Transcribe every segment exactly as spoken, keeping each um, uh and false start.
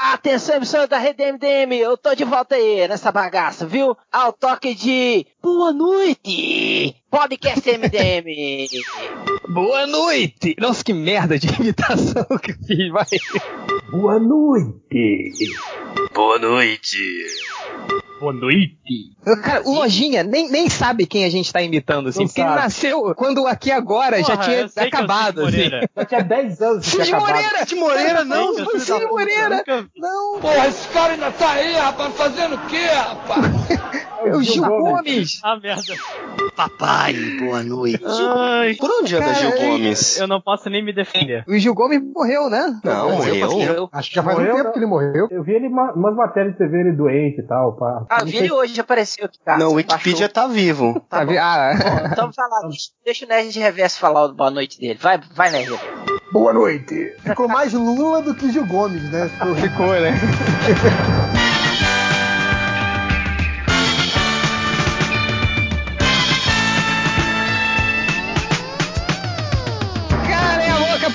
Atenção, emissora da Rede M D M, eu tô de volta aí nessa bagaça, viu? Ao toque de boa noite, podcast M D M. Boa noite. Nossa, que merda de imitação que eu fiz, vai. Boa noite. Boa noite. Boa noite. Cara, o Lojinha nem, nem sabe quem a gente tá imitando, assim. Não porque sabe. Ele nasceu quando Aqui Agora Porra, já tinha acabado, assim. Já tinha dez anos de Cid Moreira! Cid Moreira, não! Cid Moreira! Não! Porra, esse cara ainda tá aí, rapaz, fazendo o quê, rapaz? É o Gil Gomes! Ah, merda! Papai, boa noite! Ai, por onde anda Gil Gomes? Eu não posso nem me defender. O Gil Gomes morreu, né? Não, não morreu. morreu. Acho que já faz morreu, um tempo não. que ele morreu. Eu vi ele ma- umas matérias de T V ele doente e tal, pá. Ah, vi ele hoje, já apareceu aqui, cara. Não, o Wikipedia tá vivo. Tá vivo. Ah, bom, então falar, deixa o Nerd de Reverso falar o boa noite dele. Vai, vai, Nerd. Boa noite! Ficou mais Lula do que Gil Gomes, né? Ficou, né?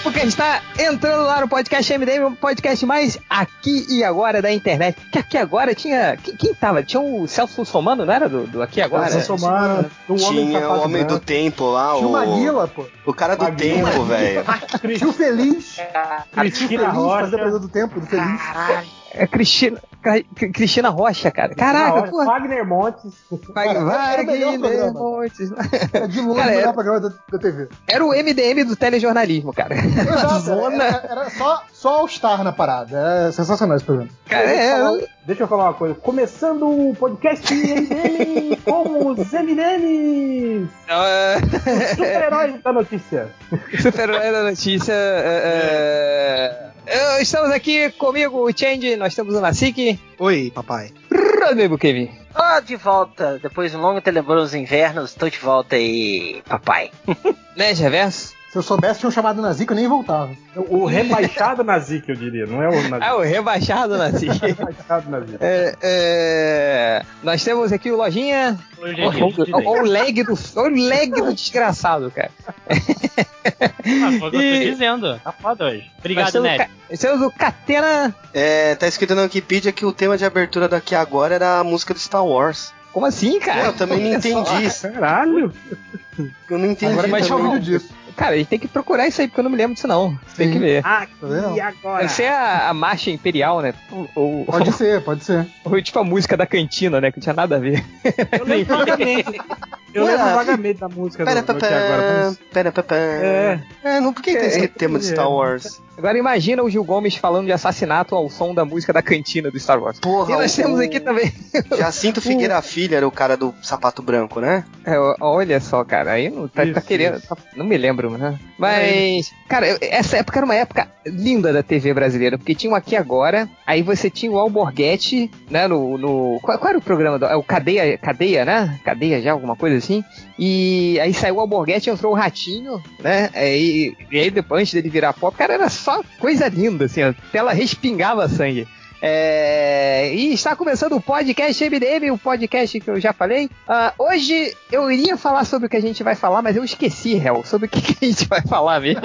Porque a gente tá entrando lá no podcast M D M, o podcast mais Aqui e Agora da internet. Que Aqui Agora tinha... Quem, quem tava? Tinha o Celso Somano, não era? Do, do Aqui Agora? Celso Somano. Tinha o Homem do Tempo lá. O Maguila, pô. O cara do Tempo, velho. Tio Feliz. Tio Feliz fazendo a coisa do Tempo, do Feliz. Caralho. É Cristina, Cristina Rocha, cara. Caraca, pô. Wagner Montes. Wagner Montes. É de longe o melhor programa da, da T V. Era o M D M do telejornalismo, cara. Exato, zona... Era, era só, só o Star na parada. É sensacional esse programa. Cara, é... Eu... Deixa eu falar uma coisa. Começando o podcast M D M com os M D Ms. Uh... Super-heróis da notícia. Super-heróis da notícia. É... Uh, estamos aqui comigo, o Change, nós temos o Nassik. Oi, papai. Rodney Kevin. Ó, oh, de volta, depois de um longo telebroso dos invernos, estou de volta aí, papai. Né, Reverso? Se eu soubesse, tinha um chamado Nazik, eu nem voltava. O rebaixado Nazik, eu diria, não é o Nazik. Ah, o rebaixado Nazik. O rebaixado Nazik. É, é... Nós temos aqui o Lojinha. Olha o lag do, o lag do desgraçado, cara. Ah, foi o que eu tô dizendo. Tá foda hoje. Obrigado, Ned. Esse é o Catena. É, tá escrito na Wikipedia que o tema de abertura daqui agora era a música do Star Wars. Como assim, cara? Pô, eu também não entendi isso. Caralho. Eu não entendi. Agora mais um vídeo disso. Cara, a gente tem que procurar isso aí, porque eu não me lembro disso, não. Você tem que ver. Ah, e agora? Deve ser a, a marcha imperial, né? Ou, pode ou, ser, pode ser. Ou tipo a música da cantina, né? Que não tinha nada a ver. Eu lembro vagamente. Eu lembro vagamente da música pera, do, do pera, que agora. Vamos... Pera, pera, pera. É, é não, por que é, tem esse é, tema é, de Star Wars? Agora imagina o Gil Gomes falando de assassinato ao som da música da cantina do Star Wars. Porra, e nós o... temos aqui também... Jacinto Figueira Filho era o cara do sapato branco, né? É, olha só, cara. Aí não tá, isso, tá querendo... Tá, não me lembro. Mas, cara, essa época era uma época linda da T V brasileira, porque tinha o Aqui Agora, aí você tinha o Alborguete, né, no... no qual, qual era o programa? Do, é o Cadeia, Cadeia, né? Cadeia já, alguma coisa assim. E aí saiu o Alborguete, entrou o Ratinho, né? E, e aí depois, antes dele virar pop, cara, era só coisa linda, assim, a tela respingava sangue. É, e está começando o podcast M D M, o podcast que eu já falei. Uh, hoje eu iria falar sobre o que a gente vai falar, mas eu esqueci, réu, sobre o que, que a gente vai falar mesmo.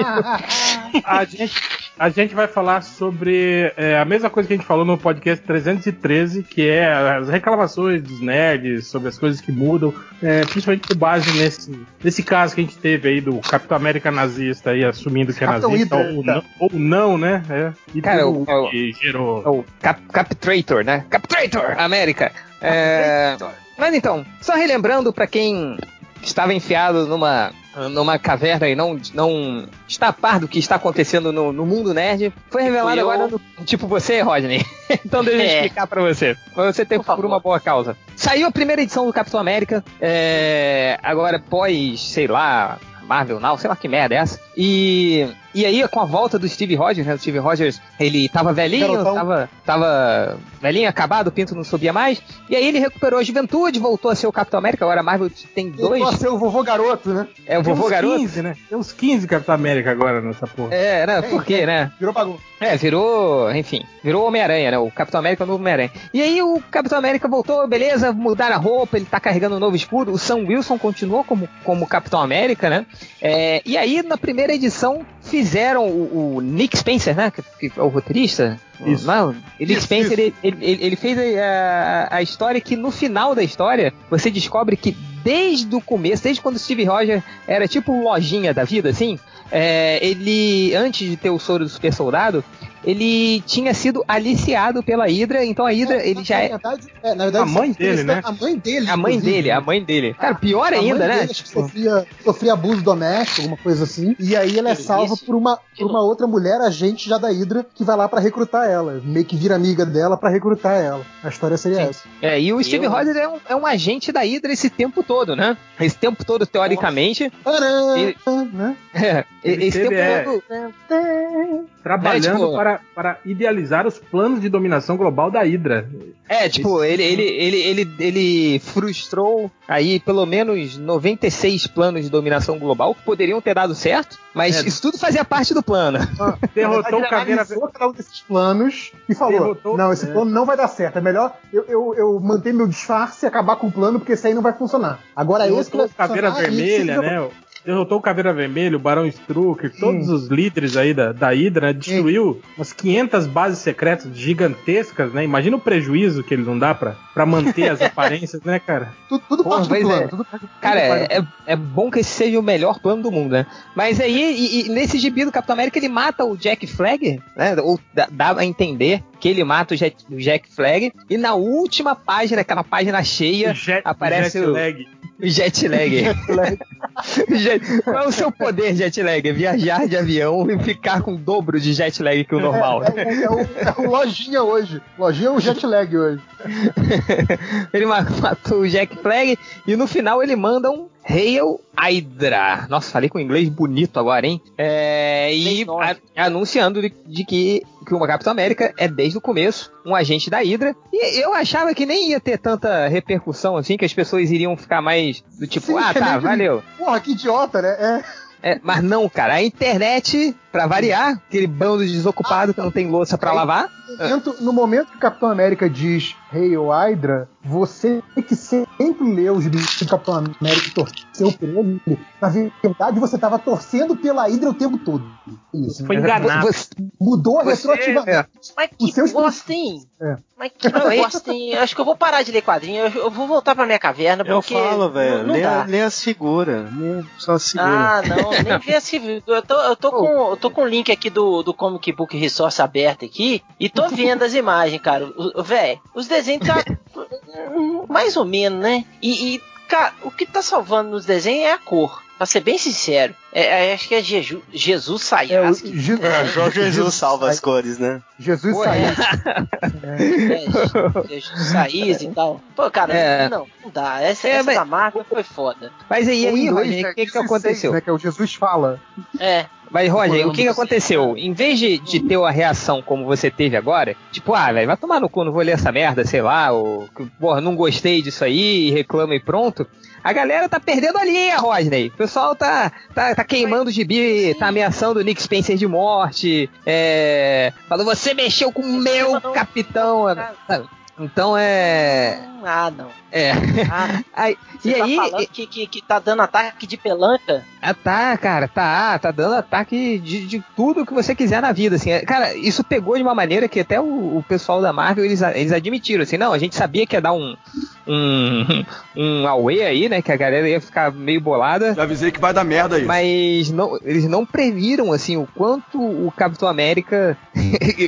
a, gente, a gente vai falar sobre é, a mesma coisa que a gente falou no podcast trezentos e treze, que é as reclamações dos nerds sobre as coisas que mudam, é, principalmente com base nesse, nesse caso que a gente teve aí do Capitão América nazista aí, assumindo que é Capitão nazista ou não, ou não, né? É, e cara, tudo o, que gerou... O, Captraitor, né? Captraitor, América. É... Mas então, só relembrando pra quem estava enfiado numa, numa caverna e não, não está a par do que está acontecendo no, no mundo nerd, foi revelado agora, no, tipo você, Rodney. Então deixa eu é. explicar pra você. Você tem por, por uma boa causa. Saiu a primeira edição do Capitão América, é... agora pós, sei lá... Marvel Now, sei lá que merda é essa. E, e aí, com a volta do Steve Rogers, né? O Steve Rogers, ele tava velhinho, tava, tava velhinho, acabado, o pinto não subia mais. E aí ele recuperou a juventude, voltou a ser o Capitão América. Agora a Marvel tem dois... Voltou a ser o vovô garoto, né? É, o vovô garoto. Tem uns quinze, né? Tem uns quinze Capitão América agora nessa porra. É, né? Por quê, né? Virou bagunça. É, virou... Enfim, virou Homem-Aranha, né? O Capitão América é o novo Homem-Aranha. E aí o Capitão América voltou, beleza, mudaram a roupa, ele tá carregando um novo escudo. O Sam Wilson continuou como, como Capitão América, né? É, e aí, na primeira edição, fizeram o, o Nick Spencer, né? Que é o roteirista. Isso. Não, e Nick isso, Spencer, isso. Ele, ele, ele fez a, a história que no final da história você descobre que desde o começo, desde quando Steve Rogers era tipo um Lojinha da vida, assim, é, ele, antes de ter o soro do super soldado, ele tinha sido aliciado pela Hydra, então a Hydra, é, ele na, já na é... Verdade, é... Na verdade, a mãe dele, né? A mãe dele, a mãe dele, a mãe dele. Cara, pior a ainda, né? Tipo... Sofria, sofria abuso doméstico, alguma coisa assim, e aí ela é salva por uma, por uma outra mulher, agente já da Hydra, que vai lá pra recrutar ela. Meio que vira amiga dela pra recrutar ela. A história seria essa. É, e o Steve Eu... Rogers é um, é um agente da Hydra esse tempo todo, né? Esse tempo todo, teoricamente... Tcharam, ele... né? É, ele esse tempo é... todo... Trabalhando né, tipo... para para idealizar os planos de dominação global da Hydra. É, tipo, ele, ele, ele, ele, ele frustrou aí pelo menos noventa e seis planos de dominação global que poderiam ter dado certo, mas é. Isso tudo fazia parte do plano. Ah, derrotou o Caveira Vermelha. Cada um desses planos e falou, derrotou, não, esse é. plano não vai dar certo, é melhor eu, eu, eu manter meu disfarce e acabar com o plano, porque esse aí não vai funcionar. Agora derrotou esse que vai Caveira Vermelha, aí, né? Derrotou o Caveira Vermelho, o Barão Strucker, todos os líderes aí da, da Hydra, né? Destruiu Sim. umas quinhentas bases secretas gigantescas, né? Imagina o prejuízo que ele não dá pra, pra manter as aparências, né, cara? Tudo, tudo Porra, parte do plano. É. Tudo, tudo cara, tudo é, é, é bom que esse seja o melhor plano do mundo, né? Mas aí, e, e nesse gibi do Capitão América, ele mata o Jack Flag, né? Ou dá, dá a entender que ele mata o Jack, o Jack Flag, e na última página, aquela página cheia, jet, aparece jet o... Lag. Jet lag. Jet lag. Jet... Qual é o seu poder, jet lag? É viajar de avião e ficar com o dobro de jet lag que o normal. É, é, é, o, é o Lojinha hoje. Lojinha é o jet lag hoje. Ele matou o Jack Flag e no final ele manda um Hail Hydra. Nossa, falei com inglês bonito agora, hein? É, e a, anunciando de, de que, que o Capitão América é desde o começo um agente da Hydra. E eu achava que nem ia ter tanta repercussão assim, que as pessoas iriam ficar mais do tipo, Sim, ah, tá, valeu. Porra, que idiota, né? É. É, mas não, cara, a internet, pra variar, aquele bando de desocupado ah, que não tem louça pra aí, lavar. No momento, no momento que o Capitão América diz Hail Hydra, você que sempre leu os livros do Capitão América e torceu por ele, na verdade você tava torcendo pela Hydra o tempo todo. Isso, foi né? enganado. Você, mudou você, retroativamente. É. Mas que bosta, hein? É. Mas que bosta, hein? Acho que eu vou parar de ler quadrinho, eu, eu vou voltar pra minha caverna, porque... Eu falo, velho, lê, lê as figuras, lê só as figuras. Ah, não, nem vê as figuras. Eu tô, eu tô com eu tô com o link aqui do, do Comic Book Resource aberto aqui, e tô vendo as imagens, cara. Velho, os desenhos tá... mais ou menos, né? E, e, cara, o que tá salvando nos desenhos é a cor. Pra ser bem sincero, é, acho que é Jeju, Jesus saiu. É, Je... é, João Jesus salva as cores, né? Jesus saiu. É. É, Jesus saiu e tal. Pô, cara, é. não, não dá. Essa, é, essa mas... da marca foi foda. Mas aí, aí Roger, o que, que aconteceu? Né, que é o Jesus fala. É. Mas, Roger, o que, que aconteceu? Em vez de, de ter uma reação como você teve agora, tipo, ah, velho, vai tomar no cu, não vou ler essa merda, sei lá, ou, porra, não gostei disso aí, reclama e pronto. A galera tá perdendo a linha, Rodney. O pessoal tá, tá, tá queimando o gibi, tá ameaçando o Nick Spencer de morte, é... falou, você mexeu com o meu capitão... Então é... Ah, não. É. Ah, aí, você e tá aí, falando que, que, que tá dando ataque de pelanca? Ah, tá, cara. Tá, tá dando ataque de, de tudo que você quiser na vida, assim. Cara, isso pegou de uma maneira que até o, o pessoal da Marvel, eles, eles admitiram, assim. Não, a gente sabia que ia dar um... Um, um away aí, né? Que a galera ia ficar meio bolada. Já avisei que vai dar merda aí. Mas não, eles não previram, assim, o quanto o Capitão América...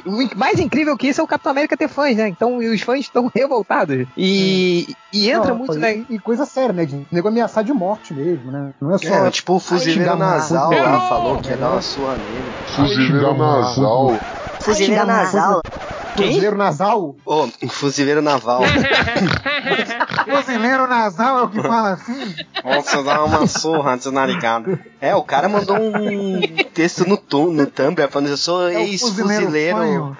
O mais incrível que isso é o Capitão América ter fãs, né? Então os fãs estão revoltados. E, hum. e entra não, muito... Né? E coisa séria, né? O nego ameaçar de morte mesmo, né? Não é só... É, tipo o Fuzileiro Naval lá falou que ia dar uma surra nele. Fuzileiro Naval. Fuzileiro Naval. Fuzileiro nasal? Ô, oh, fuzileiro naval. Fuzileiro nasal é o que fala assim? Nossa, dá uma surra desnarigado. É, o cara mandou um texto no, no Tumblr falando: eu sou ex-fuzileiro.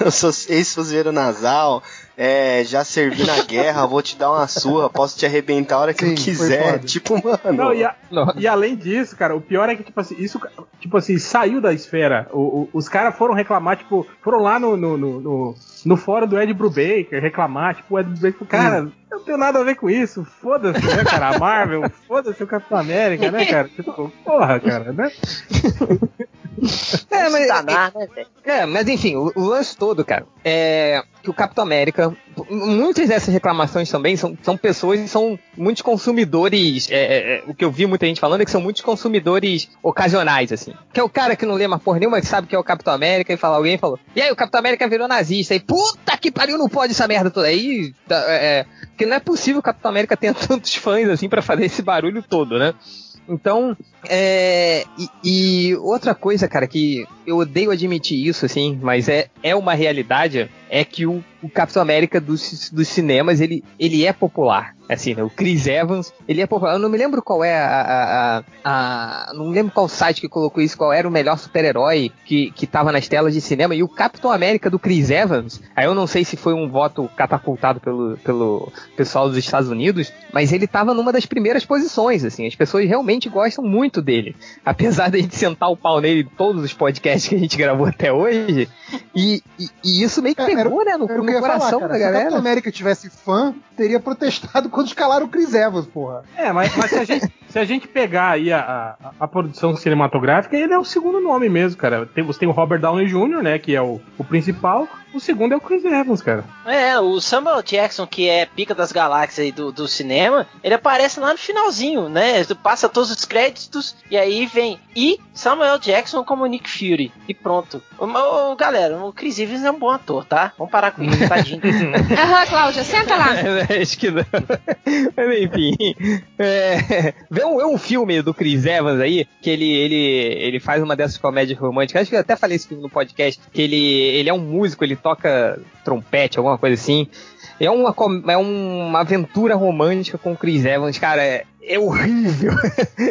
Eu sou ex-fuzileiro nasal. É, já servi na guerra, vou te dar uma surra, posso te arrebentar a hora que Sim, eu quiser. Tipo, mano. Não, e, a, e além disso, cara, o pior é que, tipo assim, isso, tipo assim, saiu da esfera. O, o, os caras foram reclamar, tipo, foram lá no, no, no, no, no fórum do Ed Brubaker reclamar, tipo, o Ed Brubaker, cara. Hum. Eu não tenho nada a ver com isso, foda-se, né, cara? A Marvel, foda-se o Capitão América, né, cara? Tipo, porra, cara, né? É, mas, Danar, né? é, mas enfim, o, o lance todo, cara, é que o Capitão América, muitas dessas reclamações também são, são pessoas, são muitos consumidores, é, é, o que eu vi muita gente falando é que são muitos consumidores ocasionais, assim, que é o cara que não lê mais porra nenhuma, que sabe que é o Capitão América e fala, alguém falou, e aí o Capitão América virou nazista, e puta que pariu, não pode essa merda toda aí, é, é, porque não é possível o Capitão América tenha tantos fãs, assim, pra fazer esse barulho todo, né? Então, é, e, e outra coisa, cara, que eu odeio admitir isso, assim, mas é, é uma realidade, é que o, o Capitão América dos, dos cinemas, ele, ele é popular, assim, né? O Chris Evans, ele é popular. Eu não me lembro qual é a... a, a, a não me lembro qual site que colocou isso, qual era o melhor super-herói que, que tava nas telas de cinema, e o Capitão América do Chris Evans, aí eu não sei se foi um voto catapultado pelo, pelo pessoal dos Estados Unidos, mas ele tava numa das primeiras posições, assim, as pessoas realmente gostam muito dele, apesar de a gente sentar o pau nele em todos os podcasts que a gente gravou até hoje, e, e, e isso meio que pegou, era, né, no, no coração falar, da galera. Se o Capitão América tivesse fã, teria protestado quando escalaram o Chris Evans, porra. É, mas, mas se, a gente, se a gente pegar aí a, a, a produção cinematográfica, ele é o segundo nome mesmo, cara. Tem, você tem o Robert Downey Júnior, né, que é o, o principal. O segundo é o Chris Evans, cara. É, o Samuel Jackson, que é pica das galáxias aí do, do cinema, ele aparece lá no finalzinho, né? Passa todos os créditos e aí vem e Samuel Jackson como Nick Fury. E pronto. O, o, galera, o Chris Evans é um bom ator, tá? Vamos parar com isso, tadinho. Aham, Cláudia, senta lá. É, acho que não. Mas enfim. É, vê um, um filme do Chris Evans aí, que ele, ele, ele faz uma dessas comédias românticas. Acho que eu até falei esse filme no podcast, que ele, ele é um músico, ele toca trompete, alguma coisa assim. É uma, é uma aventura romântica com o Chris Evans, cara, é, é horrível.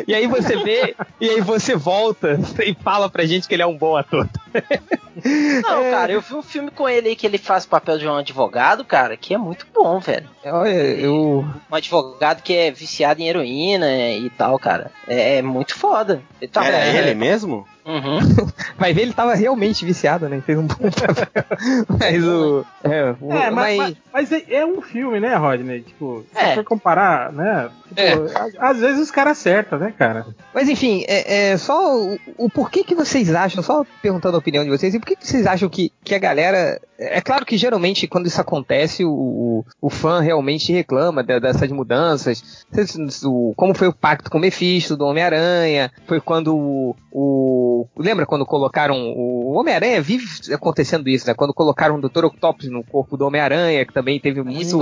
E aí você vê, e aí você volta e fala pra gente que ele é um bom ator. Não, é... cara, eu vi um filme com ele aí que ele faz o papel de um advogado, cara, que é muito bom, velho. Olha, eu... Um advogado que é viciado em heroína e tal, cara. É, é muito foda. Ele tá é, ele é... mesmo? Uhum. Vai ver, ele tava realmente viciado, né? Fez um bom papel. Mas o... É, o, é mas, mas... mas é um filme, né, Rodney? Tipo, se é. for comparar, né? Tipo, é. Às vezes os caras acertam, né, cara? Mas enfim, é, é só o, o porquê que vocês acham, só perguntando a opinião de vocês, e por que vocês acham que, que a galera... É claro que geralmente quando isso acontece, o, o, o fã realmente reclama de, dessas mudanças. O, como foi o pacto com o Mephisto, do Homem-Aranha, foi quando o... o lembra quando colocaram o Homem-Aranha, vive acontecendo isso, né? Quando colocaram o doutor Octopus no corpo do Homem-Aranha, que também teve muito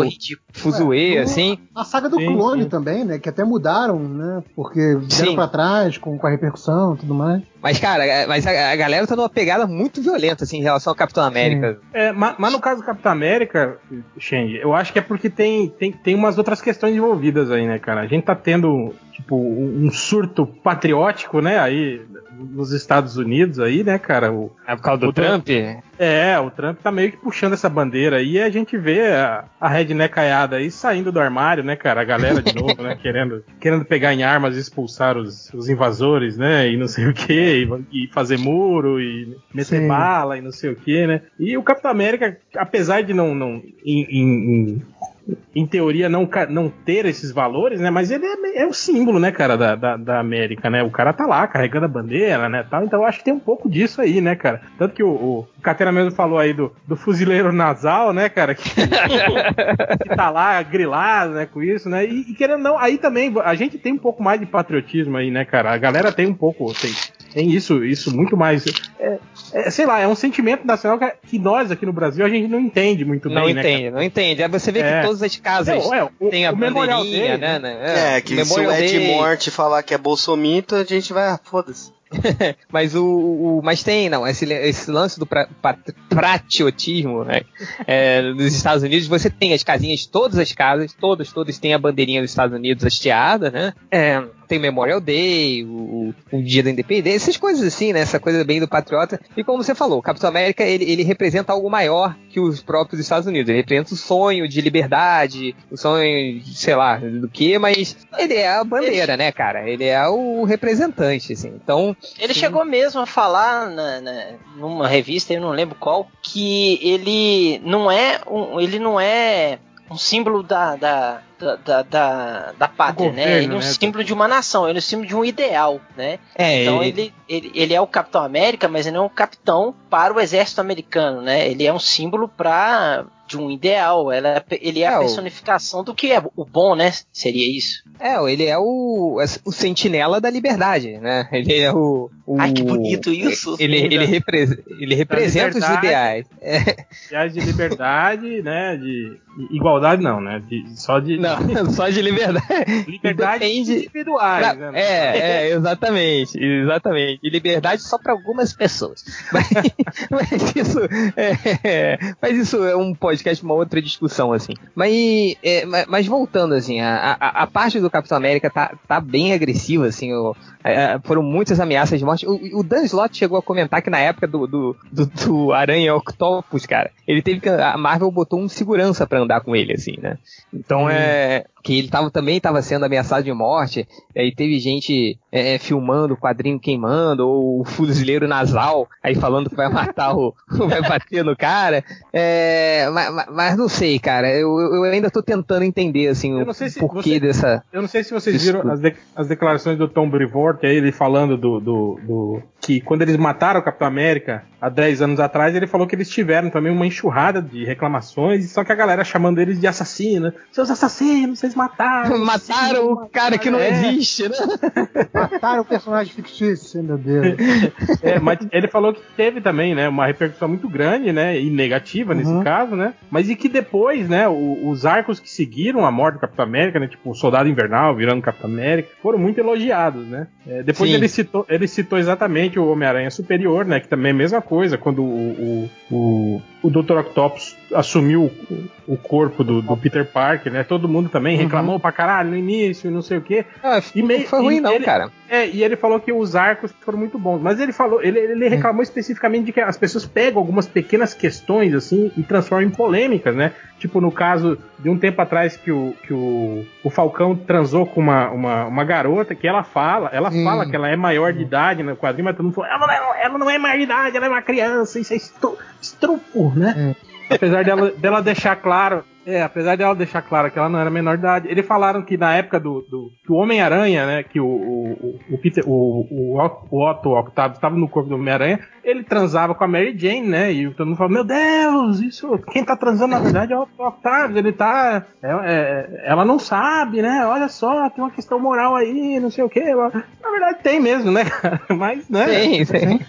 fuzuê, é, assim. A saga do sim, clone sim. também, né? Que até mudaram, né? Porque vieram pra trás com, com a repercussão e tudo mais. Mas, cara, mas a, a galera tá numa pegada muito violenta, assim, em relação ao Capitão América. É, mas, mas no caso do Capitão América, Xande, eu acho que é porque tem, tem, tem umas outras questões envolvidas aí, né, cara? A gente tá tendo... tipo, um surto patriótico, né, aí, nos Estados Unidos aí, né, cara? O, é por causa do Trump? Trump? É, o Trump tá meio que puxando essa bandeira aí, e a gente vê a, a redneckaiada aí saindo do armário, né, cara? A galera de novo, né, querendo, querendo pegar em armas e expulsar os, os invasores, né, e não sei o quê, e, e fazer muro, e meter Sim. bala, e não sei o quê, né? E o Capitão América, apesar de não... não em, em, em, em teoria não, não ter esses valores, né? Mas ele é, é o símbolo, né, cara, da, da, da América, né? O cara tá lá carregando a bandeira, né, tal. Então eu acho que tem um pouco disso aí, né, cara? Tanto que o, o, o Catena mesmo falou aí do, do fuzileiro nasal, né, cara? Que, que tá lá grilado, né, com isso, né? E, e querendo não, aí também a gente tem um pouco mais de patriotismo aí, né, cara? A galera tem um pouco... Tem, Tem isso, isso muito mais. É, é, sei lá, é um sentimento nacional que nós aqui no Brasil a gente não entende muito não bem. Não entende, né, não entende. Aí você vê é. que todas as casas é, é, o, têm a bandeirinha, né, né? É, é que se o Ed Morte falar que é bolsomito, a gente vai, ah, foda-se. Mas o, o. Mas tem, não. Esse, esse lance do pra, pra, patriotismo, né? É, nos Estados Unidos, você tem as casinhas, todas as casas, todas, todas têm a bandeirinha dos Estados Unidos hasteada, né? É, tem Memorial Day, o, o Dia da Independência, essas coisas assim, né? Essa coisa bem do patriota. E como você falou, o Capitão América, ele, ele representa algo maior que os próprios Estados Unidos. Ele representa o sonho de liberdade, o sonho, de, sei lá, do que, mas ele é a bandeira, né, cara? Ele é o representante, assim. Então. Ele Sim. chegou mesmo a falar na, na, numa revista, eu não lembro qual, que ele não é um, ele não é um símbolo da, da, da, da, da, da pátria, governo, né? Ele é um né? símbolo de uma nação, ele é um símbolo de um ideal, né? É, então ele... Ele, ele, ele é o Capitão América, mas ele não é um capitão para o exército americano, né? Ele é um símbolo para... de um ideal, ela, ele é, é a personificação o... do que é o bom, né? Seria isso. É, ele é o, o sentinela da liberdade, né? Ele é o... o Ai, que bonito isso! Ele, ele, ele, repre, ele representa os ideais. Ideais de liberdade, né? De igualdade não, né? De, só de... Não, só de liberdade. Liberdade individuais, pra, né? É, é, exatamente. Exatamente. E liberdade só para algumas pessoas. Mas, mas isso... É, mas isso é um podcast que é uma outra discussão, assim. Mas, é, mas voltando, assim, a, a, a parte do Capitão América tá, tá bem agressiva, assim, o, a, foram muitas ameaças de morte. O, o Dan Slott chegou a comentar que na época do, do, do, do Aranha Octopus, cara, ele teve que... A Marvel botou um segurança pra andar com ele, assim, né? Então, hum. é... que ele tava, também estava sendo ameaçado de morte, aí teve gente é, filmando o quadrinho queimando, ou o Fuzileiro Naval, aí falando que vai matar o... vai bater no cara. É, mas, mas não sei, cara, eu, eu ainda tô tentando entender, assim, o se porquê você, dessa... Eu não sei se vocês viram as, de, as declarações do Tom Brevoort, que é ele falando do, do, do... que quando eles mataram o Capitão América, há dez anos atrás, ele falou que eles tiveram também uma enxurrada de reclamações, só que a galera chamando eles de assassino, seus assassinos, vocês mataram. Mataram sim, o mataram, cara que não é. existe, né? Mataram o personagem fictício, meu Deus. É, mas ele falou que teve também, né, uma repercussão muito grande, né, e negativa uhum. nesse caso, né, mas e que depois, né, o, os arcos que seguiram a morte do Capitão América, né, tipo o Soldado Invernal virando Capitão América, foram muito elogiados, né. É, depois ele citou, ele citou exatamente o Homem-Aranha Superior, né, que também é a mesma coisa, quando o, o, o, o doutor Octopus assumiu o, o corpo do, do Peter Parker, né, todo mundo também uhum. reclamou pra caralho no início, não sei o quê. Ah, e meio, não foi ruim, e não, ele, cara. É, e ele falou que os arcos foram muito bons. Mas ele falou, ele, ele reclamou é. especificamente de que as pessoas pegam algumas pequenas questões, assim, e transformam em polêmicas, né? Tipo, no caso de um tempo atrás que o, que o, o Falcão transou com uma, uma, uma garota que ela fala, ela hum. fala que ela é maior de idade no quadrinho, mas todo mundo falou, ela não, ela não é maior de idade, ela é uma criança, isso é estru, estrupo, né? É. Apesar dela, dela deixar claro... É, apesar dela deixar claro que ela não era menor de idade, eles falaram que na época do, do, do Homem-Aranha, né, que o, o, o, Peter, o, o, o Otto Octavius estava no corpo do Homem-Aranha, ele transava com a Mary Jane, né, e todo mundo falou, meu Deus, isso, quem tá transando na verdade é o Otto Octavius, ele tá, é, é, ela não sabe, né, olha só, tem uma questão moral aí, não sei o quê, na verdade tem mesmo, né, cara, mas, né. Tem, tem.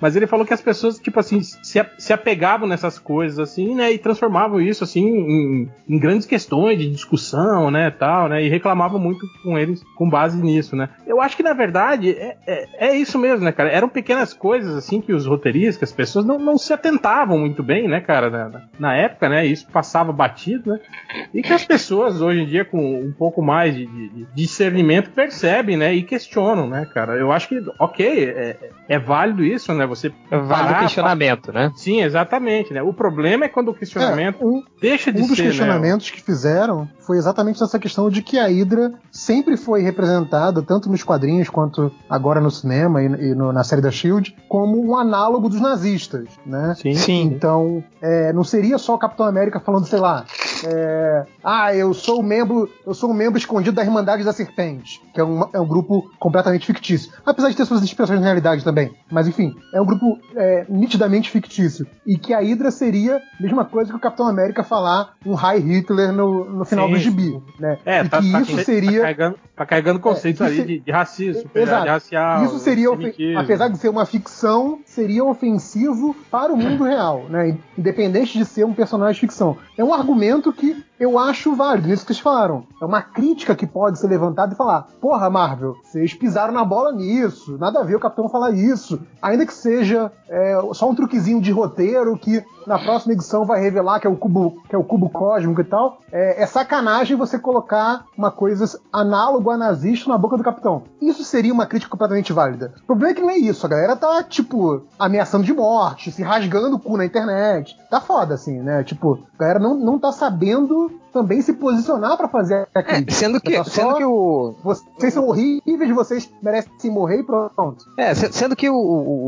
Mas ele falou que as pessoas, tipo assim, se, se apegavam nessas coisas, assim, né, e transformavam isso, assim, em, em grandes questões de discussão, né, tal, né, e reclamavam muito com eles, com base nisso, né. Eu acho que, na verdade, é, é, é isso mesmo, né, cara, eram pequenas coisas, assim, que os roteiristas, que as pessoas não, não se atentavam muito bem, né, cara, na, na época, né, isso passava batido, né, e que as pessoas, hoje em dia, com um pouco mais de, de, de discernimento, percebem, né, e questionam, né, cara, eu acho que, ok, é, é válido isso, né, você... Vale o questionamento, né? Sim, exatamente, né? O problema é quando o questionamento é, um, deixa de ser, Um dos ser, questionamentos né? que fizeram foi exatamente essa questão de que a Hydra sempre foi representada, tanto nos quadrinhos quanto agora no cinema e, e no, na série da Shield, como um análogo dos nazistas, né? Sim. Sim. Então, é, não seria só o Capitão América falando, sei lá, é, ah, eu sou um membro, eu sou um membro escondido da Irmandade da Serpente, que é um, é um grupo completamente fictício. Apesar de ter suas inspirações na realidade também, mas enfim, é um grupo é, nitidamente fictício. E que a Hydra seria a mesma coisa que o Capitão América falar um Heil Hitler no, no final Sim. do gibi, né? É, e tá, que tá, isso seria... Tá carregando, tá carregando conceitos é, ali se... de, de racismo, superioridade racial... Isso seria, ofen... apesar de ser uma ficção, seria ofensivo para o mundo real, né? Independente de ser um personagem de ficção. É um argumento que eu acho válido, isso que vocês falaram. É uma crítica que pode ser levantada e falar, porra, Marvel, vocês pisaram na bola nisso, nada a ver o Capitão falar isso. Ainda que seja é, só um truquezinho de roteiro que na próxima edição vai revelar que é o Cubo, que é o Cubo Cósmico e tal, é, é sacanagem você colocar uma coisa análoga a nazista na boca do Capitão. Isso seria uma crítica completamente válida. O problema é que não é isso, a galera tá, tipo, ameaçando de morte, se rasgando o cu na internet. Tá foda, assim, né? Tipo, a galera não, não tá sabendo também se posicionar pra fazer a crítica. É, sendo que, sendo que o... Vocês são horríveis, vocês merecem morrer e pronto. É, sendo que o,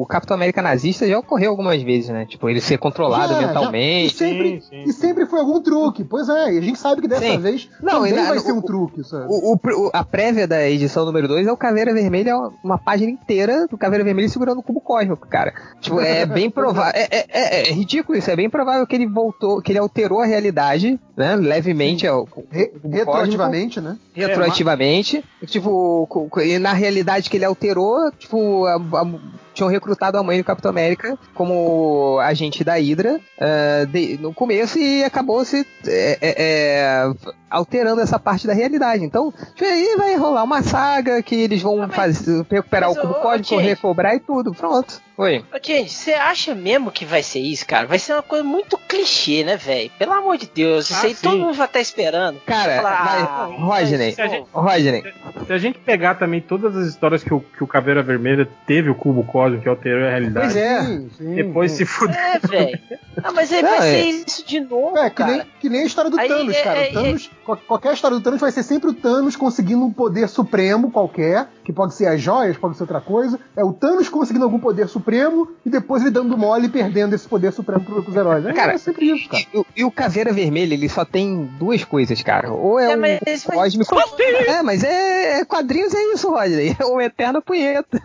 o Capitão América nazista já ocorreu algumas vezes, né? Tipo, ele ser controlado preparado é, mentalmente. Já, e, sempre, sim, sim, sim. e sempre foi algum truque. Pois é, e a gente sabe que dessa sim. vez não, também na, vai o, ser um truque, sabe? O, o, a prévia da edição número dois é o Caveira Vermelha, uma página inteira do Caveira Vermelha segurando o Cubo Cósmico, cara. Tipo, é bem provável. É, é, é, é ridículo isso, é bem provável que ele voltou, que ele alterou a realidade, né? Levemente. Ao, Re, retroativamente, cósmico, né? Retroativamente. É, tipo, e na realidade que ele alterou, tipo, a, a tinham recrutado a mãe do Capitão América como agente da Hydra uh, de, no começo e acabou se é, é, alterando essa parte da realidade. Então, aí vai rolar uma saga que eles vão ah, mas, faz, recuperar mas, o Cubo Cósmico, recobrar e tudo. Pronto. Oi. Gente, você acha mesmo que vai ser isso, cara? Vai ser uma coisa muito clichê, né, velho? Pelo amor de Deus, ah, isso aí sim. todo mundo vai estar esperando. Cara, falar, mas, ah, Rodney, se a gente, Rodney. Se a gente pegar também todas as histórias que o, que o Caveira Vermelha teve o Cubo Cósmico, que alterou a realidade. Pois é. Sim, sim, Depois sim. se fudeu. É, velho. Ah, mas aí não, vai é. ser isso de novo, é, que, nem, que nem a história do aí, Thanos, é, cara. É, Thanos, é. Qualquer história do Thanos vai ser sempre o Thanos conseguindo um poder supremo qualquer, que pode ser as joias, pode ser outra coisa. É o Thanos conseguindo algum poder supremo e depois ele dando mole e perdendo esse poder supremo pros heróis. É, cara, é sempre isso, cara. E, e o Caveira Vermelha, ele só tem duas coisas, cara. Ou é, é um cósmico... Mas... É, mas é quadrinhos é isso, Rodney. É um eterno punheta.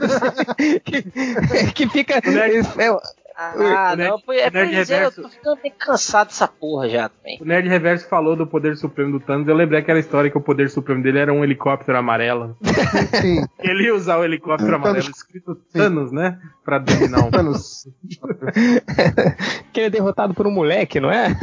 que fica... Ah, o nerd, não, é por isso, eu tô ficando meio cansado dessa porra já também. O Nerd Reverso falou do poder supremo do Thanos. Eu lembrei aquela história que o poder supremo dele era um helicóptero amarelo. Sim. Ele ia usar o helicóptero o amarelo Thanos. escrito Thanos, Sim. né? Pra dominar um Thanos. Que ele é derrotado por um moleque, não é?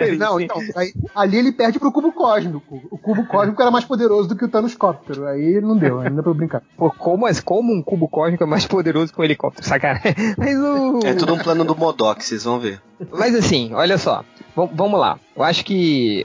é não, então, aí, ali ele perde pro Cubo Cósmico. O Cubo Cósmico era mais poderoso do que o Thanoscóptero. Aí não deu, ainda pra eu brincar. Pô, como, como um Cubo Cósmico é mais poderoso que um helicóptero, sacanagem. Mas o. É tudo um plano do Modok, vocês vão ver. Mas assim, olha só, v- vamos lá. Eu acho que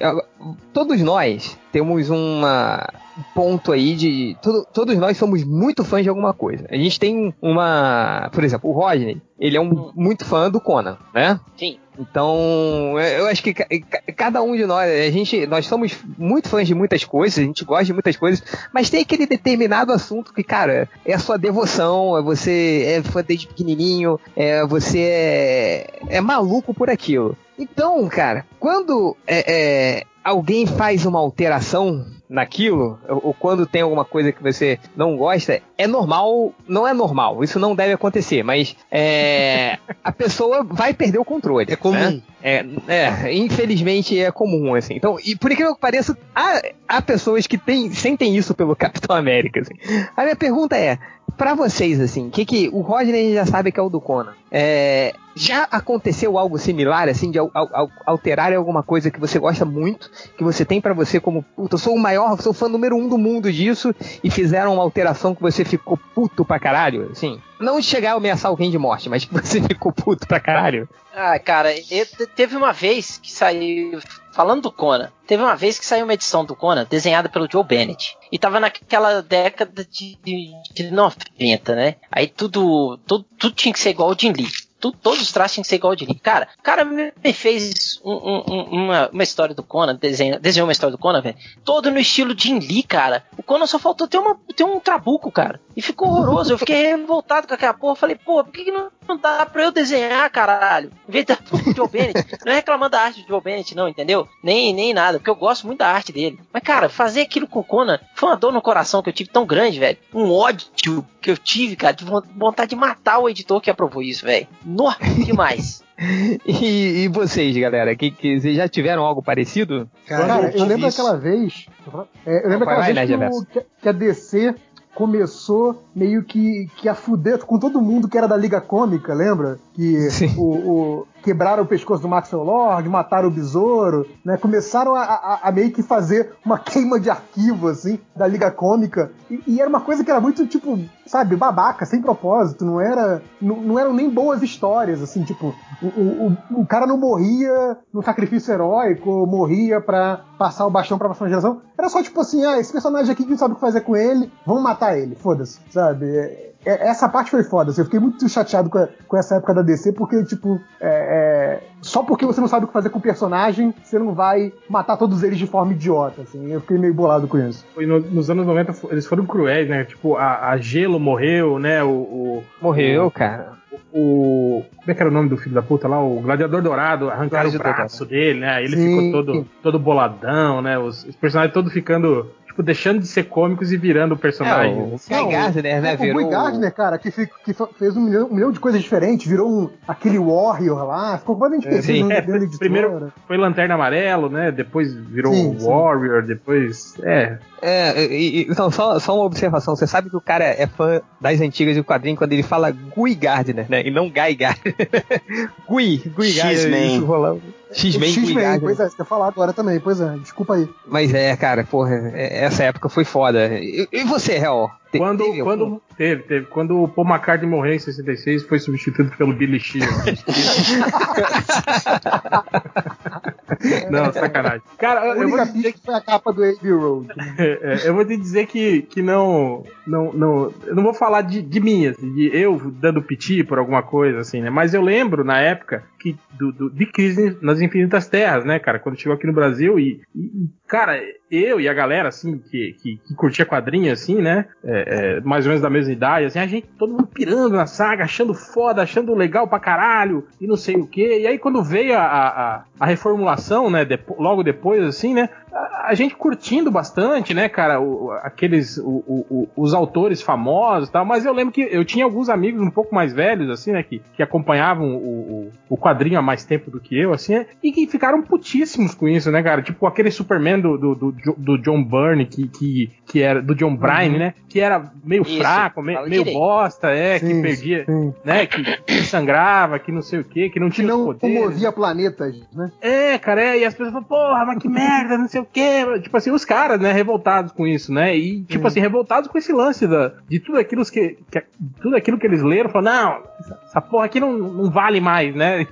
todos nós temos uma... um ponto aí de... Todo, todos nós somos muito fãs de alguma coisa. A gente tem uma... Por exemplo, o Rodney, ele é um, hum. muito fã do Conan, né? Sim. Então, eu acho que cada um de nós, a gente, nós somos muito fãs de muitas coisas, a gente gosta de muitas coisas, mas tem aquele determinado assunto que, cara, é a sua devoção, é você é fã desde pequenininho, é você é, é maluco por aquilo. Então, cara, quando é, é, alguém faz uma alteração naquilo, ou quando tem alguma coisa que você não gosta, é normal, não é normal, isso não deve acontecer, mas é, a pessoa vai perder o controle. É comum. Né? É, é, infelizmente é comum, assim. Então, e por incrível que pareça, há, há pessoas que tem, sentem isso pelo Capitão América, assim. A minha pergunta é, pra vocês, assim, que que o Rodney já sabe que é o do Conan, é, já aconteceu algo similar, assim, de al, al, alterar alguma coisa que você gosta muito, que você tem pra você como, puta, eu sou o maior, sou o fã número um do mundo disso, e fizeram uma alteração que você ficou puto pra caralho, assim? Não chegar a ameaçar alguém de morte, mas que você ficou puto pra caralho. Ah, cara, eu, teve uma vez que saiu... Falando do Conan, teve uma vez que saiu uma edição do Conan desenhada pelo Joe Bennett. E tava naquela década de, de, de noventa, né? Aí tudo, tudo, tudo tinha que ser igual ao Jim Lee. Tudo, todos os traços tinham que ser igual ao Jim Lee. Cara, o cara me fez um, um, uma, uma história do Conan, desenho, desenhou uma história do Conan, velho. Todo no estilo Jim Lee, cara. O Conan só faltou ter, uma, ter um trabuco, cara. E ficou horroroso. Eu fiquei revoltado com aquela porra. Falei, pô, por que, que não, não dá pra eu desenhar, caralho? Em vez da porra do Joe Bennett. Não é reclamando da arte do Joe Bennett, não, entendeu? Nem, nem nada, porque eu gosto muito da arte dele. Mas, cara, fazer aquilo com o Conan foi uma dor no coração que eu tive tão grande, velho. Um ódio que eu tive, cara, de vontade de matar o editor que aprovou isso, velho. Nossa, demais. e, e vocês, galera? Que, que, vocês já tiveram algo parecido? Cara, cara eu, eu lembro daquela vez... É, eu lembro daquela vez né, que, o, que a D C... começou meio que, que a fuder com todo mundo que era da Liga Cômica, lembra? Que o, o, quebraram o pescoço do Maxwell Lord, mataram o Besouro, né? Começaram a, a, a meio que fazer uma queima de arquivo, assim, da Liga Cômica. E, e era uma coisa que era muito, tipo, sabe, babaca, sem propósito. Não, era, não, não eram nem boas histórias, assim, tipo, o, o, o cara não morria no sacrifício heróico, morria pra passar o bastão pra próxima geração. Era só, tipo assim, ah, esse personagem aqui, quem sabe o que fazer com ele, vamos matar ele, foda-se, sabe? Essa parte foi foda, assim, eu fiquei muito chateado com, a, com essa época da D C, porque, tipo, é, é, só porque você não sabe o que fazer com o personagem, você não vai matar todos eles de forma idiota, assim, eu fiquei meio bolado com isso. E no, nos anos noventa eles foram cruéis, né, tipo, a, a Gelo morreu, né, o... o morreu, o, cara. O, o... Como é que era o nome do filho da puta lá? O Gladiador Dourado, arrancaram Gladiador o braço Dourado. dele, né, ele Sim. ficou todo, todo boladão, né, os, os personagens todos ficando... deixando de ser cômicos e virando personagens. É, o Guy Gardner, né? O Guy virou... Gardner, cara, que, fico, que fez um milhão, um milhão de coisas diferentes, virou um, aquele Warrior lá, ficou completamente perdido. É, sim. É, primeiro foi Lanterna Amarelo, né? Depois virou sim, sim. Warrior, depois... É... É, e, e, então, só, só uma observação. Você sabe que o cara é fã das antigas do quadrinho quando ele fala Guy Gardner, né? E não Guy Gardner. Guy, Guy X-Men. Gardner. X-Men. X-Men, pois é, você quer falar agora também, pois é, desculpa aí. Mas é, cara, porra, é, essa época foi foda. E, e você, Real? Quando teve, quando, teve, teve. Quando o Paul McCartney morreu em sessenta e seis, foi substituído pelo Billy Sheehan. Não, sacanagem. Cara, eu vou te dizer que foi a capa do Abbey Road. Eu vou te dizer que, que não, não, não. Eu não vou falar de, de mim, assim, de eu dando piti por alguma coisa, assim, né? Mas eu lembro, na época, que do, do, de Crise nas Infinitas Terras, né, cara? Quando chegou aqui no Brasil e, e cara, eu e a galera, assim, que, que, que curtia quadrinho, assim, né? É, é, mais ou menos da mesma idade, assim, a gente, todo mundo pirando na saga, achando foda, achando legal pra caralho, e não sei o quê. E aí quando veio a, a, a reformulação, né, depo- logo depois, assim, né, a, a gente curtindo bastante, né, cara, o, aqueles, o, o, os autores famosos e tal, mas eu lembro que eu tinha alguns amigos um pouco mais velhos, assim, né, que, que acompanhavam o, o quadrinho há mais tempo do que eu, assim, e que ficaram putíssimos com isso, né, cara, tipo aquele Superman do, do, do, do John Byrne, que, que, que era, do John Byrne, uhum. né, que era meio isso, fraco, me, meio direito. bosta, é, sim, que perdia, sim. né, que, que sangrava, que não sei o quê, que não tinha os poderes. Que não comovia planetas, né? É, cara, é, e as pessoas falam, porra, mas que merda, não sei o quê, tipo assim, os caras, né, revoltados com isso, né, e tipo sim. assim, revoltados com esse lance da, de tudo aquilo que, que, tudo aquilo que eles leram, falam, não, essa, essa porra aqui não, não vale mais, né.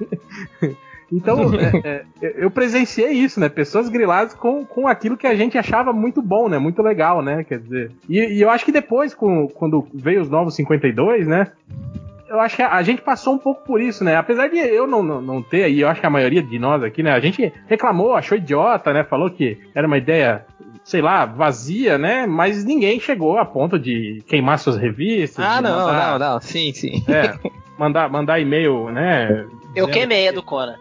Então, é, é, eu presenciei isso, né? Pessoas griladas com, com aquilo que a gente achava muito bom, né? Muito legal, né? Quer dizer... E, e eu acho que depois, com, quando veio os novos cinquenta e dois, né? Eu acho que a, a gente passou um pouco por isso, né? Apesar de eu não, não, não ter, e eu acho que a maioria de nós aqui, né? A gente reclamou, achou idiota, né? Falou que era uma ideia... sei lá, vazia, né? Mas ninguém chegou a ponto de queimar suas revistas. Ah, não, mandar, não, não. Sim, sim. É, mandar, mandar e-mail, né? Eu queimei a do Conan.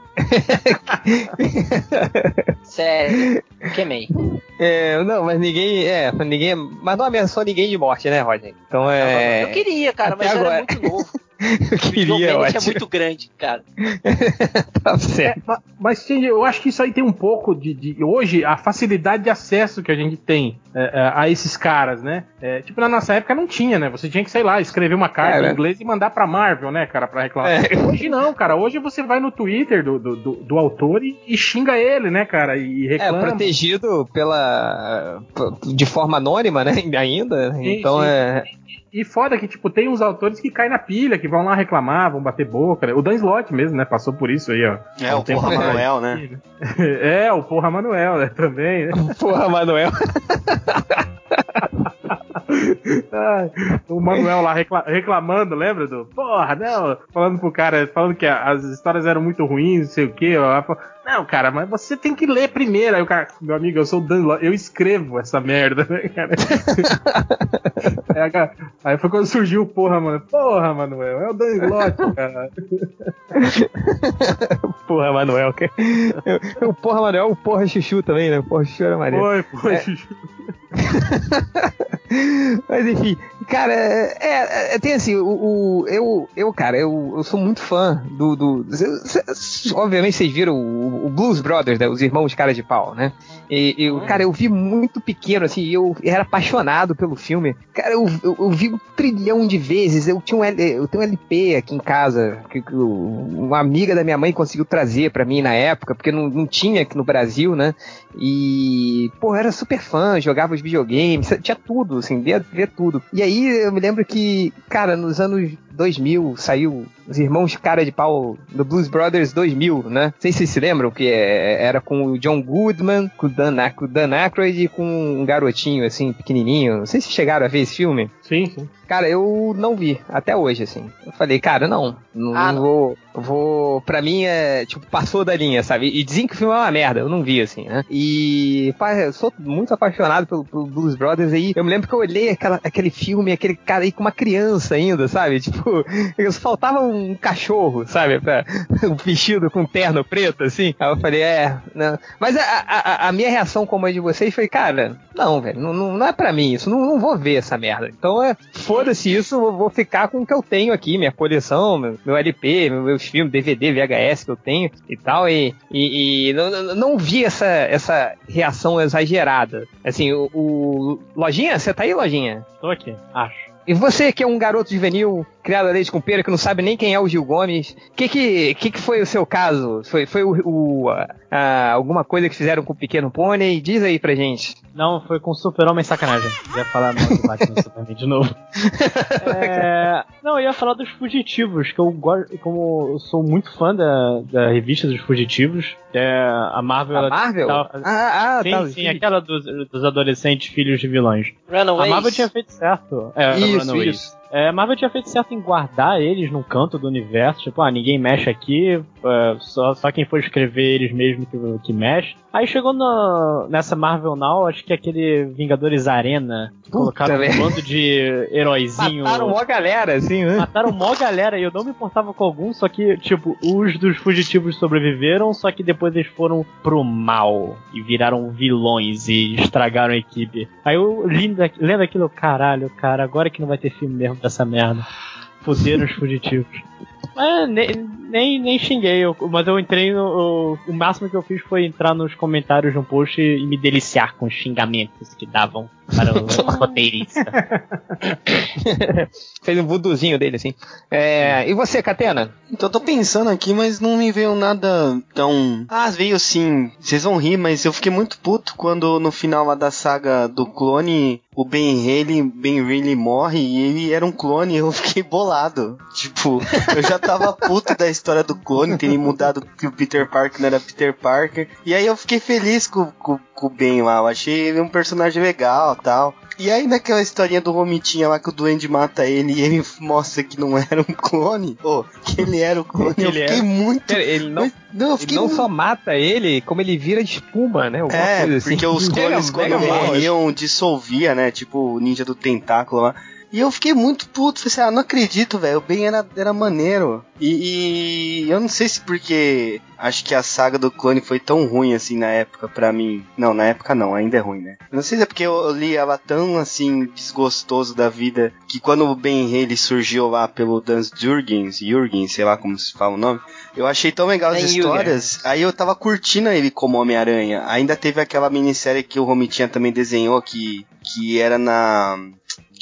Sério, queimei. É, não, mas ninguém... É, ninguém... Mas não ameaçou ninguém de morte, né, Rodney? Então é... Eu queria, cara, mas agora. Era muito novo. Eu queria, o Joe Bennett é muito grande, cara. Tá certo. É, mas, mas eu acho que isso aí tem um pouco de, de... Hoje, a facilidade de acesso que a gente tem é, a esses caras, né? É, tipo, na nossa época não tinha, né? Você tinha que, sei lá, escrever uma carta é, em inglês e mandar pra Marvel, né, cara, pra reclamar. É. Hoje não, cara. Hoje você vai no Twitter do, do, do, do autor e, e xinga ele, né, cara? E reclama. É, protegido pela... de forma anônima, né? Ainda. Sim, então sim. é... E foda que, tipo, tem uns autores que caem na pilha, que vão lá reclamar, vão bater boca, né? O Dan Slott mesmo, né? Passou por isso aí, ó. É, o Porra Manuel, né? É, o Porra Manuel, né? Também, né? O Porra Manuel. O Manuel lá reclamando, lembra do? Porra, não. Falando pro cara, falando que as histórias eram muito ruins, não sei o quê. Não, cara, mas você tem que ler primeiro. Aí o cara, meu amigo, eu sou o Dan, eu escrevo essa merda, né, cara? É, cara. Aí foi quando surgiu o porra, mano. Porra, Manuel, é o Dan Slott, cara. Porra, Manuel. Cara. O Porra, Manuel, o Porra Chuchu também, né? O Porra Chuchu era maneiro. Foi, Porra é. Chuchu. Mas enfim, cara, é, é, tem assim, o, o, eu, eu, cara, eu, eu sou muito fã do. do cê, obviamente vocês viram o, o Blues Brothers, né, os irmãos Cara de Pau, né? E, eu, cara, eu vi muito pequeno, assim, eu era apaixonado pelo filme. Cara, eu, eu, eu vi um trilhão de vezes. Eu, tinha um, eu tenho um L P aqui em casa, que, que uma amiga da minha mãe conseguiu trazer pra mim na época, porque não, não tinha aqui no Brasil, né? E, pô, eu era super fã, jogava os videogames, tinha tudo, assim, via, via tudo. E aí eu me lembro que, cara, nos anos dois mil, saiu Os Irmãos Cara de Pau do Blues Brothers dois mil, né? Não sei se vocês se lembram, que é, era com o John Goodman, com o Dan, com o Dan Aykroyd e com um garotinho, assim, pequenininho. Não sei se chegaram a ver esse filme. Sim, sim. Cara, eu não vi, até hoje, assim. Eu falei, cara, não, não, ah, não. vou... vou pra mim, é, tipo, passou da linha, sabe? E dizem que o filme é uma merda, eu não vi, assim, né? E, pá, eu sou muito apaixonado pelo, pelo Blues Brothers aí. Eu me lembro que eu olhei aquela, aquele filme, aquele cara aí com uma criança ainda, sabe? Tipo, faltava um cachorro, sabe? Pra, um vestido com terno preto, assim. Aí eu falei, é... Não. Mas a, a, a minha reação, como a de vocês, foi, cara, não, velho, não, não é pra mim isso, não, não vou ver essa merda. Então, é, foda-se isso, eu vou ficar com o que eu tenho aqui, minha coleção, meu, meu L P, meu, meu filme, D V D, V H S que eu tenho e tal, e, e, e não, não vi essa, essa reação exagerada. Assim, o, o... Lojinha, você tá aí, Lojinha? Tô aqui, acho. E você que é um garoto juvenil, criado a leite com pera, que não sabe nem quem é o Gil Gomes, o que que, que que foi o seu caso? Foi, foi o, o a, alguma coisa que fizeram com o Pequeno Pônei? Diz aí pra gente. Não, foi com o Super-Homem, sacanagem. Eu ia falar mal do Batman vs Superman de novo. É, não, eu ia falar dos Fugitivos, que eu gosto, como eu sou muito fã da, da revista dos Fugitivos, é, a Marvel... A ela Marvel? Tava, ah, ah, sim, tá, sim, aquela dos, dos adolescentes filhos de vilões. Runaways. A Marvel tinha feito certo. É, isso, Runaways. Isso. É, a Marvel tinha feito certo em guardar eles num canto do universo, tipo, ah, ninguém mexe aqui, é, só, só quem for escrever eles mesmo que, que mexe. Aí chegou no, nessa Marvel Now, acho que aquele Vingadores Arena, que colocaram um bando de heróizinho. Mataram mó galera, assim, né? Mataram mó galera, e eu não me importava com algum, só que, tipo, os dos Fugitivos sobreviveram, só que depois eles foram pro mal, e viraram vilões, e estragaram a equipe. Aí eu, lendo aquilo, caralho, cara, agora que não vai ter filme mesmo dessa merda. Fuderam os Fugitivos. É, nem, nem, nem xinguei, eu, mas eu entrei no... O, o máximo que eu fiz foi entrar nos comentários de um post e, e me deliciar com os xingamentos que davam para o roteirista. Fez um vuduzinho dele, assim. É, e você, Catena? Então, eu tô pensando aqui, mas não me veio nada tão... Ah, veio sim. Vocês vão rir, mas eu fiquei muito puto quando no final lá da saga do clone... O Ben Reilly, Ben Reilly morre e ele era um clone, eu fiquei bolado. Tipo, eu já tava puto da história do clone, terem mudado que o Peter Parker não era Peter Parker. E aí eu fiquei feliz com, com, com o Ben lá, eu achei ele um personagem legal e tal. E aí naquela historinha do Romitinha lá que o Duende mata ele e ele mostra que não era um clone, oh, que ele era o clone, ele eu fiquei era... muito... Pera, ele não, mas, não, eu fiquei ele não muito... só mata ele, como ele vira de espuma, né? Alguma é, coisa assim. Porque os clones era, quando morriam dissolvia, né? Tipo o Ninja do Tentáculo lá. E eu fiquei muito puto, falei assim, ah, não acredito, velho, o Ben era, era maneiro. E, e eu não sei se porque... Acho que a saga do clone foi tão ruim assim na época pra mim. Não, na época não, ainda é ruim, né? Eu não sei se é porque eu li ela tão assim, desgostoso da vida, que quando o Ben Reilly surgiu lá pelo Dan Jurgens, Jurgens, sei lá como se fala o nome, eu achei tão legal as é histórias, Jürgen. Aí eu tava curtindo ele como Homem-Aranha. Ainda teve aquela minissérie que o Romitinha também desenhou, que, que era na...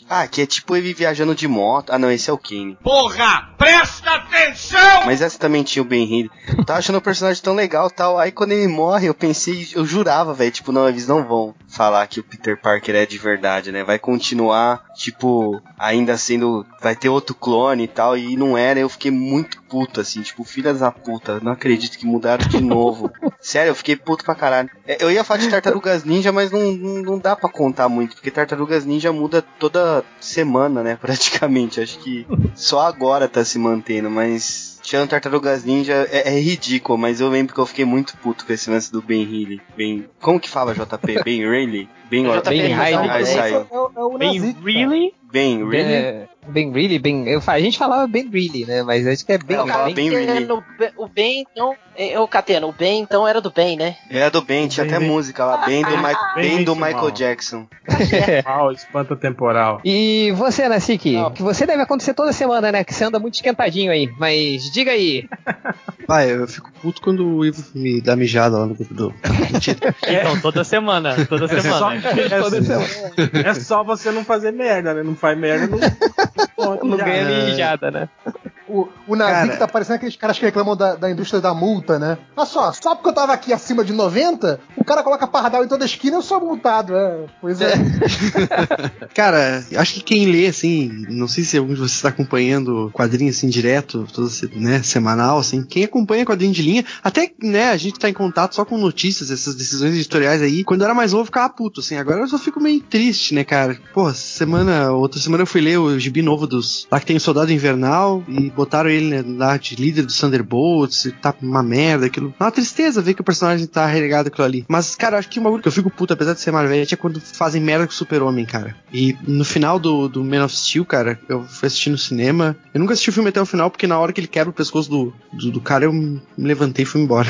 Ah, que é tipo ele viajando de moto. Ah, não, esse é o Kane. Porra, presta atenção! Mas essa também tinha o Ben Reilly. Eu tava achando o personagem tão legal e tal. Aí quando ele morre, eu pensei, eu jurava, velho. Tipo, não, eles não vão falar que o Peter Parker é de verdade, né? Vai continuar, tipo, ainda sendo... Vai ter outro clone e tal. E não era, eu fiquei muito puto, assim. Tipo, filhas da puta. Não acredito que mudaram de novo. Sério, eu fiquei puto pra caralho. Eu ia falar de Tartarugas Ninja, mas não, não, não dá pra contar muito. Porque Tartarugas Ninja muda toda... semana, né, praticamente. Acho que só agora tá se mantendo, mas tirando Tartarugas Ninja é, é ridículo, mas eu lembro que eu fiquei muito puto com esse lance do Ben Reilly. Ben... Como que fala, J P? Ben Reilly? Ben Reilly? Ben Reilly? Ben Reilly? Ben Reilly? Ben... Eu... A gente falava Ben Reilly, né, mas acho que é Ben, cara, Ben Reilly. O Ben, então... Eu, Catena, o Ben, então, era do Ben, né? Era do Ben, tinha ben, até ben. música lá, Ben do, Ma- ben ben do Michael mal. Jackson. Mal, espanto temporal. E você, Nassik, que você deve acontecer toda semana, né? Que você anda muito esquentadinho aí, mas diga aí. Pai, eu fico puto quando o Ivo me dá mijada lá no grupo do... Então, toda semana, toda semana. Só, é, toda semana. É só você não fazer merda, né? Não faz merda, não... Não ganha mijada, né? O, o nazi cara, que tá parecendo aqueles caras que reclamam da, da indústria da multa, né? Olha só, só porque eu tava aqui acima de noventa, o cara coloca pardal em toda esquina e eu sou multado. É, pois é. é. Cara, acho que quem lê, assim, não sei se algum de vocês tá acompanhando quadrinho, assim, direto, todo, né, semanal, assim, quem acompanha quadrinho de linha, até, né, a gente tá em contato só com notícias, essas decisões editoriais aí, quando eu era mais novo eu ficava puto, assim, agora eu só fico meio triste, né, cara? Porra, semana, outra semana eu fui ler o gibi novo dos, lá que tem o Soldado Invernal, e botaram ele, né, lá de líder dos Thunderbolts, tá uma merda, aquilo. É uma tristeza ver que o personagem tá relegado aquilo ali. Mas, cara, acho que um bagulho que eu fico puto, apesar de ser marvete, é quando fazem merda com o Super-Homem, cara. E no final do, do Man of Steel, cara, eu fui assistir no cinema. Eu nunca assisti o filme até o final, porque na hora que ele quebra o pescoço do, do, do cara, eu me levantei e fui embora.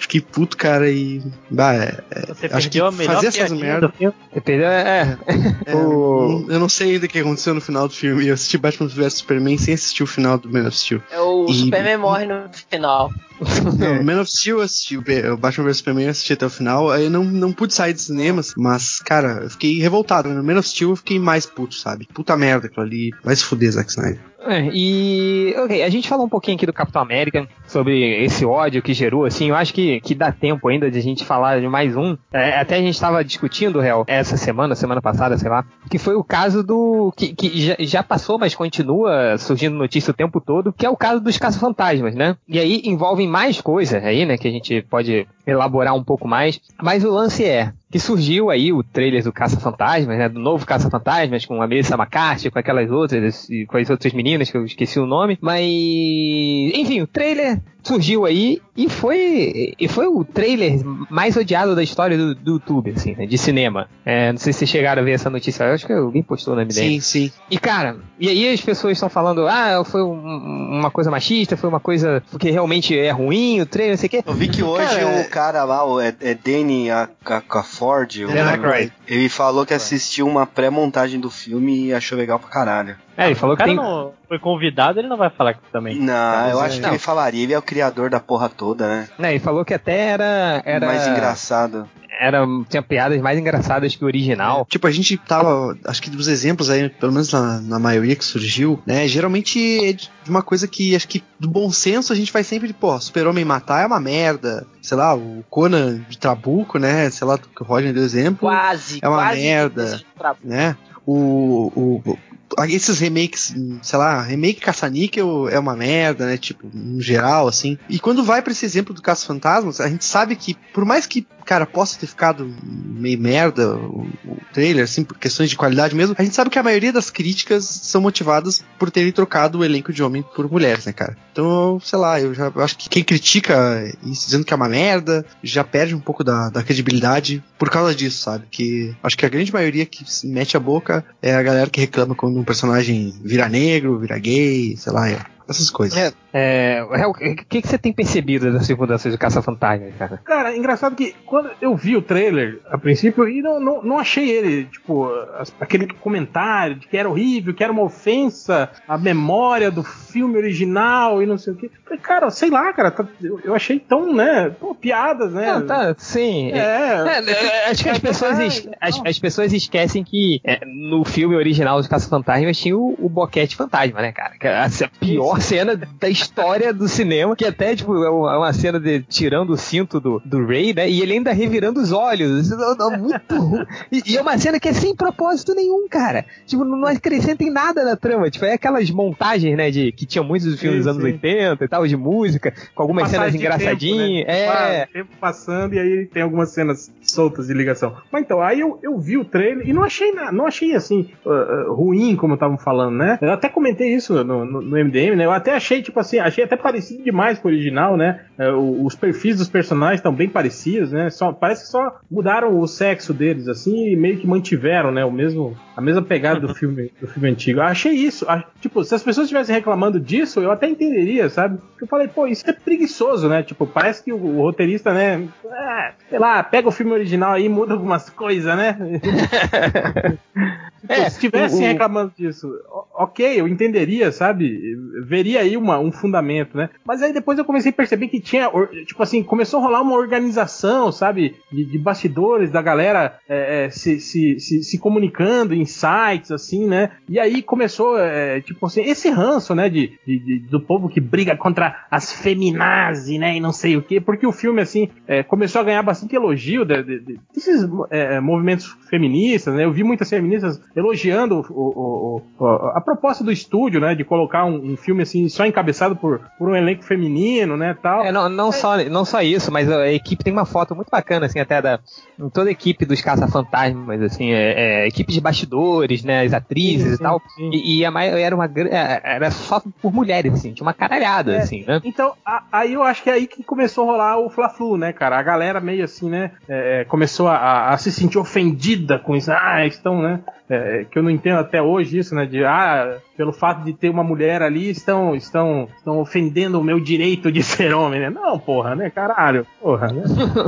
Fiquei puto, cara, e... Bah, é, Você acho perdeu que fazer essas merdas... Você perdeu, é... é o... Eu não sei ainda o que aconteceu no final do filme. Eu assisti Batman vs Superman sem assistir o final do Man of Steel. É, o e... Superman morre no final. Não, Man of Steel eu assisti, o Batman vs Superman eu assisti até o final. Aí eu não, não pude sair dos cinemas, mas, cara, eu fiquei revoltado. No Man of Steel eu fiquei mais puto, sabe? Puta merda aquilo ali. Vai se fuder, Zack Snyder. É, e, ok, a gente falou um pouquinho aqui do Capitão América, sobre esse ódio que gerou, assim, eu acho que, que dá tempo ainda de a gente falar de mais um, é, até a gente tava discutindo, réu, essa semana, semana passada, sei lá, que foi o caso do, que, que já, já passou, mas continua surgindo notícia o tempo todo, que é o caso dos Caça-Fantasmas, né, e aí envolvem mais coisas aí, né, que a gente pode elaborar um pouco mais, mas o lance é... que surgiu aí o trailer do Caça-Fantasmas, né, do novo Caça-Fantasmas, com a Melissa McCarthy, com aquelas outras, com as outras meninas, que eu esqueci o nome, mas... Enfim, o trailer surgiu aí e foi, e foi o trailer mais odiado da história do, do YouTube, assim, né, de cinema. É, não sei se vocês chegaram a ver essa notícia, eu acho que alguém postou na M D M. Sim, sim. E, cara, e aí as pessoas estão falando, ah, foi um, uma coisa machista, foi uma coisa que realmente é ruim, o trailer, não sei o quê. Eu vi que hoje cara, o cara lá, o, é, é Danny a, a, a Ford, nome, ele falou que assistiu uma pré-montagem do filme e achou legal pra caralho. É, ele falou que tem... não foi convidado, ele não vai falar também. Não, eu acho que não. Ele falaria, ele é o criador da porra toda, né? Não, ele falou que até era... era... mais engraçado. Era, tinha piadas mais engraçadas que o original. É, tipo, a gente tava... Acho que dos exemplos aí, pelo menos na, na maioria que surgiu, né? Geralmente é de uma coisa que, acho que do bom senso, a gente faz sempre de, pô, Super-Homem matar é uma merda. Sei lá, o Conan de Trabuco, né? Sei lá, que o Rodney deu exemplo. Quase, é uma quase merda, né? O... o esses remakes, sei lá, remake caça-níquel é uma merda, né, tipo, no geral, assim, e quando vai pra esse exemplo do Caça-Fantasmas, a gente sabe que, por mais que, cara, possa ter ficado meio merda o, o trailer, assim, por questões de qualidade mesmo, a gente sabe que a maioria das críticas são motivadas por terem trocado o elenco de homem por mulheres, né, cara, então, sei lá, eu já eu acho que quem critica isso dizendo que é uma merda, já perde um pouco da, da credibilidade por causa disso, sabe, que acho que a grande maioria que se mete a boca é a galera que reclama quando um personagem vira negro, vira gay, sei lá, essas coisas. É, é, é, o que, que você tem percebido das circunstâncias do Caça-Fantasmas, cara? Cara, é engraçado que quando eu vi o trailer, a princípio, e não, não, não achei ele, tipo, aquele comentário de que era horrível, que era uma ofensa à memória do filme original e não sei o quê. Cara, sei lá, cara, tá, eu, eu achei tão, né, pô, piadas, né? Não, tá, sim. É, é, é, acho que as pessoas, es, as, as pessoas esquecem que é, no filme original do Caça-Fantasmas tinha o, o boquete fantasma, né, cara? A pior cena da história do cinema, que até, tipo, é uma cena de tirando o cinto do, do Ray, né, e ele ainda revirando os olhos, muito e, e é uma cena que é sem propósito nenhum, cara, tipo, não acrescenta em nada na trama, tipo, é aquelas montagens, né, de, que tinha muitos filmes sim, dos anos sim. oitenta e tal, de música, com algumas passagem cenas engraçadinhas, tempo, né? É... Ah, tempo passando e aí tem algumas cenas soltas de ligação, mas então, aí eu, eu vi o trailer e não achei nada, não achei assim uh, uh, ruim, como estavam falando, né, eu até comentei isso no, no, no M D M, né. Eu até achei, tipo assim, achei até parecido demais com o original, né? Os perfis dos personagens estão bem parecidos, né? Só, parece que só mudaram o sexo deles, assim, e meio que mantiveram, né? O mesmo, a mesma pegada do filme, do filme antigo. Eu achei isso. A, tipo, se as pessoas estivessem reclamando disso, eu até entenderia, sabe? Porque eu falei, pô, isso é preguiçoso, né? Tipo, parece que o, o roteirista, né? Ah, sei lá, pega o filme original aí e muda algumas coisas, né? Tipo, é, se estivessem reclamando disso... Ó, ok, eu entenderia, sabe? Veria aí uma, um fundamento, né? Mas aí depois eu comecei a perceber que tinha, tipo assim, começou a rolar uma organização, sabe? De, de bastidores, da galera é, é, se, se, se, se comunicando em sites, assim, né? E aí começou, é, tipo assim, esse ranço, né? De, de, de, do povo que briga contra as feminazes, né? E não sei o quê. Porque o filme, assim, é, começou a ganhar bastante elogio de, de, de, desses é, movimentos feministas, né? Eu vi muitas feministas elogiando o, o, o, a proposta do estúdio, né? De colocar um, um filme, assim, só encabeçado por, por um elenco feminino, né? Tal. É, não, não, é. Só, não só isso, mas a equipe tem uma foto muito bacana, assim, até da... Toda a equipe dos Caça-Fantasmas, assim, é, é, equipe de bastidores, né? As atrizes sim, sim, e tal. Sim. E, e a maior era uma... Era só por mulheres, assim. Tinha uma caralhada, é, assim, né? Então, a, aí eu acho que é aí que começou a rolar o Fla-Flu, né, cara? A galera meio assim, né? É, começou a, a se sentir ofendida com isso. Ah, estão, né? É, que eu não entendo até hoje isso, né? De, ah, pelo fato de ter uma mulher ali, estão, estão, estão ofendendo o meu direito de ser homem, né? Não, porra, né? Caralho, porra, né?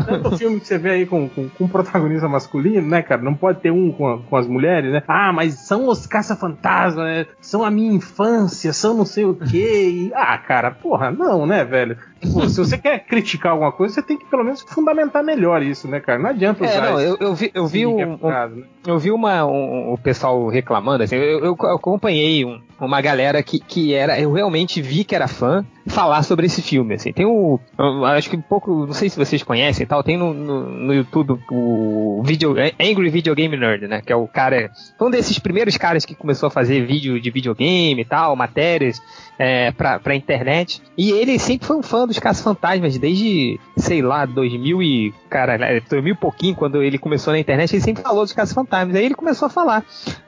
Tanto filme que você vê aí com, com, com protagonista masculino, né, cara? Não pode ter um com, a, com as mulheres, né? Ah, mas são os Caça-Fantasmas, né? São a minha infância, são não sei o quê. E, ah, cara, porra, não, né, velho? Tipo, se você quer criticar alguma coisa, você tem que pelo menos fundamentar melhor isso, né, cara? Não adianta usar é, não, eu, eu vi, eu vi um, caso, né? Eu vi uma... Um, o pessoal reclamando, assim, eu, eu acompanhei um, uma galera que, que era, eu realmente vi que era fã falar sobre esse filme, assim, tem o um, acho que um pouco, não sei se vocês conhecem e tal, tem no, no, no YouTube o video, Angry Video Game Nerd, né, que é o cara, um desses primeiros caras que começou a fazer vídeo de videogame e tal, matérias é, pra, pra internet, e ele sempre foi um fã dos Caça-Fantasmas, desde sei lá, dois mil e cara, dois mil e pouquinho, quando ele começou na internet, ele sempre falou dos Caça-Fantasmas, aí ele começou a falar.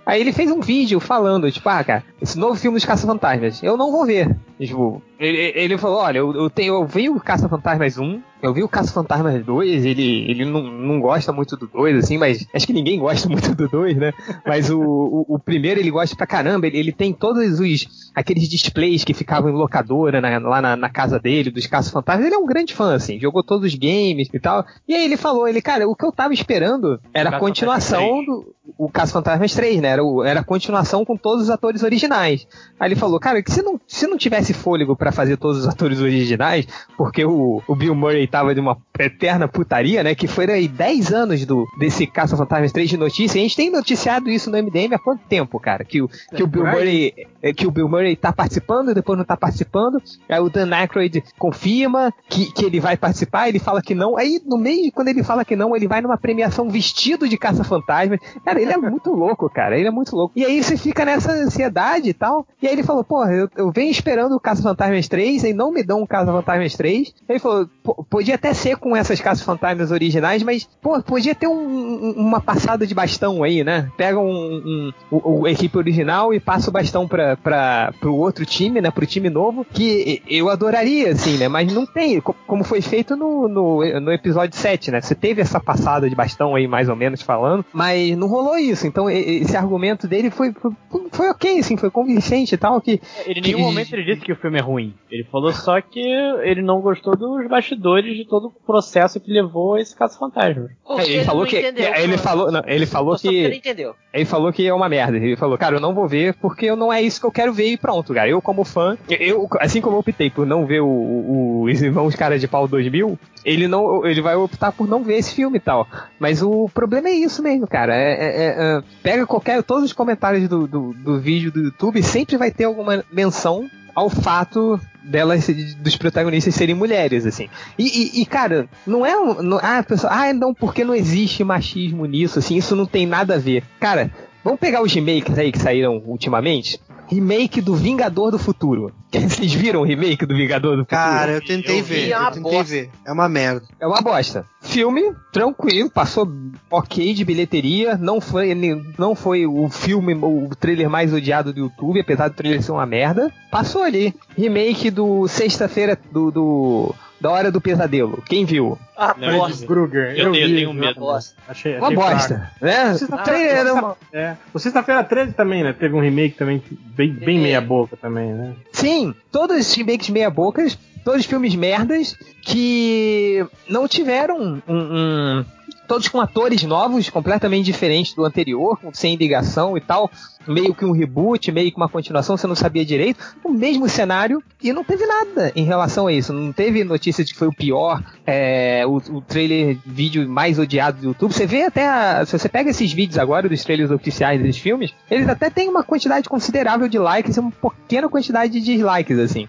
Aí ele fez um vídeo falando, tipo, ah, cara, esse novo filme dos Caça-Fantasmas, eu não vou ver. Tipo, ele, ele falou, olha, eu, eu, tenho, eu vi o Caça-Fantasmas um, eu vi o Caça-Fantasmas dois, ele, ele não, não gosta muito do dois, assim, mas acho que ninguém gosta muito do dois, né? Mas o, o, o primeiro ele gosta pra caramba, ele, ele tem todos os, aqueles displays que ficavam em locadora, na, lá na, na casa dele, dos Caça-Fantasmas, ele é um grande fã, assim, jogou todos os games e tal. E aí ele falou, ele, cara, o que eu tava esperando era a continuação do o Caça-Fantasmas três, né? Era, o, era a continuação com todos os atores originais. Aí ele falou, cara, que se não, se não tivesse fôlego pra fazer todos os atores originais, porque o, o Bill Murray tava de uma eterna putaria, né? Que foram aí dez anos do, desse Caça-Fantasmas três de notícia, e a gente tem noticiado isso no M D M há quanto tempo, cara? Que o, que o, Bill, Murray, que o Bill Murray tá participando, depois não tá participando, aí o Dan Aykroyd confirma que, que ele vai participar, ele fala que não, aí no meio, quando ele fala que não, ele vai numa premiação vestido de Caça-Fantasmas. Cara, ele é muito louco, cara, ele é muito louco. E aí você fica nessa ansiedade e tal, e aí ele falou, porra, eu, eu venho esperando o Caça-Fantasmas três, aí não me dão um Caça-Fantasmas três, aí ele falou, podia até ser com essas Caça-Fantasmas originais, mas, pô, podia ter um, um, uma passada de bastão aí, né? Pega um, um, um, a equipe original e passa o bastão pra, pra, pro outro time, né? Pro time novo, que eu adoraria, assim, né? Mas não tem, como foi feito no, no, no episódio sete, né? Você teve essa passada de bastão aí, mais ou menos, falando, mas não rolou isso. Então, esse argumento dele foi, foi, foi ok, assim, foi convincente e tal. Que, ele, em nenhum que... momento ele disse que o filme é ruim. Ele falou só que ele não gostou dos bastidores de todo o processo que levou a esse Caça-Fantasma. Ele, ele falou que entendeu, ele falou, não, ele falou que ele entendeu. Ele falou que é uma merda. Ele falou, cara, eu não vou ver porque eu não é isso que eu quero ver e pronto, cara. Eu como fã, eu assim como eu optei por não ver o, o os Irmãos Cara de Pau dois mil, ele não, ele vai optar por não ver esse filme e tal. Mas o problema é isso mesmo, cara. É, é, é, pega qualquer todos os comentários do, do, do vídeo do YouTube, sempre vai ter alguma menção ao fato delas, dos protagonistas serem mulheres, assim. E, e, e cara, não é um... Não, ah, pessoal, ah, não, porque não existe machismo nisso, assim, isso não tem nada a ver. Cara, vamos pegar os remakes aí que saíram ultimamente? Remake do Vingador do Futuro. Vocês viram o remake do Vingador do Futuro? Cara, eu tentei eu ver, eu tentei bosta. ver. É uma merda. É uma bosta. Filme, tranquilo, passou ok de bilheteria, não foi, não foi o filme, o trailer mais odiado do YouTube, apesar do trailer ser uma merda. Passou ali. Remake do Sexta-feira do... do da Hora do Pesadelo. Quem viu? Ah, bosta. Kruger. Eu, eu, eu vi, tenho medo. Bosta. Achei, achei uma bosta. Né? Sexta-feira é. Sexta-feira treze também, né? Teve um remake também bem, bem meia boca também, né? Sim, todos os remakes meia bocas, todos os filmes merdas que não tiveram um... um, um todos com atores novos, completamente diferentes do anterior, sem ligação e tal, meio que um reboot, meio que uma continuação, você não sabia direito, o mesmo cenário, e não teve nada em relação a isso, não teve notícia de que foi o pior, é, o, o trailer vídeo mais odiado do YouTube, você vê até, a, se você pega esses vídeos agora dos trailers oficiais dos filmes, eles até têm uma quantidade considerável de likes e uma pequena quantidade de dislikes, assim.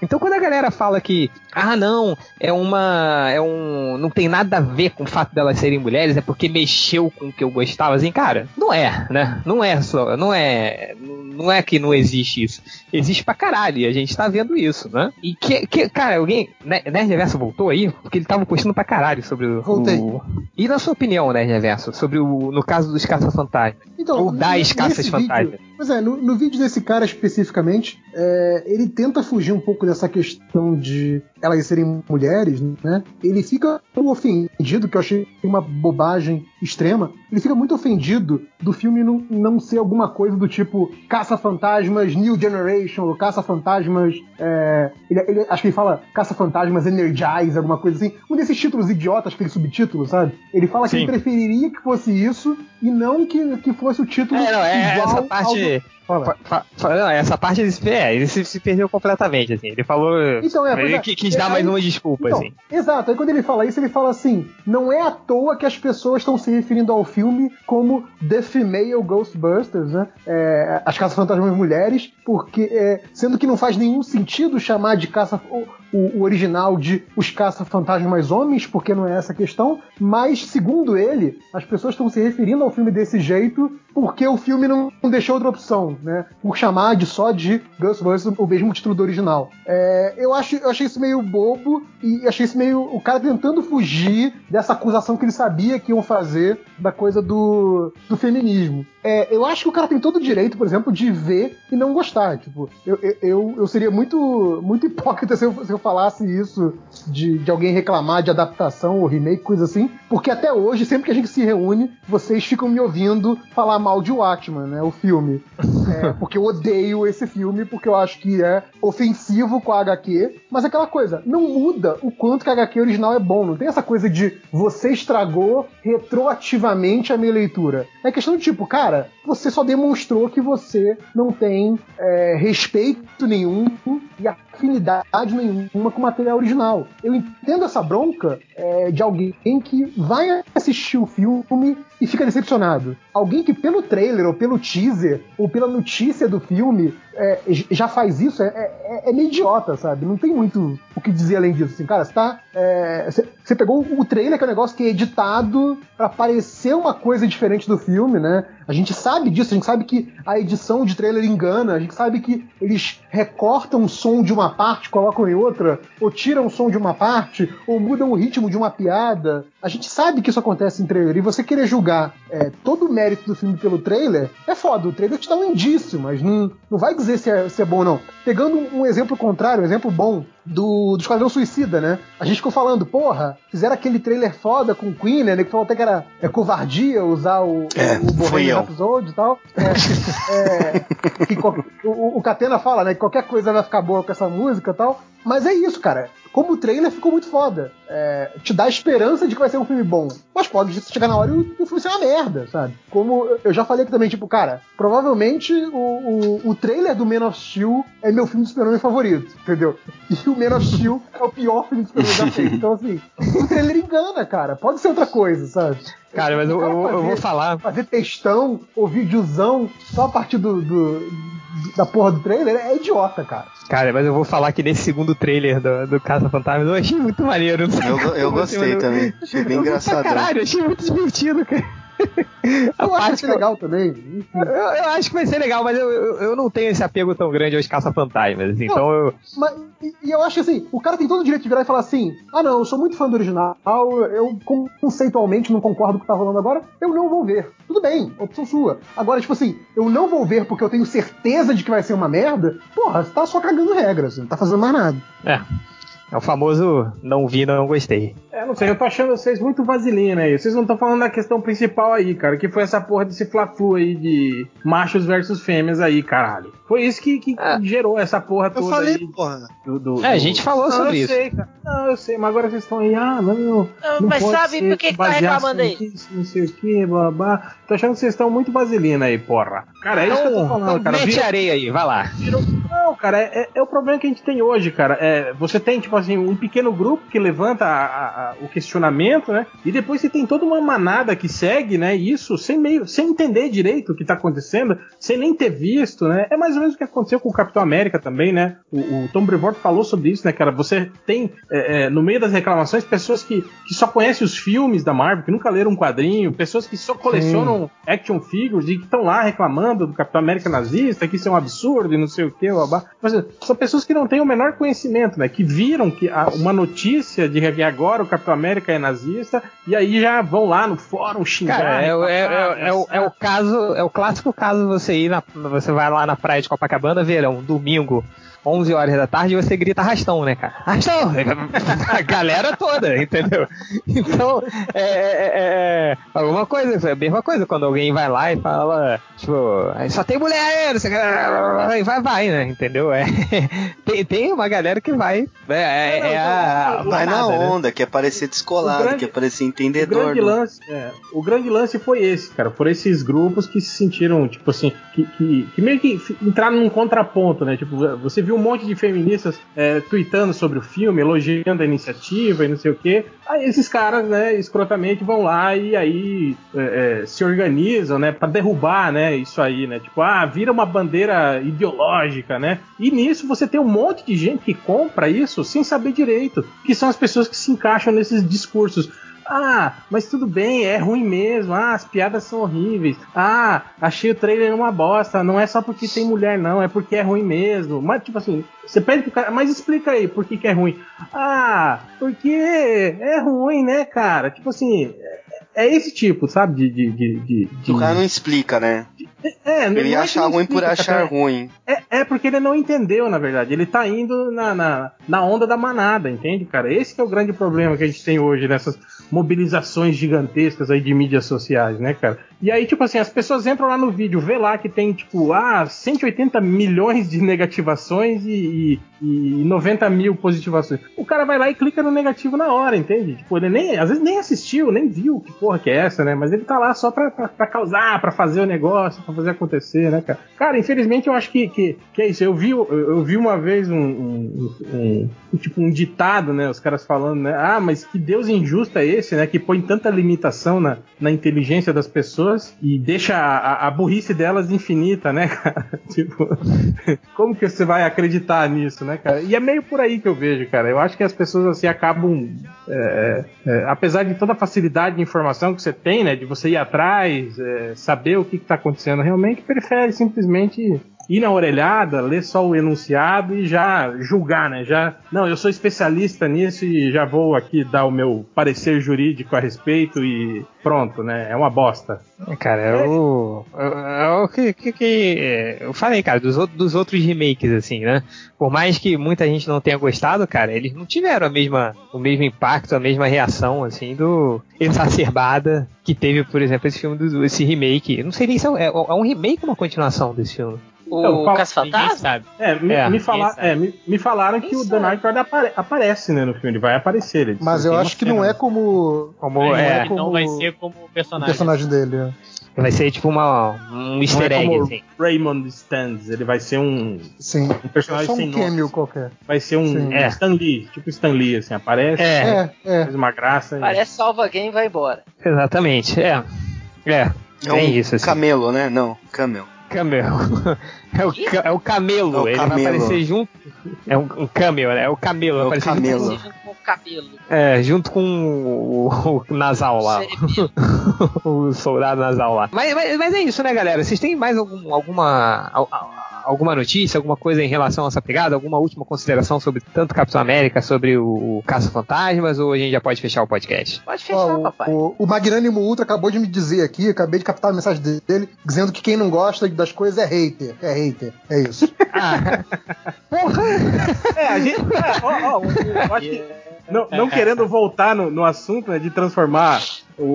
Então quando a galera fala que, ah não, é uma, é um, não tem nada a ver com o fato delas serem mulheres, é porque mexeu com o que eu gostava, assim, cara, não é, né, não é só, não é, não é que não existe isso, existe pra caralho, e a gente tá vendo isso, né, e que, que cara, alguém, Nerd Reverso voltou aí, porque ele tava postando pra caralho sobre o... Voltei. O... E na sua opinião, Nerd Reverso, sobre o, no caso dos caça-fantasmas, então, ou das caças-fantasmas? Pois é, no, no vídeo desse cara especificamente, é, ele tenta fugir um pouco dessa questão de elas serem mulheres, né? Ele fica ofendido, que eu achei uma bobagem extrema, ele fica muito ofendido do filme não, não ser alguma coisa do tipo Caça-Fantasmas New Generation, ou Caça-Fantasmas, é, ele, ele, acho que ele fala Caça-Fantasmas Energize, alguma coisa assim, um desses títulos idiotas que tem subtítulo, sabe? Ele fala Sim. que ele preferiria que fosse isso e não que, que fosse o título é, não, é, igual essa parte... ao... Fa, fa, fa, não, essa parte ele se, é, ele se, se perdeu completamente, assim. Ele falou. Então, é, ele é, quis é, dar aí, mais uma desculpa, então, assim. Exato, aí quando ele fala isso, ele fala assim: não é à toa que as pessoas estão se referindo ao filme como The Female Ghostbusters, né? É, as Caça-Fantasmas Mulheres, porque. É, sendo que não faz nenhum sentido chamar de caça. Ou, O, o original de Os Caça-Fantasmas Homens, porque não é essa a questão, mas, segundo ele, as pessoas estão se referindo ao filme desse jeito porque o filme não deixou outra opção, né? Por chamar de só de Ghostbusters o mesmo título do original. É, eu, acho, eu achei isso meio bobo e achei isso meio... o cara tentando fugir dessa acusação que ele sabia que iam fazer da coisa do, do feminismo. É, eu acho que o cara tem todo o direito, por exemplo, de ver e não gostar. Tipo, eu, eu, eu seria muito, muito hipócrita se eu, se eu falasse isso de, de alguém reclamar de adaptação ou remake, coisa assim, porque até hoje, sempre que a gente se reúne, vocês ficam me ouvindo falar mal de Watchmen, né, o filme. É, porque eu odeio esse filme, porque eu acho que é ofensivo com a agá quê, mas aquela coisa, não muda o quanto que a agá quê original é bom, não tem essa coisa de você estragou retroativamente a minha leitura. É questão do tipo, cara, você só demonstrou que você não tem é, respeito nenhum e afinidade nenhuma uma com material original. Eu entendo essa bronca é, de alguém que vai assistir o filme e fica decepcionado. Alguém que pelo trailer, ou pelo teaser, ou pela notícia do filme, é, já faz isso, é, é, é meio idiota, sabe? Não tem muito o que dizer além disso. Assim, cara, você tá, é, você pegou o trailer, que é um negócio que é editado pra parecer uma coisa diferente do filme, né? A gente sabe disso, a gente sabe que a edição de trailer engana, a gente sabe que eles recortam o som de uma parte, colocam em outra, ou tiram o som de uma parte, ou mudam o ritmo de uma piada. A gente sabe que isso acontece em trailer, e você querer julgar é, todo o mérito do filme pelo trailer é foda, o trailer te dá um indício, mas não, não vai dizer se é, se é bom ou não. Pegando um exemplo contrário, um exemplo bom, do, do Esquadrão Suicida, né? A gente ficou falando, porra, fizeram aquele trailer foda com o Queen, né? Que falou até que era é, covardia usar o, é, o Borrego no episódio e tal. É, é, que, o, o Catena fala, né? Que qualquer coisa vai ficar boa com essa música e tal. Mas é isso, cara. Como o trailer ficou muito foda. É, te dá a esperança de que vai ser um filme bom. Mas pode chegar na hora e o filme ser uma merda, sabe? Como eu já falei aqui também, tipo, cara, provavelmente o, o, o trailer do Man of Steel é meu filme de super-homem favorito, entendeu? E o Man of Steel é o pior filme de super-homem da feita. Então, assim, o trailer engana, cara. Pode ser outra coisa, sabe? Cara, mas eu, cara eu, fazer, eu vou falar... Fazer textão ou videozão só a partir do... do da porra do trailer, é idiota, cara. Cara, mas eu vou falar que nesse segundo trailer do, do Caça-Fantasmas eu achei muito maneiro. Eu, eu, eu gostei eu, também. Achei bem engraçado. Caralho, achei muito divertido, cara. A eu acho que vai ser legal também. Eu, eu acho que vai ser legal, mas eu, eu, eu não tenho esse apego tão grande aos caça-fantasmas. Assim, então eu... Mas, e, e eu acho que assim, o cara tem todo o direito de virar e falar assim: ah não, eu sou muito fã do original, eu conceitualmente não concordo com o que tá rolando agora, eu não vou ver. Tudo bem, opção sua. Agora, tipo assim, eu não vou ver porque eu tenho certeza de que vai ser uma merda, porra, você tá só cagando regras, assim, não tá fazendo mais nada. É. É o famoso não vi, não gostei. É, não sei, eu tô achando vocês muito vaselina aí. Vocês não estão falando da questão principal aí, cara, que foi essa porra desse fla-flu aí de machos versus fêmeas aí, caralho. Foi isso que, que é. gerou essa porra eu toda falei, aí. Porra. Do, do, é, a gente do... falou não, sobre eu isso. Sei, cara. Não, eu sei, mas agora vocês estão aí, ah, não, não, não mas pode sabe ser por que, que tá reclamando aí? Isso, não sei o que, blá blá. Tô achando que vocês estão muito vaselina aí, porra. Cara, é não, isso que eu tô falando, não, cara. Mete vira... areia aí, vai lá. Não, cara, é, é o problema que a gente tem hoje, cara. É, você tem, tipo assim, um pequeno grupo que levanta a, a, a, o questionamento, né? E depois você tem toda uma manada que segue, né? Isso sem meio, sem entender direito o que tá acontecendo, sem nem ter visto, né? É mais o que aconteceu com o Capitão América também, né? O, o Tom Brevoort falou sobre isso, né, cara? Você tem, é, é, no meio das reclamações, pessoas que, que só conhecem os filmes da Marvel, que nunca leram um quadrinho, pessoas que só colecionam Sim. action figures e que estão lá reclamando do Capitão América nazista, que isso é um absurdo e não sei o que, babá. Mas são pessoas que não têm o menor conhecimento, né? Que viram que a, uma notícia de que agora o Capitão América é nazista e aí já vão lá no fórum xingar. Cara, é, é, é, é, é, o, é o caso, é o clássico caso você ir na, você vai lá na praia de Copacabana, verão, domingo, onze horas da tarde, você grita arrastão, né, cara? Arrastão! A galera toda, entendeu? Então, é, é, é... alguma coisa, é a mesma coisa quando alguém vai lá e fala, tipo, só tem mulher aí, não sei o que, vai, vai, né, entendeu? É, tem, tem uma galera que vai, é, é a... vai na onda, né? Quer parecer descolado, grande, quer parecer entendedor. O grande, lance, é, o grande lance foi esse, cara, foram esses grupos que se sentiram, tipo assim, que, que, que meio que entraram num contraponto, né, tipo, você viu um monte de feministas é, tweetando sobre o filme, elogiando a iniciativa e não sei o que, aí esses caras, né, escrotamente vão lá e aí é, é, se organizam, né, pra derrubar, né, isso aí, né, tipo, ah, vira uma bandeira ideológica, né, e nisso você tem um monte de gente que compra isso sem saber direito, que são as pessoas que se encaixam nesses discursos. Ah, mas tudo bem, é ruim mesmo. Ah, as piadas são horríveis. Ah, achei o trailer uma bosta. Não é só porque tem mulher, não. É porque é ruim mesmo. Mas, tipo assim, você pede pro cara... Mas explica aí por que que é ruim. Ah, porque é ruim, né, cara? Tipo assim... É esse tipo, sabe? De, de, de, de... O cara não explica, né? É, ele não acha ruim por achar ruim. É, é porque ele não entendeu, na verdade. Ele tá indo na, na, na onda da manada, entende, cara? Esse que é o grande problema que a gente tem hoje nessas mobilizações gigantescas aí de mídias sociais, né, cara? E aí, tipo assim, as pessoas entram lá no vídeo, vê lá que tem, tipo, ah, cento e oitenta milhões de negativações e, e, e noventa mil positivações. O cara vai lá e clica no negativo na hora, entende? Tipo, ele nem, às vezes nem assistiu, nem viu que porra que é essa, né? Mas ele tá lá só pra, pra, pra causar, pra fazer o negócio, pra fazer acontecer, né, cara? Cara, infelizmente eu acho que, que, que é isso. Eu vi, eu, eu vi uma vez um, um, um, um, tipo, um ditado, né? Os caras falando, né? Ah, mas que Deus injusto é esse, né? Que põe tanta limitação na, na inteligência das pessoas e deixa a, a burrice delas infinita, né, cara? Tipo, como que você vai acreditar nisso, né, cara? E é meio por aí que eu vejo, cara. Eu acho que as pessoas, assim, acabam... É, é, apesar de toda a facilidade de informação que você tem, né, de você ir atrás, é, saber o que que tá acontecendo realmente, prefere simplesmente... ir na orelhada, ler só o enunciado e já julgar, né? Já, não, eu sou especialista nisso e já vou aqui dar o meu parecer jurídico a respeito e pronto, né? É uma bosta. Cara, é o... É o que, que, que... Eu falei, cara, dos, dos outros remakes, assim, né? Por mais que muita gente não tenha gostado, cara, eles não tiveram a mesma, o mesmo impacto, a mesma reação, assim, do exacerbada que teve, por exemplo, esse filme, do, esse remake. Eu não sei nem se é, é um remake ou uma continuação desse filme. Então, o Caça-Fantasmas? É, me, é, me, fala, é me, me falaram quem que o Dan Aykroyd apare, aparece, né, no filme, ele vai aparecer. Ele mas eu acho que cena, não é como... como é, não é então como vai ser como o personagem, personagem dele. Vai ser tipo uma, um easter egg. É assim. Raymond Stantz, ele vai ser um, Sim. um personagem sem nome. Um cameo qualquer. Vai ser um é. Stan Lee, tipo Stan Lee, assim, aparece, é, é. faz uma graça. Parece e... salva alguém e vai embora. Exatamente, é. É, é, um é isso. Assim. Camelo, né? Não, camelo. Camelo. É o, ca- é o camelo, é o ele camelo. Vai aparecer junto. É um, um camelo, né? É o camelo, é vai aparecer camelo. Junto com o cabelo. É, junto com o, o nasal lá. O soldado nasal lá. Mas, mas, mas é isso, né, galera? Vocês têm mais algum, alguma. alguma notícia, alguma coisa em relação a essa pegada? Alguma última consideração sobre tanto Capitão América, sobre o, o Caça-Fantasmas, ou a gente já pode fechar o podcast? Pode fechar, oh, papai. O, o Magnânimo Ultra acabou de me dizer aqui, acabei de captar a mensagem dele, dizendo que quem não gosta das coisas é hater. É hater. É isso. Ah. Porra! É, a gente... É, ó, ó, eu acho que... Não, não querendo voltar no, no assunto, né, de transformar o, o,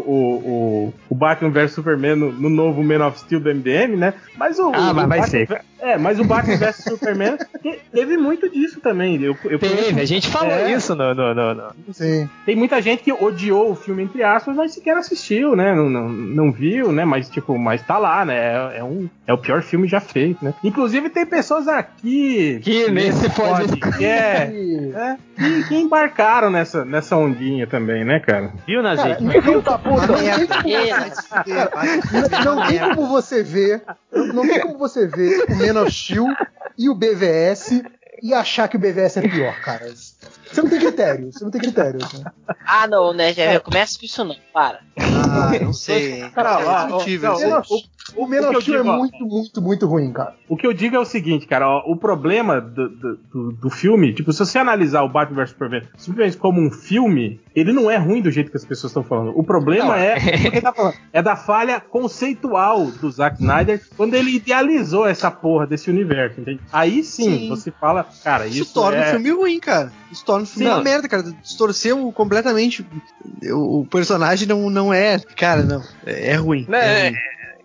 o, o Batman vs Superman no, no novo Man of Steel do M D M, né? Mas o, ah, o, mas o vai Batman, ser. É, mas o Batman vs Superman teve muito disso também. Eu, eu teve, pensei, a gente falou é, isso no, no, no, no. Sim. Tem muita gente que odiou o filme, entre aspas, mas sequer assistiu, né? Não, não, não viu, né? Mas, tipo, mas tá lá, né? É, é, um, é o pior filme já feito, né? Inclusive tem pessoas aqui que nesse pode que, é, é, que, que embarcaram nessa, nessa ondinha também, né, cara? Viu, Nazir? Filho da puta! Não tem como você ver, não tem como você ver o Man of Steel e o B V S e achar que o B V S é pior, cara. Você não tem critério, você não tem critério. Né? Ah, não, né? Já começa com isso, não, para. Ah, não sei. Cara, lá, ó, não, o, o Man of Steel é muito, muito, muito ruim, cara. O que eu digo é o seguinte, cara, ó, o problema do, do, do filme, tipo, se você analisar o Batman versus Superman simplesmente como um filme, ele não é ruim do jeito que as pessoas estão falando. O problema não. é porque tá falando, é da falha conceitual do Zack Snyder quando ele idealizou essa porra desse universo, entende? Aí sim, sim. você fala, cara, isso, isso torna é... o filme ruim, cara. Isso torna o filme Sim, uma merda, cara. Distorceu completamente. O personagem não, não é. Cara, não. É ruim. É, é ruim.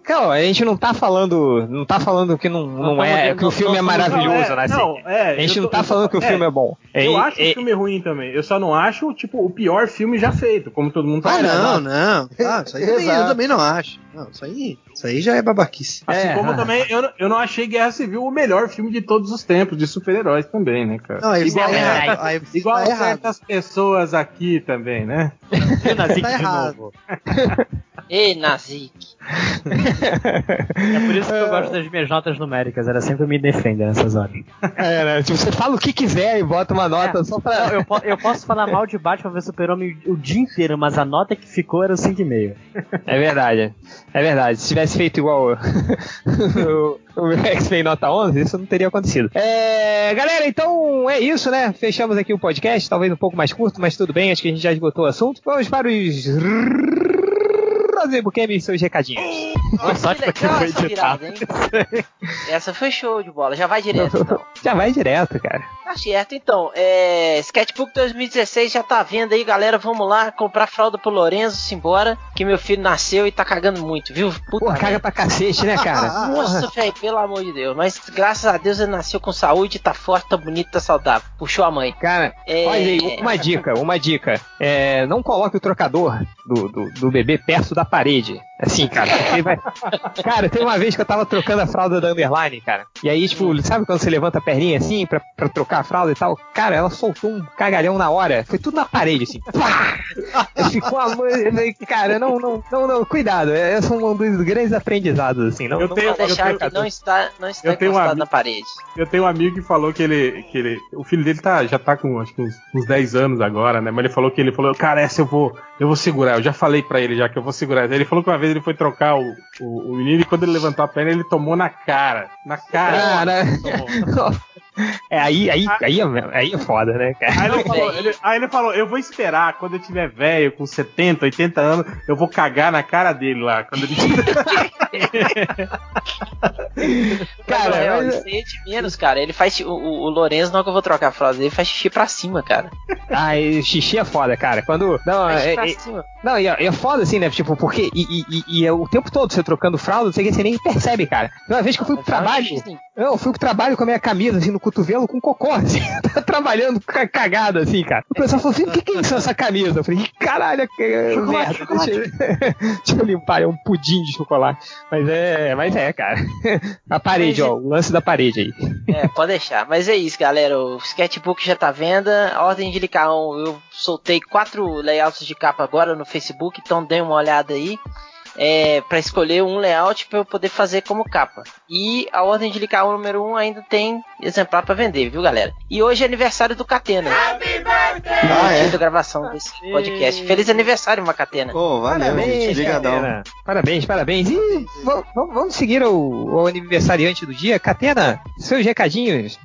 Não, a gente não tá falando. Não tá falando que não, não, não é. Que não, o filme não, é maravilhoso, né? É, a gente tô, não tá falando tô, que o é, filme é bom. É, eu é, acho é, o filme ruim também. Eu só não acho, tipo, o pior filme já feito, como todo mundo tá falando. Ah, não, não. Ah, isso aí também, eu também não acho. Não, isso aí. Isso aí já é babaquice. Assim é, como ah, também eu, eu não achei Guerra Civil o melhor filme de todos os tempos, de super-heróis também, né, cara? Não, igual tá é, igual tá a certas pessoas aqui também, né? E Nazik tá de errado. novo. Ei, Nazik. É por isso que eu gosto das minhas notas numéricas, era sempre me defender nessas horas. É, né? Tipo, você fala o que quiser e bota uma nota é, só pra... Eu, eu posso falar mal de Batman versus Super-Homem o dia inteiro, mas a nota que ficou era o cinco vírgula cinco. É verdade, é verdade. Se tivesse feito igual o, o X-Men nota onze, isso não teria acontecido. É, galera, então é isso, né? Fechamos aqui o podcast, talvez um pouco mais curto, mas tudo bem, acho que a gente já esgotou o assunto. Vamos para os... Buquemi, seus recadinhos. Nossa, que legal essa virada, hein? Essa foi show de bola. Já vai direto, então. Já vai direto, cara. Tá certo, então. É... Sketchbook dois mil e dezesseis já tá à venda aí, galera. Vamos lá comprar fralda pro Lorenzo, simbora. Que meu filho nasceu e tá cagando muito, viu? Puta Porra, caga pra cacete, né, cara? Nossa, velho, pelo amor de Deus. Mas graças a Deus ele nasceu com saúde, tá forte, tá bonito, tá saudável. Puxou a mãe. Cara, é... olha aí, uma dica, uma dica. É... Não coloque o trocador do, do, do bebê perto da parede. Assim, cara, vai... Cara, tem uma vez que eu tava trocando a fralda da Underline, cara. E aí, tipo, sabe quando você levanta a perninha assim pra, pra trocar a fralda e tal? Cara, ela soltou um cagalhão na hora. Foi tudo na parede, assim. Pá! Ficou a mãe. Cara, não, não, não, não. Cuidado. Esse é um dos grandes aprendizados, assim. Não, eu não tenho, vou deixar eu tenho, que não está, não está encostado na parede. Eu tenho um amigo que falou que ele. Que ele o filho dele tá, já tá com acho que uns, uns dez anos agora, né? Mas ele falou que ele falou, cara, essa eu vou. Eu vou segurar. Eu já falei pra ele já que eu vou segurar. Ele falou que uma vez ele foi trocar o, o, o menino e quando ele levantou a perna, ele tomou na cara. Na cara. cara. É, aí, aí, aí, aí é foda, né, cara? Aí ele, falou, ele, aí ele falou, eu vou esperar, quando eu tiver velho, com setenta, oitenta anos, eu vou cagar na cara dele lá. Quando ele... Cara, é, mas... isso aí é de menos, cara. Ele faz, o, o Lourenço, não que eu vou trocar a frase, ele faz xixi pra cima, cara. Ah, xixi é foda, cara. Quando... Não, é, pra é, cima. não é, é foda assim, né? Tipo, porque... E, e, e, e é o tempo todo você trocando fralda, não sei o que, você nem percebe, cara. Uma vez que eu fui pro trabalho... Eu fui pro trabalho com a minha camisa, assim, no cotovelo, com cocô, assim, tá trabalhando cagado, assim, cara. O pessoal falou assim, o que, que é isso essa camisa? Eu falei, caralho, que merda, chocolate. Deixa, deixa eu limpar, é um pudim de chocolate. Mas é, mas é, cara. A parede, mas, ó, o lance da parede aí. É, pode deixar. Mas é isso, galera, o sketchbook já tá à venda, a ordem de Licaon, eu soltei quatro layouts de capa agora no Facebook, então dê uma olhada aí. É, para escolher um layout para eu poder fazer como capa. E a ordem de Licaon número um ainda tem exemplar para vender, viu, galera? E hoje é aniversário do Catena. Happy birthday! Ah, é? Da gravação desse podcast. Feliz aniversário, Macatena. Oh, valeu, parabéns, gente. Catena. Parabéns, parabéns. E vamos seguir o, o aniversariante do dia. Catena, seus recadinhos.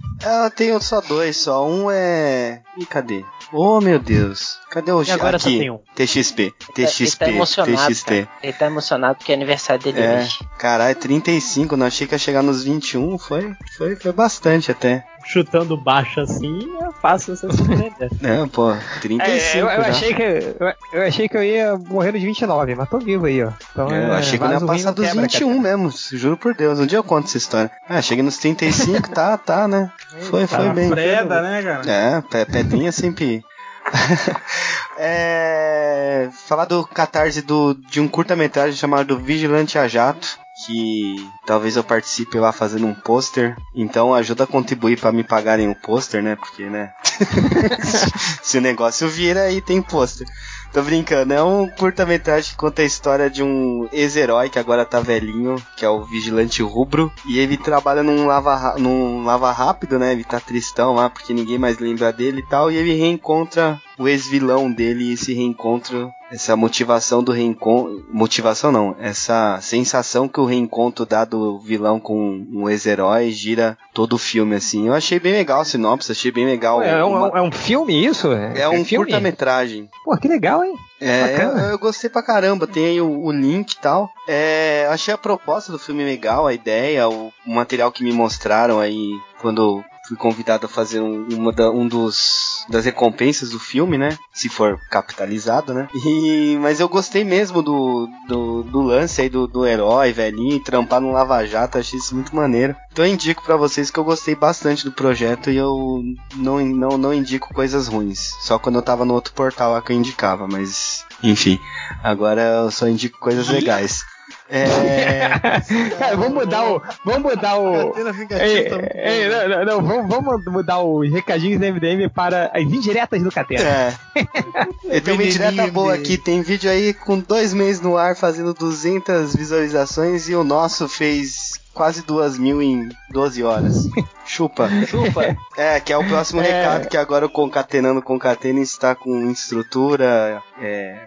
Eu tenho só dois, só. Um é... Ih, cadê? Oh, meu Deus. Cadê o... E agora aqui. Só tem um. T X P. T X P. Ele tá emocionado, T X T. Ele tá emocionado porque é aniversário dele hoje. É. Caralho, trinta e cinco. Não achei que ia chegar nos vinte e um. Foi, foi, foi bastante até. chutando baixo assim, é fácil você surpreender. Não, pô, trinta e cinco. É, eu, eu, achei que, eu, eu achei que eu ia morrer nos vinte e nove, mas tô vivo aí, ó. Então, eu, é, eu achei que eu ia passar dos quebra, vinte e um cara. Mesmo, juro por Deus. Um dia eu conto essa história. Ah, cheguei nos trinta e cinco, tá, tá, né? Foi, tá foi bem. Preda, né, cara? É, pedrinha sempre. É, falar do catarse do, de um curta-metragem chamado Vigilante a Jato, que talvez eu participe lá fazendo um pôster, então ajuda a contribuir pra me pagarem o pôster, né, porque, né, se o negócio vira, aí tem pôster. Tô brincando, é um curta-metragem que conta a história de um ex-herói que agora tá velhinho, que é o Vigilante Rubro, e ele trabalha num lava, num lava rápido, né, ele tá tristão lá, porque ninguém mais lembra dele e tal, e ele reencontra o ex-vilão dele, e esse reencontro, essa motivação do reencontro, motivação não, essa sensação que o reencontro dá do vilão com um ex-herói gira todo o filme, assim. Eu achei bem legal a sinopse, achei bem legal. É um, uma... é um filme isso? É, é um filme? Curta-metragem. Pô, que legal, hein? É, eu, eu gostei pra caramba, tem aí o, o link e tal. É, achei a proposta do filme legal, a ideia, o, o material que me mostraram aí quando... fui convidado a fazer um, uma da, um dos das recompensas do filme, né? Se for capitalizado, né? E, mas eu gostei mesmo do, do, do lance aí do, do herói velhinho trampar no Lava Jato, achei isso muito maneiro. Então eu indico pra vocês que eu gostei bastante do projeto e eu não, não, não indico coisas ruins. Só quando eu tava no outro portal lá que eu indicava, mas enfim. Agora eu só indico coisas legais. É... Cara, vamos mudar o... Vamos mudar o... Ei, ei, não, não, não, vamos, vamos mudar os recadinhos do M D M para as indiretas do Catena. É. Eu tenho uma indireta boa aqui. Tem vídeo aí com dois meses no ar fazendo duzentas visualizações e o nosso fez quase duas mil em doze horas. Chupa. Chupa. É, que é o próximo é... recado, que agora o Concatenando Concatena está com estrutura... É...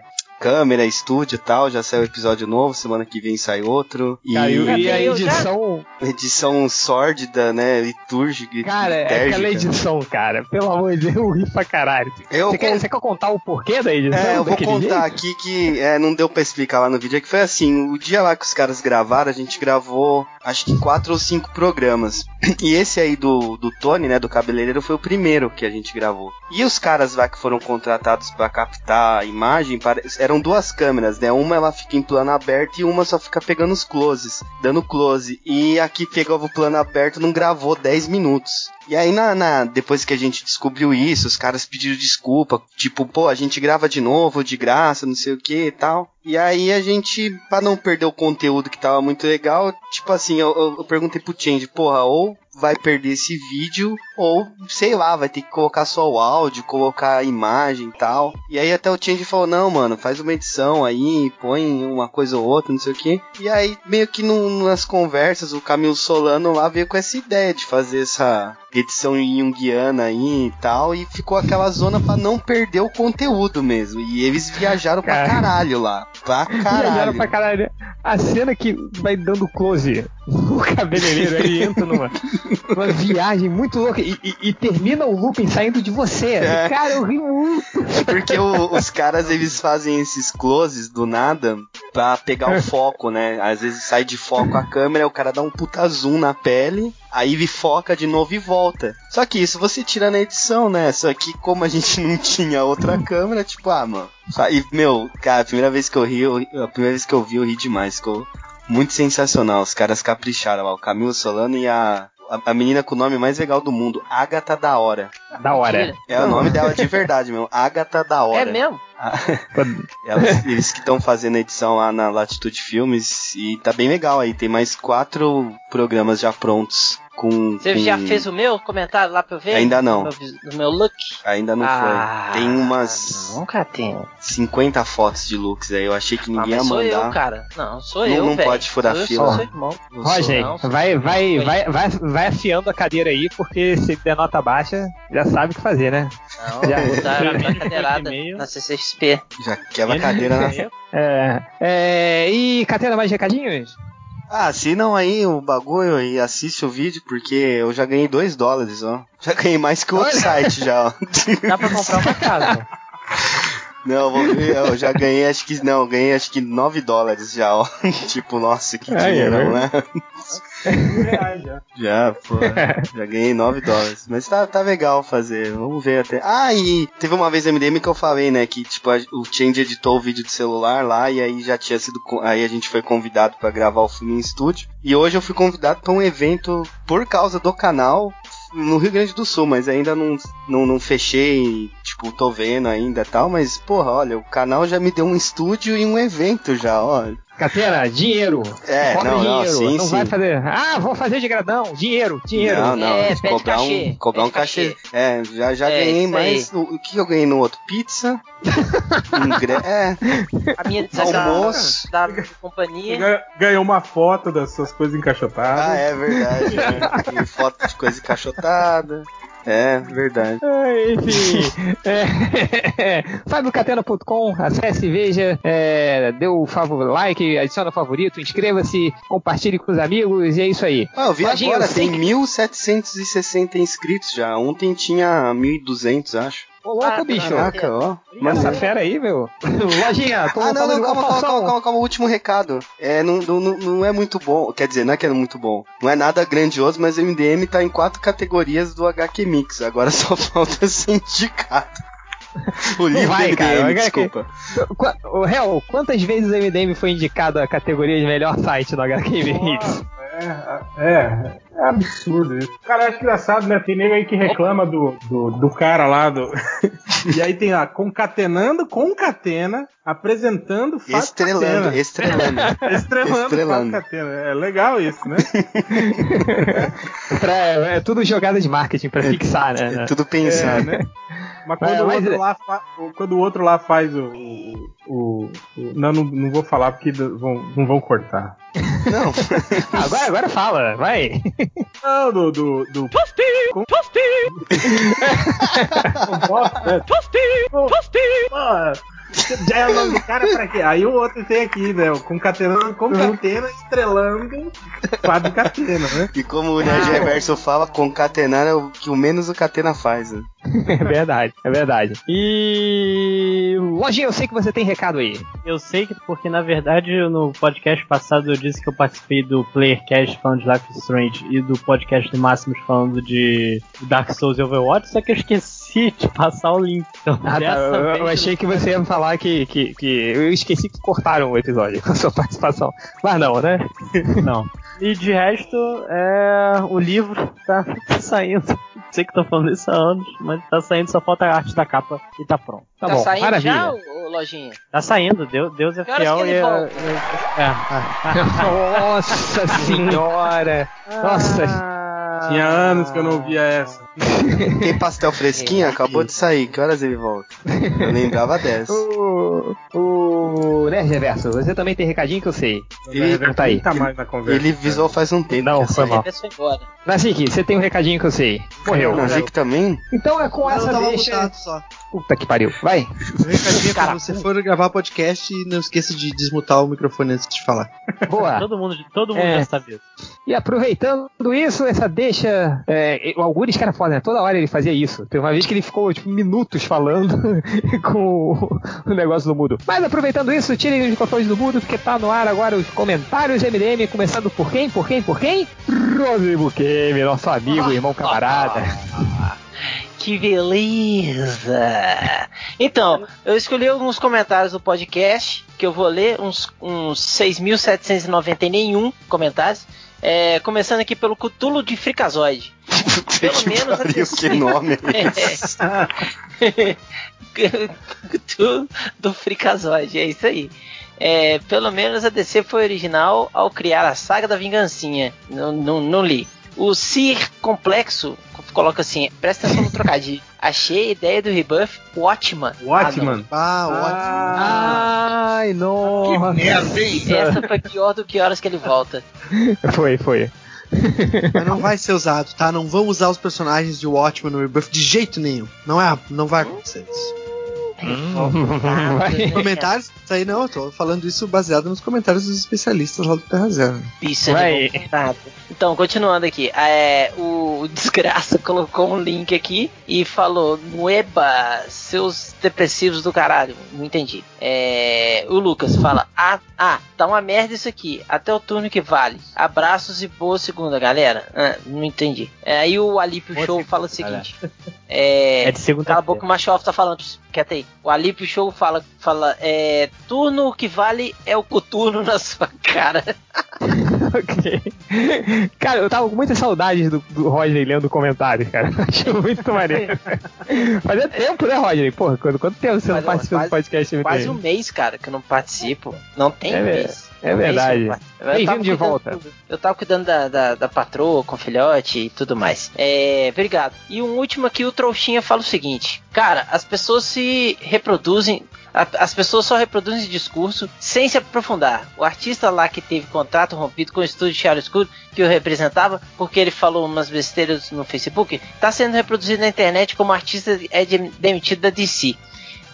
câmera, estúdio e tal, já saiu episódio novo, semana que vem sai outro. E, cara, e a edição... edição sórdida, né, litúrgica. Cara, é aquela edição, cara, pelo amor de Deus, eu ri pra caralho. Eu você, con... quer, você quer contar o porquê da edição? É, eu vou contar jeito? Aqui que é, não deu pra explicar lá no vídeo, é que foi assim, o dia lá que os caras gravaram, a gente gravou, acho que quatro ou cinco programas. E esse aí do, do Tony, né, do cabeleireiro, foi o primeiro que a gente gravou. E os caras lá que foram contratados pra captar a imagem, parece... eram duas câmeras, né? Uma ela fica em plano aberto e uma só fica pegando os closes, dando close. E aqui pegava o plano aberto, não gravou dez minutos. E aí, na, na, depois que a gente descobriu isso, os caras pediram desculpa. Tipo, pô, a gente grava de novo, de graça, não sei o que e tal. E aí a gente, pra não perder o conteúdo que tava muito legal, tipo assim, eu, eu, eu perguntei pro Change, porra, ou vai perder esse vídeo, ou, sei lá, vai ter que colocar só o áudio, colocar a imagem e tal. E aí até o Change falou, não, mano, faz uma edição aí, põe uma coisa ou outra, não sei o que. E aí, meio que no, nas conversas, o Camilo Solano lá veio com essa ideia de fazer essa... edição junguiana aí e tal, e ficou aquela zona pra não perder o conteúdo mesmo, e eles viajaram Cara. pra caralho lá, pra caralho. Viajaram pra caralho. A cena que vai dando close, o cabeleireiro ele entra numa, numa viagem muito louca, e, e, e termina o looping saindo de você, é. Cara, eu ri muito. Porque o, os caras, eles fazem esses closes do nada pra pegar o foco, né, às vezes sai de foco a câmera, o cara dá um puta zoom na pele, aí ele foca de novo e volta. Só que isso você tira na edição, né? Só que como a gente não tinha outra câmera, tipo, ah, mano... E, meu, cara, a primeira vez que eu ri, eu, a primeira vez que eu vi, eu ri demais. Ficou muito sensacional. Os caras capricharam lá. O Camilo Solano e a... A menina com o nome mais legal do mundo, Agatha da Hora. Da Hora. É o nome dela de verdade mesmo, Agatha da Hora. É mesmo? Elas, eles que estão fazendo a edição lá na Latitude Filmes e tá bem legal aí. Tem mais quatro programas já prontos com... Você com... já fez o meu comentário lá pra eu ver? Ainda não. No meu, no meu look? Ainda não ah, foi. Tem umas... Nunca tem. cinquenta fotos de looks aí. Eu achei que ninguém ah, mas ia mandar. Sou eu, cara. Não, sou não, eu, Não véio. Pode furar eu fila. Sou seu irmão. Não Ó, sou, gente, não, vai, não, vai, vai, vai, vai... vai afiando a cadeira aí, porque se der nota baixa, já sabe o que fazer, né? Não, já vou dar uma cadeirada na C C X P. Já quebra a cadeira na... É, é, e, Catena, mais recadinhos? Ah, assinam aí o bagulho e assiste o vídeo, porque eu já ganhei dois dólares, ó. Já ganhei mais que o outro site, já, ó. Dá pra comprar uma casa. Não, vou ver, eu já ganhei, acho que não, ganhei acho que nove dólares já, ó. Tipo, nossa, que dinheiro, né? reais já. Já, pô. Já ganhei nove dólares. Mas tá, tá legal fazer. Vamos ver até. Ah, e teve uma vez M D M que eu falei, né? Que tipo, a, o Change editou o vídeo do celular lá e aí já tinha sido. Aí a gente foi convidado pra gravar o filme em estúdio. E hoje eu fui convidado pra um evento por causa do canal. No Rio Grande do Sul, mas ainda não, não, não fechei, tipo, tô vendo ainda e tal, mas, porra, olha, o canal já me deu um estúdio e um evento já, ó. Catena, dinheiro. É, Corre não, dinheiro. não, sim, Não sim. vai fazer, ah, vou fazer de gradão, dinheiro, dinheiro. Não, não, é, cobrar um, cobrar um cachê. cachê. É, já, já é, ganhei mais, o, o que eu ganhei no outro? Pizza, ingre... é, a minha almoço. Da, da companhia. Ganhou uma foto das suas coisas encaixotadas. Ah, é verdade, né? Foto de coisa encaixotada. É, verdade. É, enfim, é, fábio catena ponto com, acesse, veja, é, dê o favor, like, adiciona o favorito, inscreva-se, compartilhe com os amigos e é isso aí. Ah, eu vi Lojinha, agora, eu tem que... mil setecentos e sessenta inscritos já, ontem tinha mil e duzentos, acho. Ô, louco, ah, bicho. Caraca, ó. Mas essa fera aí, meu. Lojinha, tô ah, não, não, calma, calma, calma, calma, calma. O último recado. É, não, não, não é muito bom. Quer dizer, não é que é muito bom. Não é nada grandioso, mas o M D M tá em quatro categorias do H Q Mix. Agora só falta ser indicado. O livro vai, do M D M, cara, desculpa. O réu, quantas vezes o M D M foi indicado a categoria de melhor site do H Q Mix? É, é, é absurdo isso. Cara, é engraçado, né? Tem nego aí que reclama do, do, do cara lá do. E aí tem lá, concatenando com Catena, apresentando Fábio Estrelando, Catena. estrelando. Estrelando, estrelando. Catena. É legal isso, né? é, é tudo jogada de marketing pra fixar, né? É, é tudo pensar, é, né? Mas quando, é, mas... O outro lá fa... quando o outro lá faz o. o, o, o... Não, não, não vou falar porque vão, não vão cortar. Não. agora, agora fala, vai. Não, do. do, do... Tosti! Com... Tosti! é. Tosti! Tosti! Porra! Já é o nome do cara pra quê? Aí o outro tem aqui, né? Concatenando, concatenando, estrelando, Fábio Catena, né? E como o Nerd Reverso fala, concatenar é o que o menos o Catena faz, né? É verdade, é verdade. E... Lojinha, eu sei que você tem recado aí. Eu sei que porque, na verdade, no podcast passado eu disse que eu participei do PlayerCast falando de Life is Strange e do podcast de Máximos falando de Dark Souls e Overwatch, só que eu esqueci de passar o link. Então, ah, tá, eu, eu achei que você ia me falar que, que, que eu esqueci que cortaram o episódio com a sua participação. Mas não, né? Não. E de resto, é... o livro tá saindo. Sei que tô falando isso há anos, mas tá saindo, só falta a arte da capa e tá pronto. Tá, tá bom, saindo maravilha. Já, o, o Lojinha? Tá saindo, Deus, Deus é que fiel que e... Volta? É, é. Nossa senhora! Nossa! Ah, tinha anos que eu não via essa. Tem pastel fresquinho? Acabou de sair. Que horas ele volta? Eu lembrava dessa. O, o Nerd Reverso, você também tem recadinho que eu sei. Ele não tá aí. Tá mais na conversa, ele visou faz um tempo. Não, foi mal. Nazik, você tem um recadinho que eu sei. Morreu. Nazik também? Então é com não, essa deixa... Só. Puta que pariu. Vai. O recadinho é pra você for gravar podcast e não esqueça de desmutar o microfone antes de falar. Boa. Todo mundo, todo mundo é. já sabia. E aproveitando isso, essa deixa... É, o Algures, cara, foda, né? Toda hora ele fazia isso. Tem uma vez que ele ficou, tipo, minutos falando com o negócio do mudo. Mas aproveitando isso, tirem os microfones do mudo, porque tá no ar agora os comentários do M D M, começando por quem, por quem, por quem? Rodrigo Kemi, nosso amigo, irmão, camarada. Que beleza! Então, eu escolhi alguns comentários do podcast, que eu vou ler uns, uns seis mil setecentos e noventa e um comentários. É, começando aqui pelo Cutulo de Fricazoide. Pelo menos pariu, que nome é Cutulo do Fricazoide, é isso aí. É, pelo menos a D C foi original ao criar a saga da vingancinha. Não, não, não li. O Sir Complexo coloca assim, presta atenção no trocadilho. Achei a ideia do rebuff ótima. Watchman. Ah, ah, ah, ai, nossa. Que merda, hein? Essa foi pior do que horas que ele volta. Foi, foi. Mas não vai ser usado, tá? Não vão usar os personagens de Watchman no rebuff de jeito nenhum. Não, é, não vai acontecer isso. Hum, né, comentários? Isso aí não, eu tô falando isso baseado nos comentários dos especialistas lá do Terra Zero. Isso é verdade. Então, continuando aqui, é, o Desgraça colocou um link aqui e falou: Nueba, seus depressivos do caralho. Não entendi. É, o Lucas fala: Ah, ah. tá uma merda isso aqui, até o turno que vale. Abraços e boa segunda, galera. Ah, não entendi. Aí é, o Alípio boa Show segunda, fala o seguinte. É, é de segunda. Cala a boca, o Machoff tá falando. Quieta aí. O Alípio Show fala, fala é, turno que vale é o coturno na sua cara. Ok. Cara, eu tava com muita saudade do, do Rodney lendo comentários, cara. Achei muito maneiro. Fazia tempo, né, Rodney? Porra, quanto, quanto tempo você Mas, não participa do podcast? M D M? Quase um mês, cara, que eu não participo. Não tem é mês. É um verdade. Mês, bem-vindo de volta. Do, eu tava cuidando da, da, da patroa com filhote e tudo mais. É, obrigado. E um último aqui, o Trouxinha fala o seguinte. Cara, as pessoas se reproduzem... As pessoas só reproduzem esse discurso sem se aprofundar. O artista lá que teve contrato rompido com o estúdio Chiaro Escuro, que o representava, porque ele falou umas besteiras no Facebook, está sendo reproduzido na internet como artista é demitido da D C.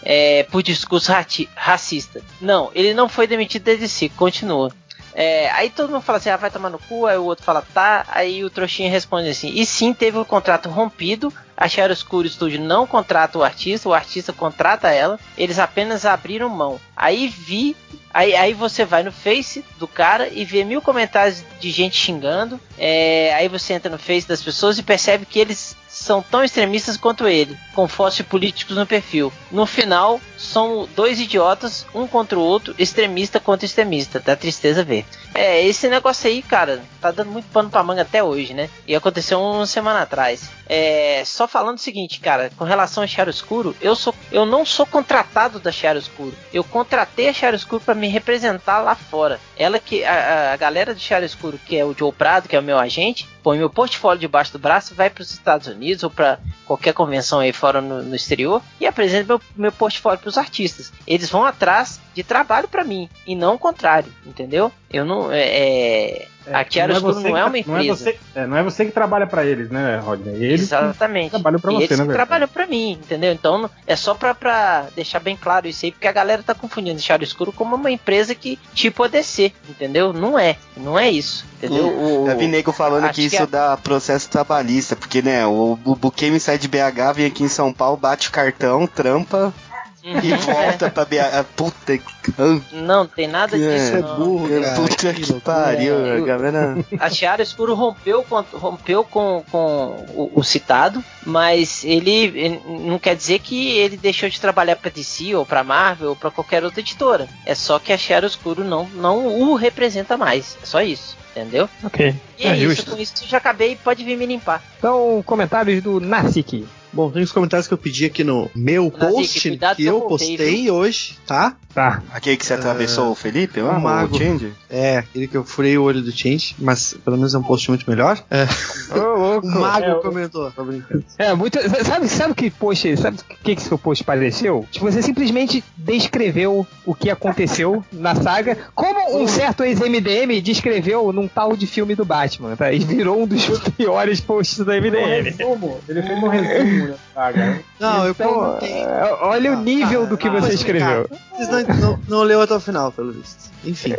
É, por discurso rati- racista. Não, ele não foi demitido da D C, continua. É, aí todo mundo fala assim, ah, vai tomar no cu, aí o outro fala, tá, aí o Trouxinha responde assim, e sim, teve o contrato rompido, a Chiaro Escuro Studio não contrata o artista, o artista contrata ela, eles apenas abriram mão, aí vi, aí, aí você vai no Face do cara e vê mil comentários de gente xingando, é, aí você entra no Face das pessoas e percebe que eles são tão extremistas quanto ele, com fotos de políticos no perfil. No final, são dois idiotas, um contra o outro, extremista contra extremista. Dá tristeza ver. É, esse negócio aí, cara, tá dando muito pano pra manga até hoje, né? E aconteceu uma semana atrás. É, só falando o seguinte, cara, com relação a Chiaro Escuro, eu, sou, eu não sou contratado da Chiaro Escuro. Eu contratei a Chiaro Escuro pra me representar lá fora. Ela que, a, a galera do Chiaro Escuro, que é o Joe Prado, que é o meu agente, põe meu portfólio debaixo do braço, vai pros Estados Unidos ou para qualquer convenção aí fora no, no exterior e apresento meu, meu portfólio para os artistas. Eles vão atrás de trabalho para mim e não o contrário, entendeu? Eu não é, é, a Chiaro Escuro não é uma empresa. Não é você, é, não é você que trabalha para eles, né, Rodney? Eles Exatamente. Trabalham para você, eles né, que trabalham para mim, entendeu? Então é só para deixar bem claro isso aí, porque a galera tá confundindo Chiaro Escuro como uma empresa que tipo a D C, entendeu? Não é, não é isso, entendeu? O, o, eu vi nego falando que isso que é... dá processo trabalhista, porque né, o O Buquemi sai de B H, vem aqui em São Paulo, bate o cartão, trampa e volta pra B H. Puta que... Não, tem nada disso, é, não. Burro, cara. Puta que pariu, é, galera. A Chiaro Escuro rompeu, rompeu com, com o, o citado, mas ele, ele não quer dizer que ele deixou de trabalhar pra D C ou pra Marvel ou pra qualquer outra editora. É só que a Chiaro Escuro não, não o representa mais. É só isso. Entendeu? Ok. E é isso, justo. Com isso já acabei, pode vir me limpar. Então, comentários do Nasik. Bom, tem os comentários que eu pedi aqui no meu Nasik, post cuidado, que eu postei, postei hoje, tá? Tá. Aquele que você atravessou uh, o Felipe, o Mago. O Change? É, aquele que eu furei o olho do Change, mas pelo menos é um post muito melhor. É. Oh, louco. O Mago é, comentou. Tá brincando. É, muito. Sabe, sabe que post é? Sabe o que, que seu post pareceu? Tipo, você simplesmente descreveu o que aconteceu na saga, como um certo ex-M D M descreveu num tal de filme do Batman, tá? E virou um dos piores posts da M D M. Ele fez um resumo da saga. Não, eu perguntei. Olha o nível do que você escreveu. Não, não leu até o final, pelo visto. Enfim.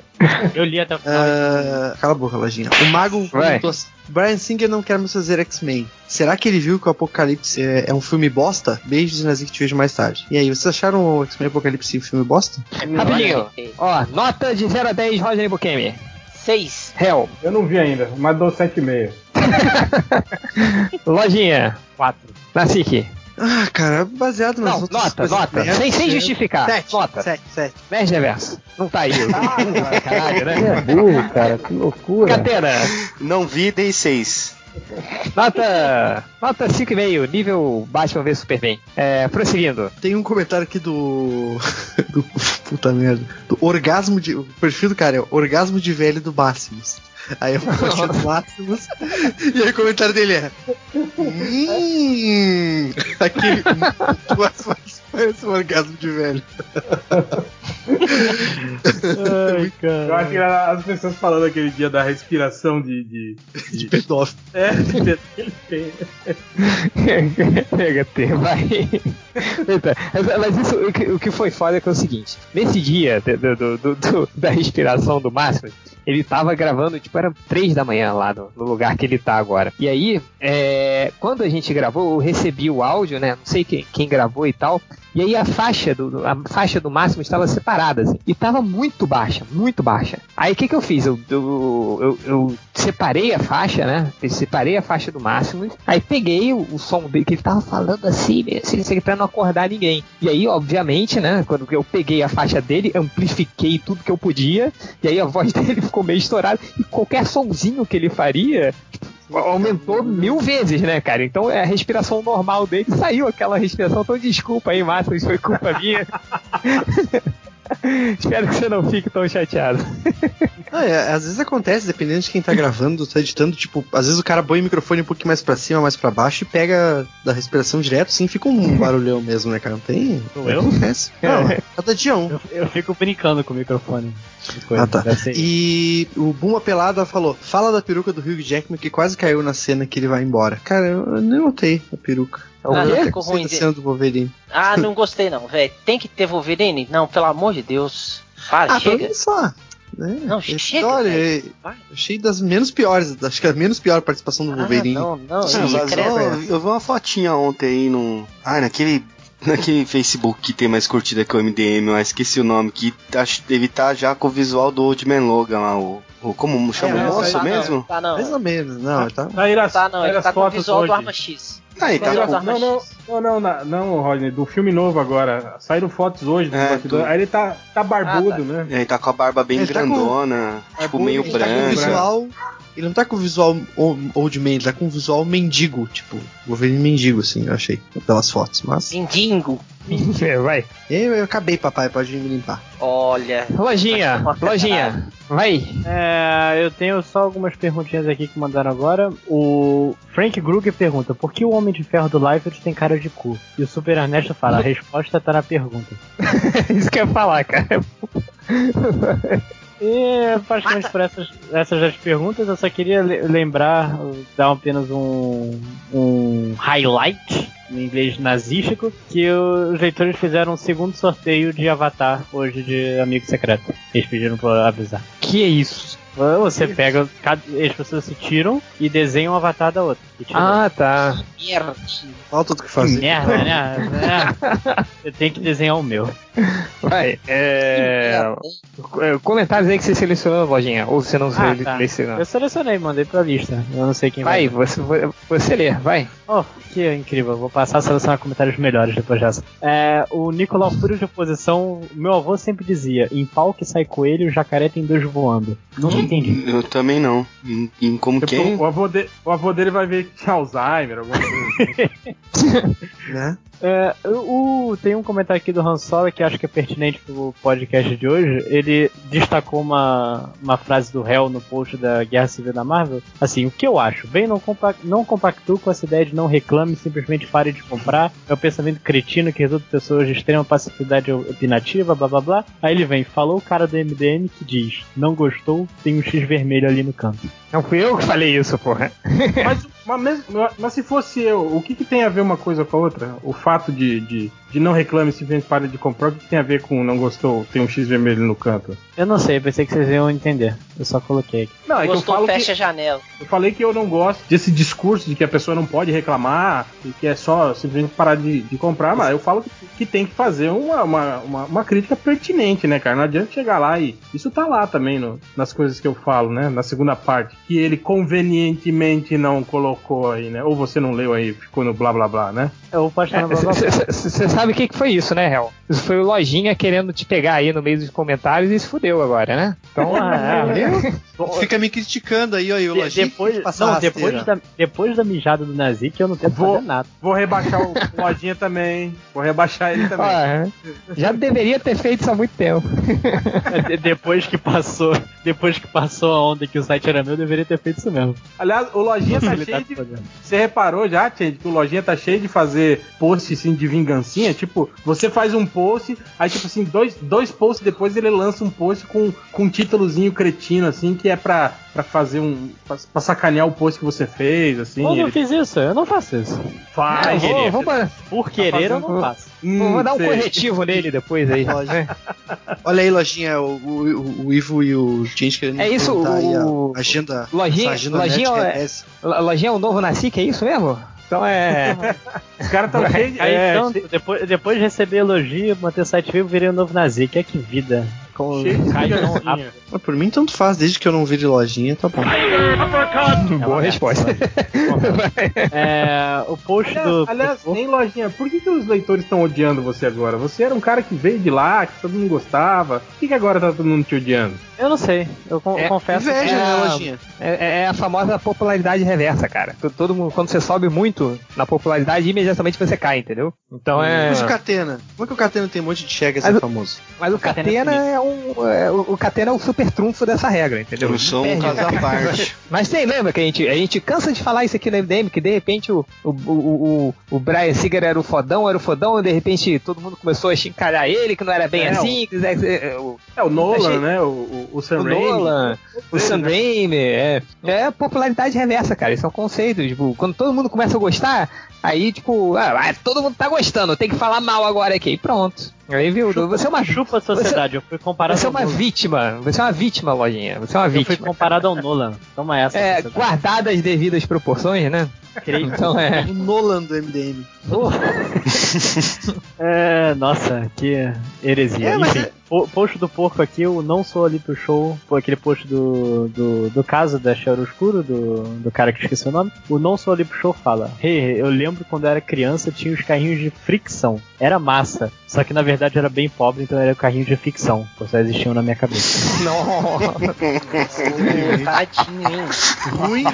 Eu li até o final. Uh, cala a boca, Lojinha. O Mago perguntou assim: Bryan Singer não quer mais fazer X-Men. Será que ele viu que o Apocalipse é, é um filme bosta? Beijos, Nazik, te vejo mais tarde. E aí, vocês acharam o X-Men Apocalipse um filme bosta? Rapidinho. Ó, nota de zero a dez, Roger Bukemi. seis. Hell. Eu não vi ainda, mas dou sete e meio. Lojinha. quatro. Nazik. Ah, cara, baseado nas não, outras nota, nota, merda, sem, sem justificar. Sete, nota. Sete, sete. Merge reverso. Não tá aí. Ah, caralho, né? É burro, cara, que loucura. Catena. Não vi, dei seis. Nota, nota cinco e meio, nível Batman vs Superman. É, prosseguindo. Tem um comentário aqui do... do puta merda. Do orgasmo de... O perfil do cara é o orgasmo de velho do Máximos. Aí eu postei do Máximos e aí o comentário dele é hum, aquele parece um orgasmo de velho. Ai, cara. Eu acho que as pessoas falando aquele dia da respiração de de, de... de pedófilo. É, de pega tempo, vai. Eita, mas isso, o, que, o que foi foda é, que é o seguinte: nesse dia do, do, do, do, da respiração do Máximo, Ele tava gravando, tipo, era três da manhã lá no, no lugar que ele tá agora. E aí, é, quando a gente gravou, eu recebi o áudio, né? Não sei quem, quem gravou e tal. E aí a faixa do, a faixa do máximo estava separada, assim. E tava muito baixa, muito baixa. Aí o que que eu fiz? Eu, eu, eu, eu separei a faixa, né? Eu separei a faixa do máximo. Aí peguei o, o som dele, que ele tava falando assim, assim, assim, pra não acordar ninguém. E aí, obviamente, né? Quando eu peguei a faixa dele, amplifiquei tudo que eu podia. E aí a voz dele ficou meio estourada. E qualquer sonzinho que ele faria... aumentou mil vezes, né, cara? Então a respiração normal dele saiu aquela respiração. Então desculpa aí, Márcio, isso foi culpa minha. Espero que você não fique tão chateado. Não, é, às vezes acontece, dependendo de quem tá gravando, tá editando, tipo, às vezes o cara põe o microfone um pouquinho mais pra cima, mais pra baixo e pega da respiração direto, assim, fica um barulhão mesmo, né, cara? Não tem... Não, eu? Acontece. Não, é. Cada dia um. Eu, eu fico brincando com o microfone. Coisa, ah, tá. E o Buma Pelada falou, fala da peruca do Hugh Jackman que quase caiu na cena que ele vai embora. Cara, eu nem notei a peruca. Ah, eu ficou ruim de... Wolverine. Ah, não gostei não, velho. Tem que ter Wolverine? Não, pelo amor de Deus. Para, ah, chega. Só. Né? Não, chega. Olha, achei das menos piores. Acho que a menos pior participação do ah, Wolverine. Não, não, não. Eu, eu vi uma fotinha ontem aí no. Ah, naquele. Naquele Facebook que tem mais curtida que o M D M, eu esqueci o nome, que deve estar já com o visual do Old Man Logan lá, o. Como chama é, o moço tá mesmo? Não, tá não. Mais ou menos, não. Tá, tá, ele tá, não, ele tá com o visual hoje. Do Arma X. Ah, ele tá com... Não, não, não, não, não, não, Rodney, do filme novo agora. Saíram fotos hoje do é, batidor. Do... Aí ele tá, tá barbudo, ah, tá. Né? Ele tá com a barba bem ele grandona, tá com... tipo barbudo, meio ele branca. Tá com visual... Ele não tá com o visual old man, ele tá com o visual mendigo, tipo, governo mendigo, assim, eu achei, pelas fotos, mas... Mendigo? É, vai. Eu, eu acabei, papai, pode me limpar. Olha... Lojinha, Lojinha, vai. É, eu tenho só algumas perguntinhas aqui que mandaram agora. O Frank Gruger pergunta, por que o Homem de Ferro do Liefeld tem cara de cu? E o Super Ernesto fala, a resposta tá na pergunta. Isso que eu ia falar, cara. E praticamente por essas, essas as perguntas, eu só queria lembrar, dar apenas um, um highlight no inglês nazístico, que os leitores fizeram um segundo sorteio de Avatar hoje de Amigo Secreto. Eles pediram pra avisar. Que é isso? Você que pega, cada, as pessoas se tiram e desenham um avatar da outra. Ah, tá. Merda. Falta do que fazer. Merda, né? Eu tenho que desenhar o meu. Vai, é... Comentários aí que você selecionou, Lojinha. Ou você não ah, selecionou. Tá. Eu selecionei, mandei pra lista. Eu não sei quem vai. Vai, você, você lê, vai. Oh, que incrível. Vou passar a selecionar comentários melhores depois dessa. É, o Nicolau Fúrio de Oposição, meu avô sempre dizia, em pau que sai coelho, o jacaré tem dois voando. Não entendi. Eu também não. Em, em como tipo, quem? O avô, de, o avô dele vai ver que é Alzheimer, alguma coisa. Né? É, o, tem um comentário aqui do Han Solo que acho que é pertinente pro podcast de hoje. Ele destacou uma, uma frase do Hell no post da Guerra Civil da Marvel. Assim, o que eu acho? Bem, não, compa- não compactuo com essa ideia de não reclame, simplesmente pare de comprar. É um pensamento cretino que resulta em pessoas de extrema passividade opinativa, blá blá blá. Aí ele vem, falou o cara do M D M que diz, não gostou, tem um X vermelho ali no canto. Não fui eu que falei isso, porra. Mas, mas, mesmo, mas se fosse eu, o que, que tem a ver uma coisa com a outra? O fato de, de, de não reclame se vende para de comprar, o que tem a ver com não gostou, tem um X vermelho no canto? Eu não sei, pensei que vocês iam entender. Eu só coloquei aqui. Não, é gostou, que eu falo fecha que, a janela. Eu falei que eu não gosto desse discurso de que a pessoa não pode reclamar e que é só simplesmente parar de, de comprar, mas eu falo que, que tem que fazer uma, uma, uma, uma crítica pertinente, né, cara? Não adianta chegar lá e... Isso tá lá também no, nas coisas que eu falo, né? Na segunda parte. Que ele convenientemente não colocou aí, né? Ou você não leu aí, ficou no blá blá blá, né? Eu posso falar blá blá blá. Você sabe o que, que foi isso, né, Hel? Isso foi o Lojinha querendo te pegar aí no meio dos comentários e se fudeu agora, né? Então, ah, é, fica me criticando aí, ó, e o Lojinha. Depois, não, depois, da, depois da mijada do Nazi, que eu não tenho vou, fazer nada. Vou rebaixar o Lojinha também. Vou rebaixar ele também. Ah, já deveria ter feito isso há muito tempo. Depois que passou, depois que passou a onda que o site era meu, deveria ter feito isso mesmo. Aliás, o Lojinha tá cheio tá de... Fazendo. Você reparou já, Tchê, que o Lojinha tá cheio de fazer post, assim, de vingancinha? Tipo, você faz um post, aí tipo assim, dois, dois posts depois ele lança um post com, com um títulozinho cretino, assim, que é pra, pra fazer um... Pra, pra sacanear o post que você fez, assim. Eu ele... não fiz isso, eu não faço isso. Faz, não, vou, vou pra... Por querer tá eu não faço. Hum, vou dar um sei. corretivo nele depois aí. Olha aí, Lojinha, o, o, o Ivo e o Gente querendo é isso, o... a agenda... Lojinha, agenda Lojinha, é, Lojinha é o novo Nacique, é isso mesmo? Então é. Os caras estão cheios. É, então, depois, depois de receber elogio, manter o site vivo, virei um novo Nazi. Que é que vida. Com Caio. Por mim, tanto faz, desde que eu não vire Lojinha, tá bom. É boa resposta. É, o post aliás, do. Aliás, nem Lojinha, por que, que os leitores estão odiando você agora? Você era um cara que veio de lá, que todo mundo gostava. Por que, que agora tá todo mundo te odiando? Eu não sei, eu con- é, confesso inveja, que. É, né, Lojinha? É, é a famosa popularidade reversa, cara. Todo mundo, quando você sobe muito na popularidade, imediatamente você cai, entendeu? Então é. Mas o Catena. Como é que o Catena tem um monte de chega assim famoso? Mas o Catena é um. É, o Catena é um super trunfo dessa regra, entendeu? Eu sou um caso à parte. Mas você lembra que a gente, a gente cansa de falar isso aqui no M D M, que de repente o, o, o, o, o Brian Singer era o fodão, era o fodão, e de repente todo mundo começou a chincalhar ele, que não era bem é, assim. Que, é, o, é o Nolan, achei, né? O, o, o Sam Raimi. O Nolan, o Sam Raimi. É, é popularidade reversa, cara. Isso é um conceito. Tipo, quando todo mundo começa a gostar, aí tipo, ah, todo mundo tá gostando, tem que falar mal agora aqui. Pronto. Aí, viu? Chupa, você é uma chupa a sociedade, você, eu fui comparado Você é uma Nolan. vítima, você é uma vítima, Lojinha. Você é uma eu vítima. Eu fui comparado ao Nolan. Toma essa. É, guardadas as devidas proporções, né? Creio. Então é. O Nolan do M D M. Oh. É, nossa, que heresia. É, Enfim, é... o post do porco aqui, eu não sou ali pro show. Pô, aquele post do, do, do caso da Cheiro Escuro, do, do cara que esqueceu o nome. O não sou ali pro show fala: hey, eu lembro quando eu era criança tinha os carrinhos de fricção. Era massa. Só que na verdade era bem pobre, então era o carrinho de ficção. Pois só existiam na minha cabeça. Não! Tadinho, hein? Ruim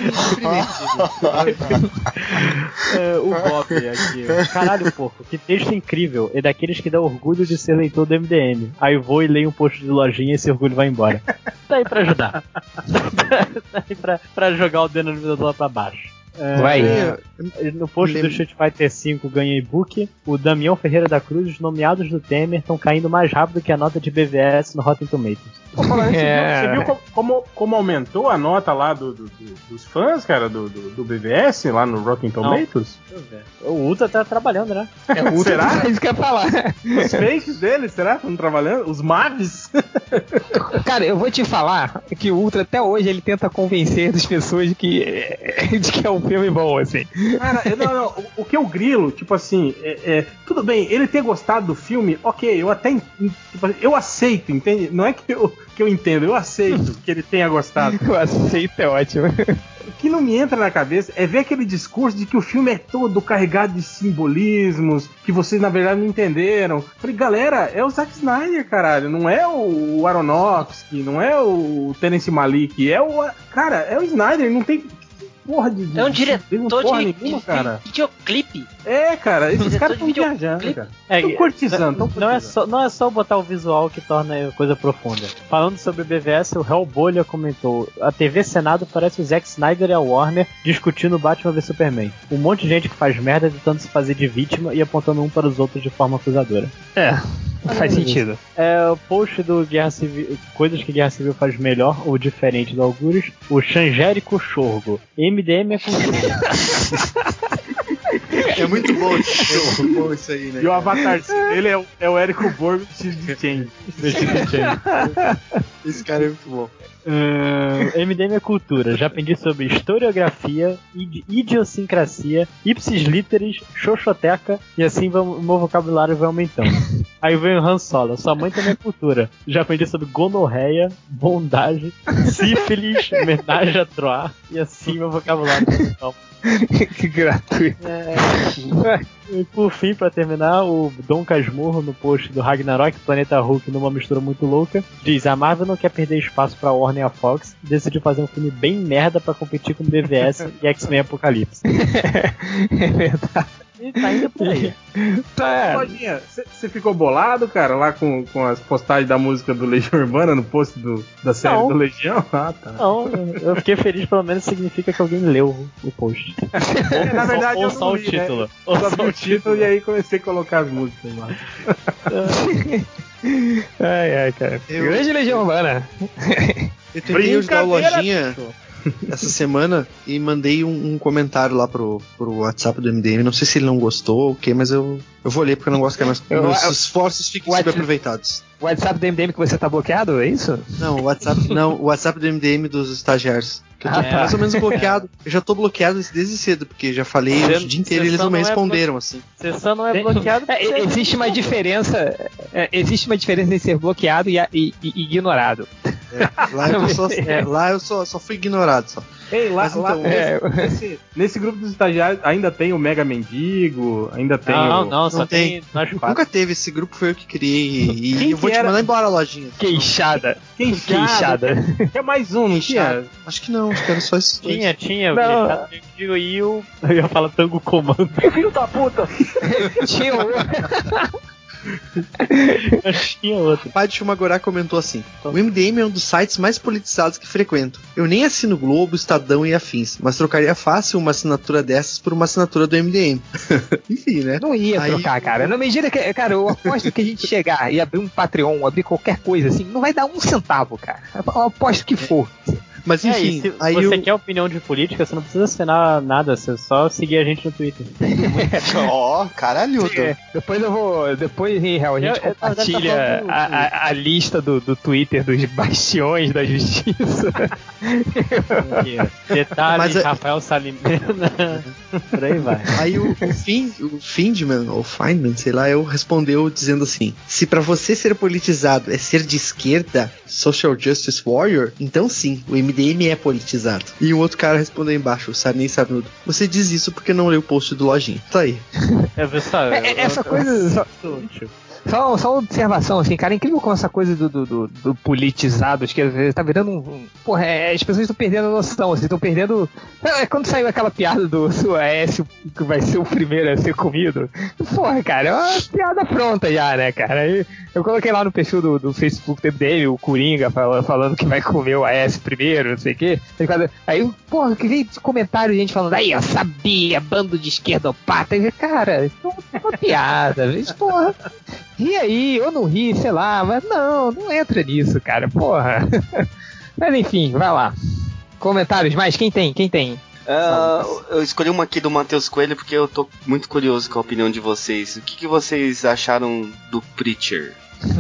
é, o Bob aqui. Caralho, porco, que texto incrível. É daqueles que dá orgulho de ser leitor do M D M. Aí eu vou e leio um post de Lojinha e esse orgulho vai embora. Tá aí pra ajudar. Tá aí pra, pra jogar o denominador lá pra baixo. Vai. É, no post Lem... do Street Fighter cinco ganhei book. O Damião Ferreira da Cruz, os nomeados do Temer estão caindo mais rápido que a nota de B V S no Rotten Tomatoes. Pô, falando, é... Você viu como, como, como aumentou a nota lá do, do, do, dos fãs, cara, do, do, do B V S lá no Rotten Tomatoes? Não. O Uta tá trabalhando, né? É, o Uta será? É isso que eu ia falar. Os fakes deles, será? Estão trabalhando? Os Mavis? Cara, eu vou te falar que o Ultra até hoje ele tenta convencer as pessoas de que, de que é um filme bom, assim. Cara, não, não, o, o que eu grilo, tipo assim, é, é, tudo bem, ele ter gostado do filme, ok, eu até, tipo, eu aceito, entende? Não é que eu, que eu entendo, eu aceito que ele tenha gostado. Eu aceito, é ótimo. O que não me entra na cabeça é ver aquele discurso de que o filme é todo carregado de simbolismos, que vocês, na verdade, não entenderam. Falei, galera, é o Zack Snyder, caralho, não é o Aronofsky, não é o Terence Malick, é o... Cara, é o Snyder, não tem... Porra de, é um diretor de, de, nenhuma, de videoclipe. É, cara, esses caras estão viajando, cara. É, tão cortizando, tão cortizando. Não é só, não é só botar o visual que torna a coisa profunda. Falando sobre o B V S, o Hellbolha comentou: a T V Senado parece o Zack Snyder e a Warner discutindo Batman vs Superman. Um monte de gente que faz merda tentando se fazer de vítima e apontando um para os outros de forma acusadora. É. Não faz sentido. É o post do Guerra Civil, coisas que Guerra Civil faz melhor ou diferente do Algures, o Xangérico Chorgo. M D M é com É muito bom, é muito bom isso aí, né? E o avatar dele é o, é o Érico Borgo vestido de Chen. Esse cara é muito bom. Uh, M D M é cultura. Já aprendi sobre historiografia, id- idiosincrasia, ipsis literis, xoxoteca, e assim vamo, o meu vocabulário vai aumentando. Aí vem o Han Solo. Sua mãe também é cultura. Já aprendi sobre gonorreia, bondade, sífilis, homenagem a Troar, e assim meu vocabulário vai aumentando. Que gratuito. É. E por fim, pra terminar, o Dom Casmurro no post do Ragnarok, Planeta Hulk numa mistura muito louca, diz: a Marvel não quer perder espaço pra Warner e a Fox, decidiu fazer um filme bem merda pra competir com B V S e X-Men Apocalipse. É verdade. E tá indo por aí. Tá. Lojinha, você ficou bolado, cara, lá com, com as postagens da música do Legião Urbana no post do, da série não. do Legião? Ah, tá. Não, eu fiquei feliz, pelo menos significa que alguém leu o post. É, na verdade, ou, ou eu só não li, o título. Né? Ou só, só o título, e aí comecei a colocar as músicas lá. Ai, ai, cara. Eu... Grande Legião Urbana. Eu tentei ajudar o Lojinha essa semana e mandei um, um comentário lá pro, pro WhatsApp do M D M. Não sei se ele não gostou ou o que, mas eu, eu vou ler porque eu não gosto que meus, eu, meus eu, esforços fiquem what, subaproveitados. O WhatsApp do M D M que você tá bloqueado, é isso? Não, o WhatsApp, não, o WhatsApp do M D M dos estagiários. Que eu tô ah, tá. mais ou menos bloqueado. Eu já tô bloqueado desde cedo, porque já falei o dia inteiro e eles não me responderam, é blo... assim. Você só não é bloqueado. É, existe uma diferença. É, existe uma diferença em ser bloqueado e, e, e ignorado. É, lá eu, só, é, lá eu só, só fui ignorado. Só. Ei, lá, então, lá é, nesse, nesse, nesse grupo dos estagiários ainda tem o Mega Mendigo, ainda tem não, o... Não, não, só tem. tem nunca teve esse grupo, foi eu que criei. E Quem eu vou era? te mandar embora, Lojinha. Queixada. Queixada. Queixada. É mais um, não tinha? Acho que não, acho que era só isso. Tinha, tinha. Não. O e o... Eu ia falar Tango Comando. Filho da puta. Tinha o... O pai de Shumagorá comentou assim: o M D M é um dos sites mais politizados que frequento. Eu nem assino Globo, Estadão e afins, mas trocaria fácil uma assinatura dessas por uma assinatura do M D M. Enfim, né? Não ia Aí... trocar, cara. Na medida que, cara, eu aposto que a gente chegar e abrir um Patreon, abrir qualquer coisa assim, não vai dar um centavo, cara. Eu aposto que for. Mas enfim, é, se aí você eu... quer opinião de política, você não precisa assinar nada, você só seguir a gente no Twitter. Ó, oh, caralho. É, depois eu vou. Depois, em real, a gente eu, compartilha eu, eu tá a, a, a lista do, do Twitter dos bastiões da justiça. Detalhe, a... Rafael Salimena. Por aí vai. Aí o, o, Find, o Findman, ou Feynman, sei lá, eu respondeu dizendo assim: se pra você ser politizado é ser de esquerda, Social Justice Warrior, então sim, o M D M é politizado. E um outro cara respondeu embaixo, o Sarney Sarnudo: você diz isso porque não leu o post do Lojinha. Tá aí. É, pessoal, é, é, essa eu, coisa... Eu, só, só, só uma observação, assim, cara, é incrível como essa coisa do, do, do, do politizado, acho que tá virando um... um porra, é, as pessoas estão perdendo a noção, assim, estão perdendo... É, quando saiu aquela piada do seu Aécio, que vai ser o primeiro a ser comido, porra, cara, é uma piada pronta já, né, cara? E eu coloquei lá no perfil do, do Facebook dele, o Coringa, falando, falando que vai comer o Aécio primeiro, não sei o que. Aí, porra, que veio comentário de gente falando: aí eu sabia, bando de esquerdopata. Cara, isso é uma piada. Porra, ri aí, eu não ri, sei lá, mas não, não entra nisso, cara, porra. Mas enfim, vai lá. Comentários mais? Quem tem? Quem tem? Uh, eu escolhi uma aqui do Matheus Coelho porque eu tô muito curioso com a opinião de vocês. O que, que vocês acharam do Preacher?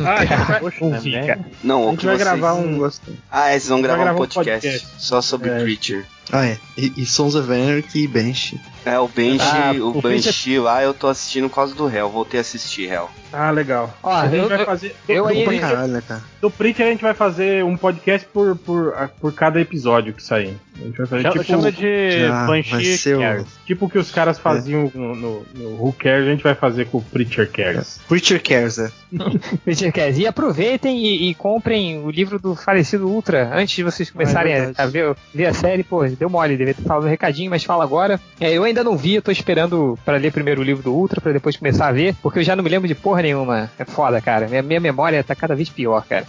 Ah, cara, poxa, né, cara. Não, a gente vai vocês... gravar um. Ah, é, vocês vão gravar, gravar um podcast, um podcast só sobre é. Preacher. Ah, é. E, e Sons of Anarchy e Banshee. É, o Banshee, ah, o, o Banshee é... lá eu tô assistindo por causa do Hell. Voltei a assistir Hell. Ah, legal. Ó, a gente eu, vai fazer. Eu, do, eu, do, eu, caralho, né, cara? Do Preacher a gente vai fazer um podcast por, por, por cada episódio que sair. A gente vai fazer eu, tipo. Chama de já, Banshee Cares. O... Tipo que os caras faziam é. no, no, no Who Cares, a gente vai fazer com o Preacher Cares. É. Preacher Cares, é. Preacher Cares. E aproveitem e, e comprem o livro do falecido Ultra antes de vocês começarem é a, a ver, ver a série, pô. Deu mole, devia ter falado um recadinho, mas fala agora. É, eu ainda não vi, eu tô esperando pra ler primeiro o livro do Ultra, pra depois começar a ver, porque eu já não me lembro de porra nenhuma. É foda, cara. Minha, minha memória tá cada vez pior, cara.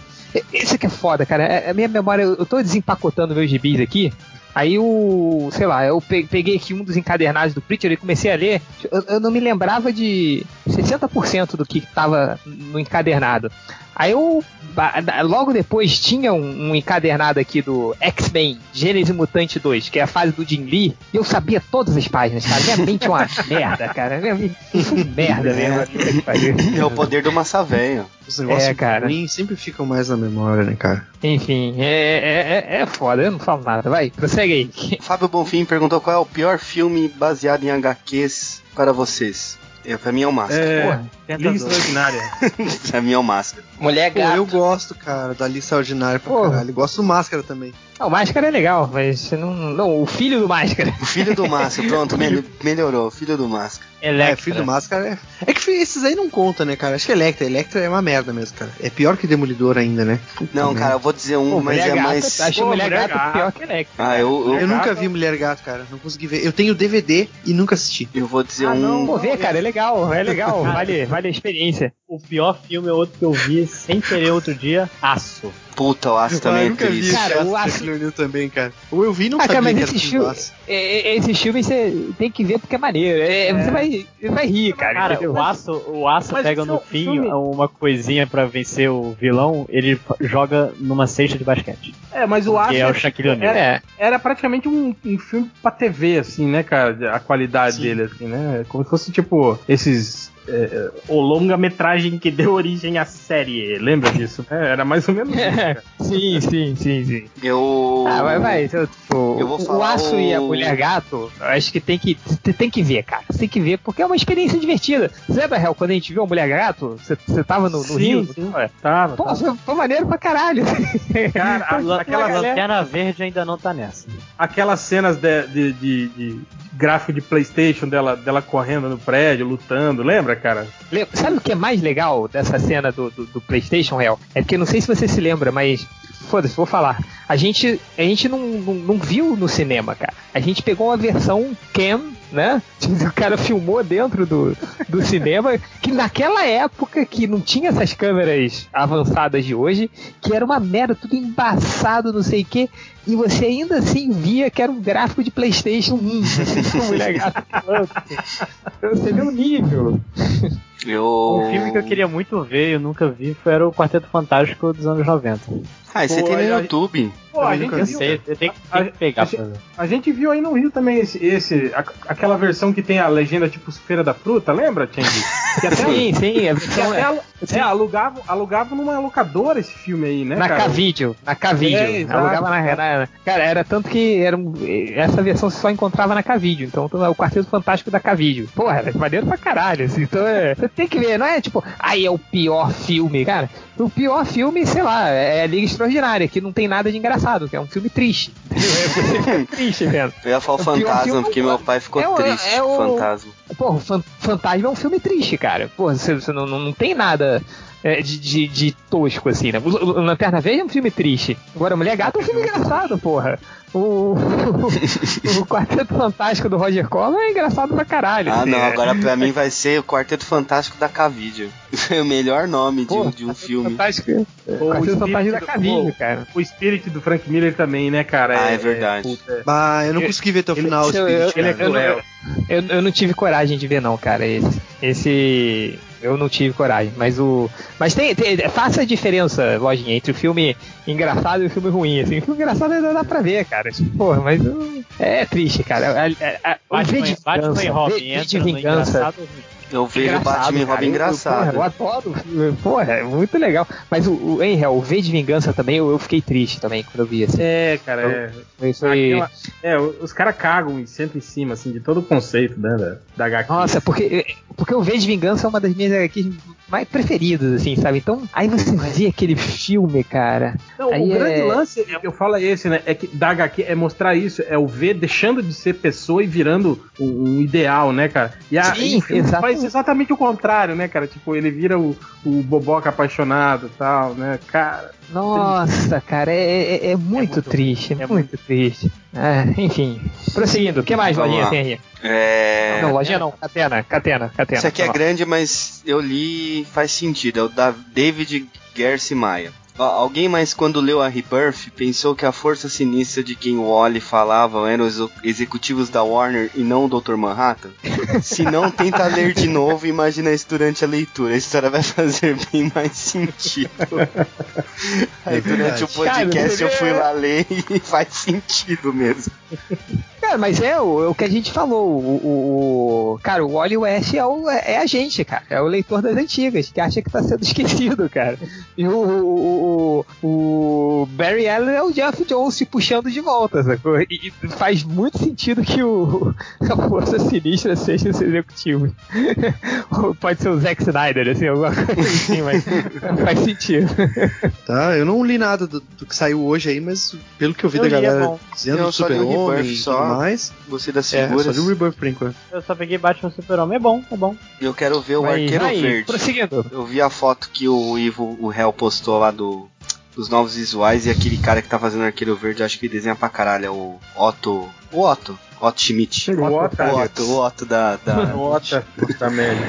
Isso que é foda, cara. É, a minha memória, eu tô desempacotando meus gibis aqui. Aí o, sei lá, eu peguei aqui um dos encadernados do Preacher e comecei a ler. Eu, eu não me lembrava de sessenta por cento do que estava no encadernado. Aí eu, logo depois, tinha um, um encadernado aqui do X-Men, Gênese Mutante dois, que é a fase do Jim Lee, e eu sabia todas as páginas, cara. Minha mente é uma merda, cara. Minha mente é uma merda mesmo. É o poder do massavenho. Os negócios é, cara. Ruins sempre ficam mais na memória, né, cara? Enfim, é, é, é foda, eu não falo nada. Vai, prossegue aí. Fábio Bonfim perguntou qual é o pior filme baseado em H Qs para vocês. Eu, pra mim é o Máscara. É, Porra, Lista Ordinária. Pra mim é o Máscara. Mulher Gato. Pô, eu gosto, cara, da Lista Ordinária pra Porra. caralho. Gosto do Máscara também. Ah, o Máscara é legal, mas não, não... O Filho do Máscara. O Filho do Máscara, pronto, me, melhorou. O Filho do Máscara. Electra. É, filho do Máscara. É, é que esses aí não conta, né, cara? Acho que Electra. Electra é uma merda mesmo, cara. É pior que Demolidor ainda, né? Puta não, merda. Cara, eu vou dizer um, Pô, mas é gata, mais... Tá, acho Mulher Gato, gato pior que Electra. Ah, eu eu, eu nunca gato... vi Mulher Gato, cara. Não consegui ver. Eu tenho D V D e nunca assisti. Eu vou dizer ah, um... Não, vou ver, cara. É legal, é legal. Vale, vale a experiência. O pior filme é outro que eu vi sem querer outro dia. Aço. Puta, o Aço também. Eu nunca vi esse cara, o Aço reuniu também, cara. Ou eu vi no cara, mas esse filme, esse filme você tem que ver porque é maneiro. É, é. Você vai, vai rir, cara. Cara, entendeu? o Aço, o aço pega no fim filme... uma coisinha pra vencer o vilão, ele joga numa cesta de basquete. É, mas o Aço é o Shaquille O'Neal. Era, é. era praticamente um, um filme pra T V, assim, né, cara? A qualidade Sim. dele, assim, né? Como se fosse, tipo, esses... É, o longa-metragem que deu origem à série, lembra disso? É, era mais ou menos é, isso. Sim, sim, sim, sim. Eu. Ah, vai, vai. Então, tipo, eu vou falar o Aço o... e a Mulher Gato, eu acho que tem que, tem que ver, cara. Tem que ver, porque é uma experiência divertida. Você lembra, Hel, quando a gente viu a Mulher Gato? Você tava no, no sim, Rio? Sim, sim. Tava. Pô, tava. Foi maneiro pra caralho. Cara, a, a, aquela Lanterna Verde ainda não tá nessa. Aquelas cenas de, de, de, de gráfico de PlayStation dela, dela correndo no prédio, lutando, lembra? Cara. Sabe o que é mais legal dessa cena do, do, do PlayStation, Hel? É porque não sei se você se lembra, mas foda-se, vou falar. A gente, a gente não, não, não viu no cinema, cara. A gente pegou uma versão cam, né? O cara filmou dentro do, do cinema, que naquela época que não tinha essas câmeras avançadas de hoje, que era uma merda, tudo embaçado, não sei o que, e você ainda assim via que era um gráfico de PlayStation um. Você vê o nível. Eu... Um filme que eu queria muito ver e eu nunca vi foi era o Quarteto Fantástico dos anos noventa. Ah, isso tem no YouTube. Pô, a gente viu, sei, eu tenho que, tenho que pegar. A, pra... a gente viu aí no Rio também esse, esse a, aquela versão que tem a legenda tipo Feira da Fruta, lembra, Tchang? Sim, sim, a versão é. É, alugava, alugava numa locadora esse filme aí, né? Na K-Video, na K-Video. É, alugava na, na Cara, era tanto que era, essa versão você só encontrava na K-Video, então o Quarteto Fantástico da K-Video. Porra, era maneiro pra caralho, assim, então é, você tem que ver, não é tipo, aí é o pior filme, cara. O pior filme, sei lá, é a Liga Extraordinária, que não tem nada de engraçado. Que é um filme triste. É triste, velho. Eu ia falar o Fantasma, porque meu pai ficou é o, triste. É o... Fantasma. Porra, Fantasma é um filme triste, cara. Porra, você, você não, não tem nada de, de, de tosco, assim, né? O Lanterna Verde é um filme triste. Agora, Mulher Gata é um filme engraçado, porra. O, o, o Quarteto Fantástico do Roger Corman é engraçado pra caralho. Ah, assim, não, agora pra mim vai ser o Quarteto Fantástico da K-Video. É o melhor nome de, Pô, de um filme. Fantástico, o Quarteto Fantástico da K-Video, cara. O espírito do Frank Miller também, né, cara? Ah, é, é verdade. É... Bah, eu não consegui ver até o final. Ele, o espírito, eu, eu, eu, eu, eu, eu não tive coragem de ver, não, cara. Esse. esse... Eu não tive coragem, mas o. Mas tem, tem, faça a diferença, Lojinha, entre o filme engraçado e o filme ruim. Assim. O filme engraçado não dá pra ver, cara. Porra, mas. É triste, cara. O V de Vingança. De vingança. Eu vejo o Batman e Robin engraçado. Eu adoro. Porra, é muito legal. Mas o, o, hein, o V de Vingança também, eu, eu fiquei triste também quando eu vi assim. É, cara. Eu, é. Isso aí. Aquela, é, os caras cagam sempre em cima, assim, de todo o conceito, né, da, da H Q. Nossa, porque, porque o V de Vingança é uma das minhas H Qs mais preferidas, assim, sabe? Então, aí você vê aquele filme, cara. Não, aí o é... grande lance, eu falo é esse, né? É que da H Q é mostrar isso, é o V deixando de ser pessoa e virando um, um ideal, né, cara? E a, Sim, exatamente. Exatamente o contrário, né, cara? Tipo, ele vira o, o boboca apaixonado e tal, né? Cara. Nossa, triste. Cara, é, é, é, muito é muito triste, é muito triste. Ah, enfim, prosseguindo, o que mais, Lojinha, tem aí? É... Não, Lojinha não, Catena, Catena, Catena. Isso aqui é grande, mas eu li faz sentido. É o da David Gersi Maia. Alguém mais, quando leu a Rebirth, pensou que a força sinistra de quem o Wally falava eram os executivos da Warner e não o doutor Manhattan? Se não, tenta ler de novo e imagina isso durante a leitura. A história vai fazer bem mais sentido. Aí durante o podcast eu fui lá ler e faz sentido mesmo. É, mas é o, o que a gente falou. O, o, cara, o Wally West é, o, é a gente, cara. É o leitor das antigas, que acha que tá sendo esquecido, cara. E o, o o, o Barry Allen é o Jeff Jones se puxando de volta, sacou? E faz muito sentido que o, a Força Sinistra seja esse executivo. Pode ser o Zack Snyder, assim, alguma coisa assim, mas faz sentido. Tá, eu não li nada do, do que saiu hoje aí, mas pelo que eu vi eu da galera é dizendo do Super-Homem e tudo mais, gostei das figuras. É, só li o Rebirth por enquanto. Eu só peguei Batman Super-Homem, é bom, é bom. Eu quero ver o aí, Arqueiro aí, Verde. Prosseguindo. Eu vi a foto que o Ivo, o Hell, postou lá do... dos novos visuais, e aquele cara que tá fazendo Arqueiro Verde, acho que desenha pra caralho, é o Otto. O Otto. Otto Schmidt. O Otto. O Otto, o Otto da... da... o Otto. Puta merda.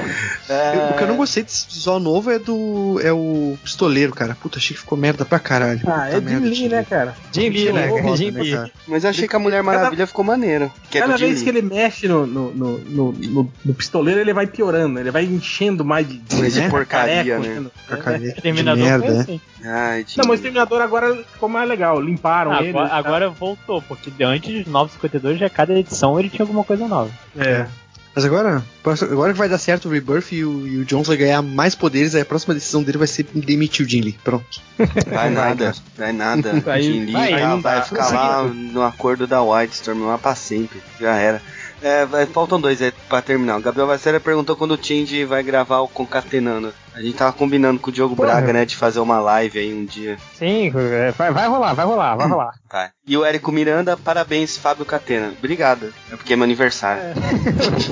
É... O que eu não gostei desse visual novo é do... é o Pistoleiro, cara. Puta, achei que ficou merda pra caralho. Ah, é Jim Lee, né, cara? Jim Lee, né? Jim Lee. Mas achei que a Mulher Maravilha cada... ficou maneira. Que é cada vez Lee. que ele mexe no, no, no, no, no, no Pistoleiro, ele vai piorando. Ele vai enchendo mais de... de né? porcaria, careco, né? Porcaria, né? Terminador merda, foi assim. Ai, não, mas o Terminador agora ficou mais legal. Limparam ah, ele. Agora, tá? agora voltou, porque antes dos nove cinquenta e dois já cada edição ele tinha alguma coisa nova. É. Mas agora, agora que vai dar certo o Rebirth e o, e o Jones vai ganhar mais poderes, aí a próxima decisão dele vai ser demitir o Jim Lee. Pronto. Vai nada, vai nada. Vai, Jim Lee vai, vai, tá, vai ficar lá no acordo da Wildstorm lá pra sempre. Já era. É, vai, faltam dois aí pra terminar. O Gabriel Vassera perguntou quando o Change vai gravar o Concatenando. A gente tava combinando com o Diogo Porra. Braga, né, de fazer uma live aí um dia. Sim, vai, vai rolar, vai rolar, vai rolar. Tá. E o Érico Miranda, parabéns, Fábio Catena. Obrigado, é porque é meu aniversário. É.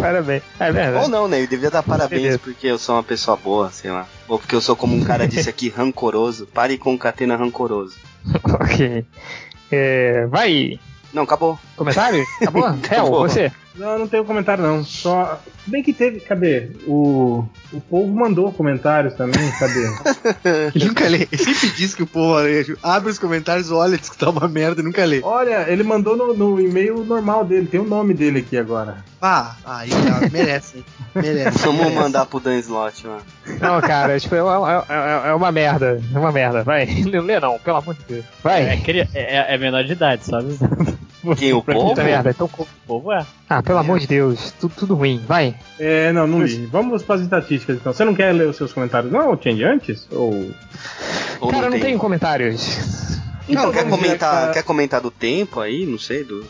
Parabéns, é verdade. Ou não, né, eu devia dar parabéns porque eu sou uma pessoa boa, sei lá. Ou porque eu sou, como um cara disse aqui, rancoroso. Pare com o Catena rancoroso. Ok. É, vai... Não, acabou. Comentário? Acabou? Hel, você? Não, não tenho comentário não. Só. Bem que teve. Cadê? O. O povo mandou comentários também, cadê? Nunca lê. Sempre diz que o povo abre os comentários, olha, diz que tá uma merda, nunca lê. Olha, ele mandou no, no e-mail normal dele, tem o nome dele aqui agora. Ah, aí tá, merece, hein? Merece. Vamos mandar pro Dan Slott, mano. Não, cara, tipo, é, é, é uma merda. É uma merda, vai. Não lê não, pelo amor de Deus. Vai. É, é, é menor de idade, sabe? Quem, o povo? Tá merda, então o povo é. Ah, pelo é. amor de Deus, tudo, tudo ruim, vai. É, não, não li. Vamos para as estatísticas então. Você não quer ler os seus comentários, não, Change, antes? Ou... Ou cara, não, não tenho comentários. Então, não, quer comentar, pra... quer comentar do tempo aí, não sei, do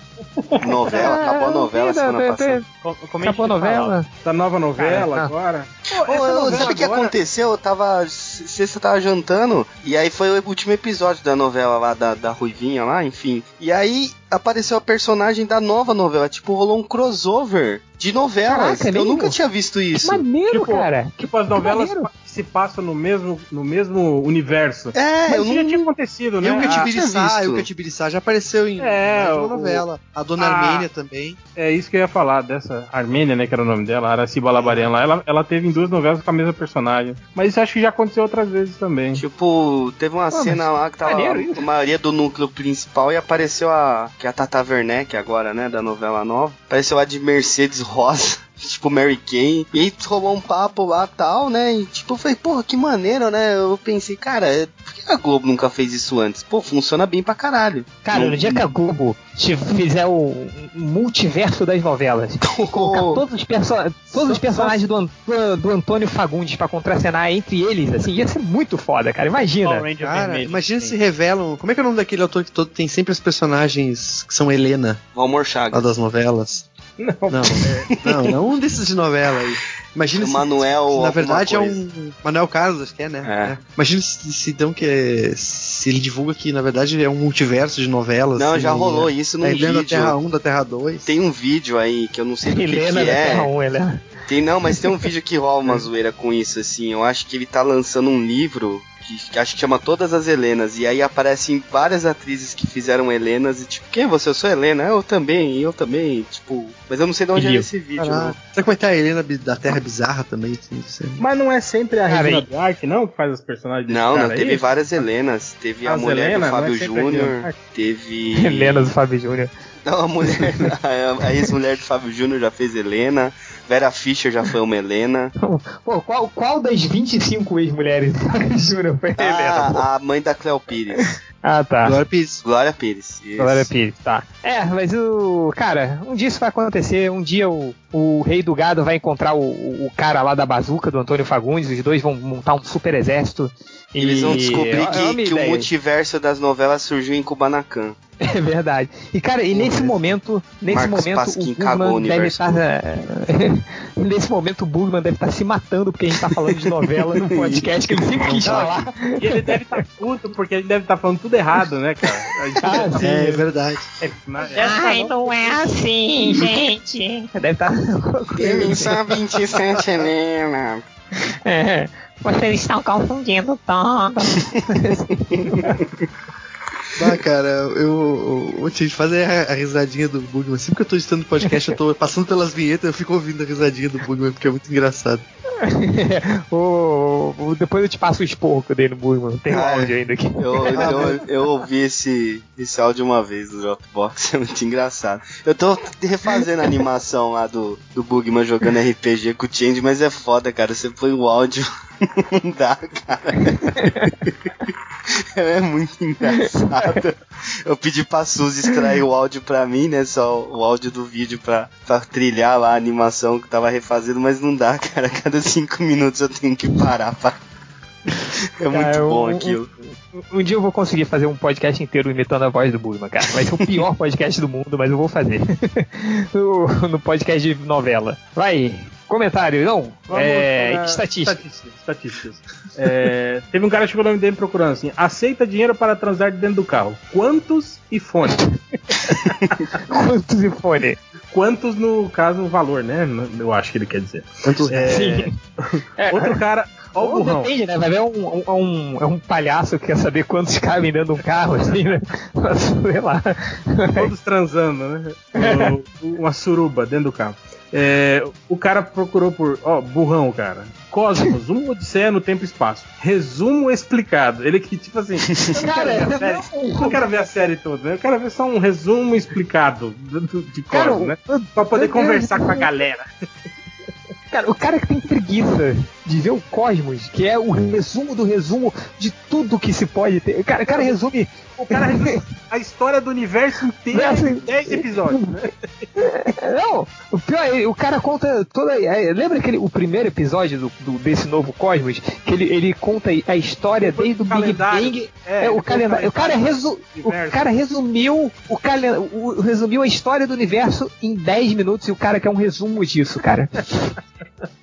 novela, é, acabou a novela semana tem, passada. Tem... Acabou a novela? Da nova novela ah, agora. Pô, Pô, novela sabe o que aconteceu? Eu tava, sexta eu tava jantando, e aí foi o último episódio da novela lá, da, da Ruivinha lá, enfim. E aí apareceu a personagem da nova novela, tipo, rolou um crossover de novelas. Caraca, eu nunca tinha visto isso. Que maneiro, tipo, cara. Tipo, as novelas... se passam no mesmo, no mesmo universo. É, mas eu isso não... já tinha acontecido, né? E o Catibiriçá, o Catibiriçá já apareceu em é, uma o... novela. A Dona a... Armênia também. É isso que eu ia falar, dessa Armênia, né, que era o nome dela, Araciba Labarian lá, ela, ela teve em duas novelas com a mesma personagem. Mas isso acho que já aconteceu outras vezes também. Tipo, teve uma Pô, cena lá que tava a maioria do núcleo principal e apareceu a... que é a Tata Werneck agora, né, da novela nova. Apareceu lá de Mercedes Rosa. Tipo, Mary Kane. E aí rolou um papo lá, tal, né? E tipo, eu falei, porra, que maneiro, né? Eu pensei, cara, por que a Globo nunca fez isso antes? Pô, funciona bem pra caralho. Cara, no dia que a Globo fizer o multiverso das novelas, oh, colocar todos os, perso todos os personagens do, Ant do Antônio Fagundes pra contracenar entre eles, assim, ia ser muito foda, cara. Imagina. Cara, imagina se revelam... Como é que é o nome daquele autor que todo tem sempre os personagens que são Helena? Valmor Chagas. Lá das novelas. Não, não, não, não um desses de novela aí. Imagina se, Manuel, na verdade é um Manuel Carlos, acho que é, né? É. Imagina se, se então que é, se ele divulga que na verdade é um multiverso de novelas. Não, assim, já rolou né? isso num é, vídeo da Terra um, da Terra dois. Tem um vídeo aí que eu não sei do que, que é. Da Terra um, ele é. Tem não, mas tem um vídeo que rola uma zoeira com isso assim. Eu acho que ele tá lançando um livro que acho que chama Todas as Helenas, e aí aparecem várias atrizes que fizeram Helenas, e tipo, quem é você? Eu sou Helena, eu também, eu também, tipo, mas eu não sei de onde é esse vídeo. Né? Será que vai ter a Helena da Terra Bizarra também? Assim, não mas não é sempre a Regina Duarte, não, que faz os personagens desse Não, cara não, teve aí? várias Helenas, teve as a mulher Helena, do Fábio é Júnior, teve... Helena do Fábio Júnior. Não, a mulher, a ex-mulher do Fábio Júnior já fez Helena, Vera Fischer já foi uma Helena. Pô, qual, qual das vinte e cinco ex-mulheres do Fábio Júnior foi a Helena? Ah, a mãe da Cleo Pires. Ah, tá. Glória Pires. Glória Pires. Isso. Glória Pires, tá. É, mas o... Cara, um dia isso vai acontecer. Um dia o, o Rei do Gado vai encontrar o, o cara lá da bazuca, do Antônio Fagundes. Os dois vão montar um super exército. Eles e... vão descobrir que, que o multiverso das novelas surgiu em Kubanacan. É verdade. E, cara, e nesse momento, nesse momento, o Burman deve estar... Nesse momento, o Burman deve estar se matando porque a gente tá falando de novela no podcast que ele sempre quis falar. E ele deve estar puto porque ele deve estar falando tudo errado, né, cara? A gente ah, tá... sim, é, é verdade. É, mas... Ai, não é assim, gente. Deve estar... Eu sou vinte e sete, Helena. É... Vocês estão confundindo tanto. Ah, cara, eu, eu, antes de fazer a, a risadinha do Bugman, sempre que eu tô editando podcast, eu tô passando pelas vinhetas, eu fico ouvindo a risadinha do Bugman, porque é muito engraçado. oh, oh, oh, depois eu te passo o esporro que eu dei no Bugman, tem ah, áudio ainda aqui. Eu, eu, eu ouvi esse, esse áudio uma vez do Dropbox, é muito engraçado. Eu tô refazendo a animação lá do, do Bugman jogando R P G com o Change, mas é foda, cara, você põe o áudio... Não dá, cara. Ela é muito engraçada. Eu pedi pra Suzy extrair o áudio pra mim, né? Só o áudio do vídeo pra, pra trilhar lá a animação que tava refazendo, mas não dá, cara. Cada cinco minutos eu tenho que parar pra... É muito cara, bom um, aquilo. Um, um dia eu vou conseguir fazer um podcast inteiro imitando a voz do Burma, cara. Vai ser o pior podcast do mundo, mas eu vou fazer. no, no podcast de novela. Vai. Comentário, não? Vamos, é, é, estatística. Estatísticas. estatísticas. É, teve um cara que chegou no M D M procurando assim: aceita dinheiro para transar dentro do carro. Quantos e fone? Quantos e fone? Quantos, no caso, o valor, né? Eu acho que ele quer dizer. Quantos é... Sim. Outro cara. Ó, oh, depende, né? Vai ver um, um, um, um palhaço que quer saber quantos cabem dentro de um carro, assim, né? Sei lá. Todos transando, né? Uma suruba dentro do carro. É, o cara procurou por... Ó, burrão, cara. Cosmos, uma odisseia no tempo e espaço. Resumo explicado. Ele que, tipo assim... Cara, eu não quero ver a série, não quero ver a série toda, né? Eu quero ver só um resumo explicado de Cosmos, né? Pra poder conversar com a galera. Cara, o cara que tem preguiça de ver o Cosmos, que é o resumo do resumo de tudo que se pode ter. O cara, o cara resume... O cara resume a história do universo inteiro em dez episódios, né? Não, o pior é, o cara conta toda... Lembra aquele, o primeiro episódio do, do, desse novo Cosmos? Que ele, ele conta a história desde o Big Bang. É, é, o, calendário, o, cara resu, o cara resumiu o, calen, o resumiu a história do universo em dez minutos e o cara quer um resumo disso, cara.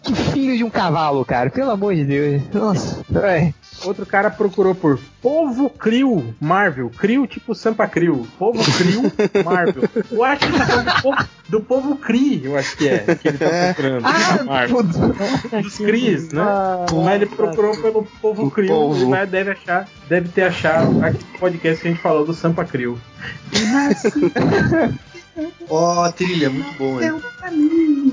Que filho de um cavalo, cara. Pelo amor de Deus. Nossa, é. Outro cara procurou por Povo Crio Marvel. Crio tipo Sampa Crio. Povo Crio Marvel. Eu acho que tá falando do povo, do povo Cri, eu acho que é. Que ele tá procurando. É. Ah, Marvel. Do... Dos Cris, né? Ah, mas ele procurou pelo Povo Crio. Mas deve achar, deve ter achado aqui no podcast que a gente falou do Sampa Crio. Ó, oh, trilha, muito boa. É um caminho.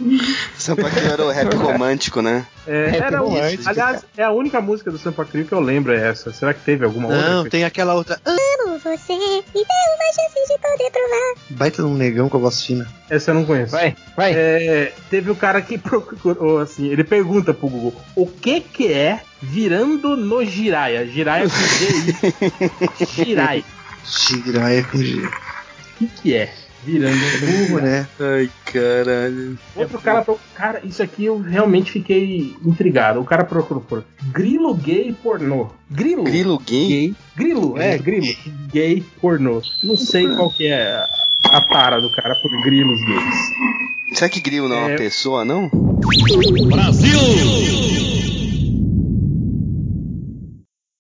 Sampa Crio era o rap romântico, né? É, era romântico. Aliás, é a única música do Sampa Crio que eu lembro é essa. Será que teve alguma outra? Não, tem aquela outra. Amo você e deu uma chance de poder provar. Baita de um negão com a voz fina. Essa eu não conheço. Vai, vai. É, teve o cara que procurou, assim, ele pergunta pro Google: o que que é virando no Jiraya? Jiraya com G I. Jiraya. Jiraya com G. O que que é? Virando burro, né? Ai, caralho. Outro cara, cara, isso aqui eu realmente fiquei intrigado. O cara procurou por grilo gay pornô. Grilo? Grilo gay? gay. Grilo, é, grilo. Gay pornô. Não sei qual que é a tara do cara por grilos gays. Será que grilo não é, é uma pessoa, não? Brasil!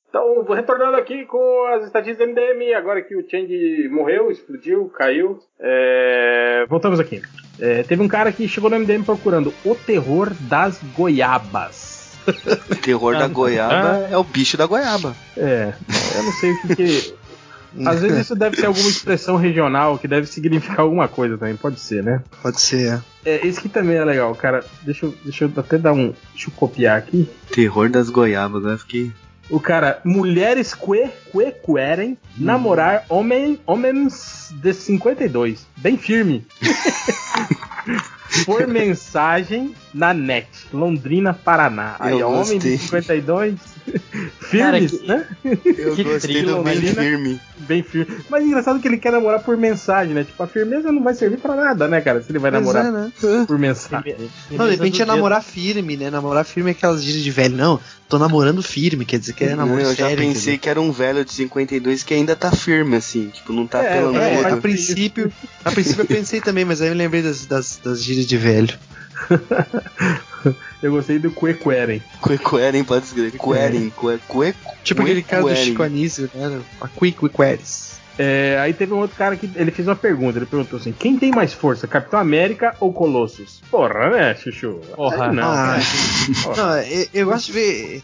Então, vou retornando aqui com as estatísticas do M D M, agora que o Chang morreu, explodiu, caiu. É... Voltamos aqui. É, teve um cara que chegou no M D M procurando o terror das goiabas. O terror da goiaba é o bicho da goiaba. É, eu não sei o que... que... Às vezes isso deve ser alguma expressão regional que deve significar alguma coisa também, pode ser, né? Pode ser, é. É, esse aqui também é legal, cara. Deixa eu, deixa eu até dar um... Deixa eu copiar aqui. Terror das goiabas, né? Fiquei... O cara, mulheres que, que querem hum. namorar homem, homens de cinquenta e dois. Bem firme. Por mensagem na net, Londrina, Paraná. Aí é Homem de cinquenta e dois, Firmes, cara, que... né? Eu que gostei do bem firme. Bem firme. Mas é engraçado que ele quer namorar por mensagem, né? Tipo, a firmeza não vai servir pra nada, né, cara? Se ele vai mas namorar é, né? por mensagem. Firme... Não, de repente é namorar firme, né? Namorar firme é aquelas gírias de velho. Não, tô namorando firme, quer dizer que é namoro sério. Eu já sério, pensei que era um velho de cinquenta e dois que ainda tá firme, assim. Tipo, não tá é, pelo é, a princípio, a princípio eu pensei também, mas aí eu lembrei das, das, das gírias de velho. Eu gostei do Quequeren. Quequeren, pode escrever. Queren, que, que, tipo aquele cara do Chico Anísio, né? A Quequequeres. É, aí teve um outro cara que ele fez uma pergunta. Ele perguntou assim: quem tem mais força, Capitão América ou Colossus? Porra, né, Chuchu? Porra, não. Ah, porra. Não, eu, eu gosto de ver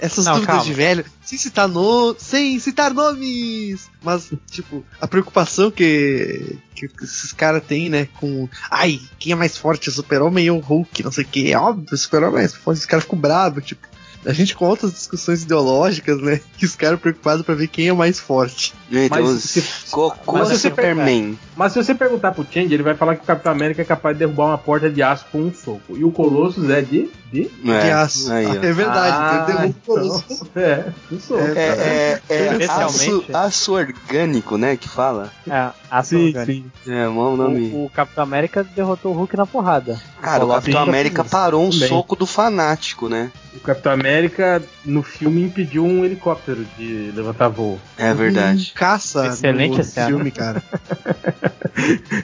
essas não, dúvidas calma. de velho sem citar, no... sem citar nomes. Mas, tipo, a preocupação que, que esses caras têm, né? Com ai, quem é mais forte, o Super-Homem ou o Hulk? Não sei o que. É óbvio, o Super-Homem é mais forte. Os caras ficam bravos, tipo. A gente com outras discussões ideológicas, né? Que os caras preocupados pra ver quem é o mais forte. Mas, mas se, mas se, Superman. Mas se você perguntar pro Change, ele vai falar que o Capitão América é capaz de derrubar uma porta de aço com um soco. E o Colossus é de... De, é, de aço. Aí, é verdade. Ah, derruba o Colossus. Então, é, um soco. É, é, é, é, é aço, aço orgânico, né? Que fala. É, aço sim, orgânico. Sim. É, bom nome. O, o Capitão América derrotou o Hulk na porrada. Cara, o, o Capitão América parou um também. soco do fanático, né? O Capitão América, no filme, impediu um helicóptero de levantar voo. É verdade. Um caça Excelente no cena. filme, cara.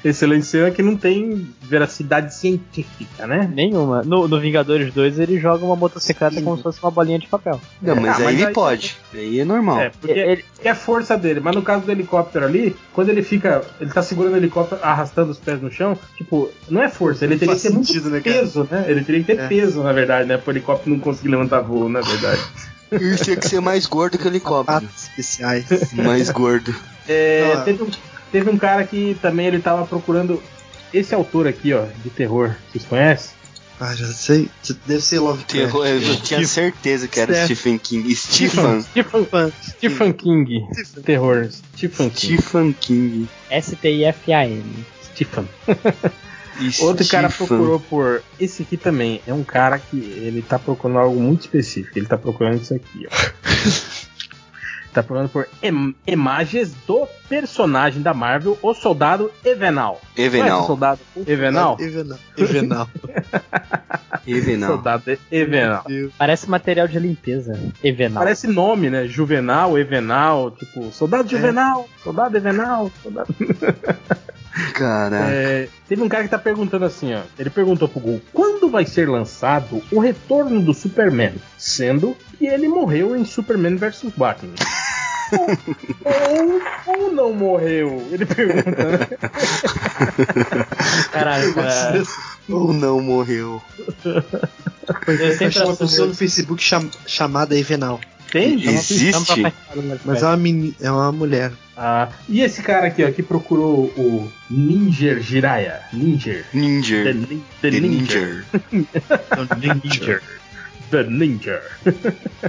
Excelente cena que não tem veracidade científica, né? Nenhuma. No, no Vingadores dois, ele joga uma motocicleta Sim. como se fosse uma bolinha de papel. Não, mas, ah, mas aí ele aí pode. É... Aí é normal. É, porque ele... é a força dele. Mas no caso do helicóptero ali, quando ele fica... Ele tá segurando o helicóptero, arrastando os pés no chão, tipo, não é força. Ele não teria que ter sentido, muito né, peso, né? Ele teria que ter é. peso, na verdade, né? Pro helicóptero não consegui levantar voo, na verdade. Isso tinha que ser mais gordo que o helicóptero. Especiais. Mais gordo. É, ah. teve, um, teve um cara que também ele tava procurando esse autor aqui, ó, de terror. Vocês conhecem? Ah, já sei. Deve ser Lovecraft. Terror, eu tinha certeza que era Stephen King. Stephen. Stephen, Stephen King. Stephen. Terror. Stephen King. Stephen King. S T I F A N. Stephen. Outro cara procurou por... Esse aqui também é um cara que ele tá procurando algo muito específico. Ele tá procurando isso aqui, ó. Tá procurando por im- imagens do personagem da Marvel, o Soldado Evenal. Evenal. É soldado Evenal? Evenal. Evenal. Evenal. Soldado Evenal. Parece material de limpeza. Evenal. Parece nome, né? Juvenal, Evenal, tipo, Soldado Juvenal, é. Soldado Evenal, Soldado... Caraca. É, teve um cara que tá perguntando assim, ó. Ele perguntou pro Google: quando vai ser lançado o retorno do Superman? Sendo que ele morreu em Superman versus Batman. ou, ou, ou não morreu? Ele pergunta, né? Caralho, cara. Ou não morreu? Eu sempre acho uma pessoa no Facebook cham- chamada Evenal. Tem? Existe? Mas é uma, meni- é uma mulher. Ah, e esse cara aqui, ó, que procurou o Ninja Jiraiya. Ninja. Ninja. The, ni- the, the Ninja. Ninja. Ninja. The Ninja.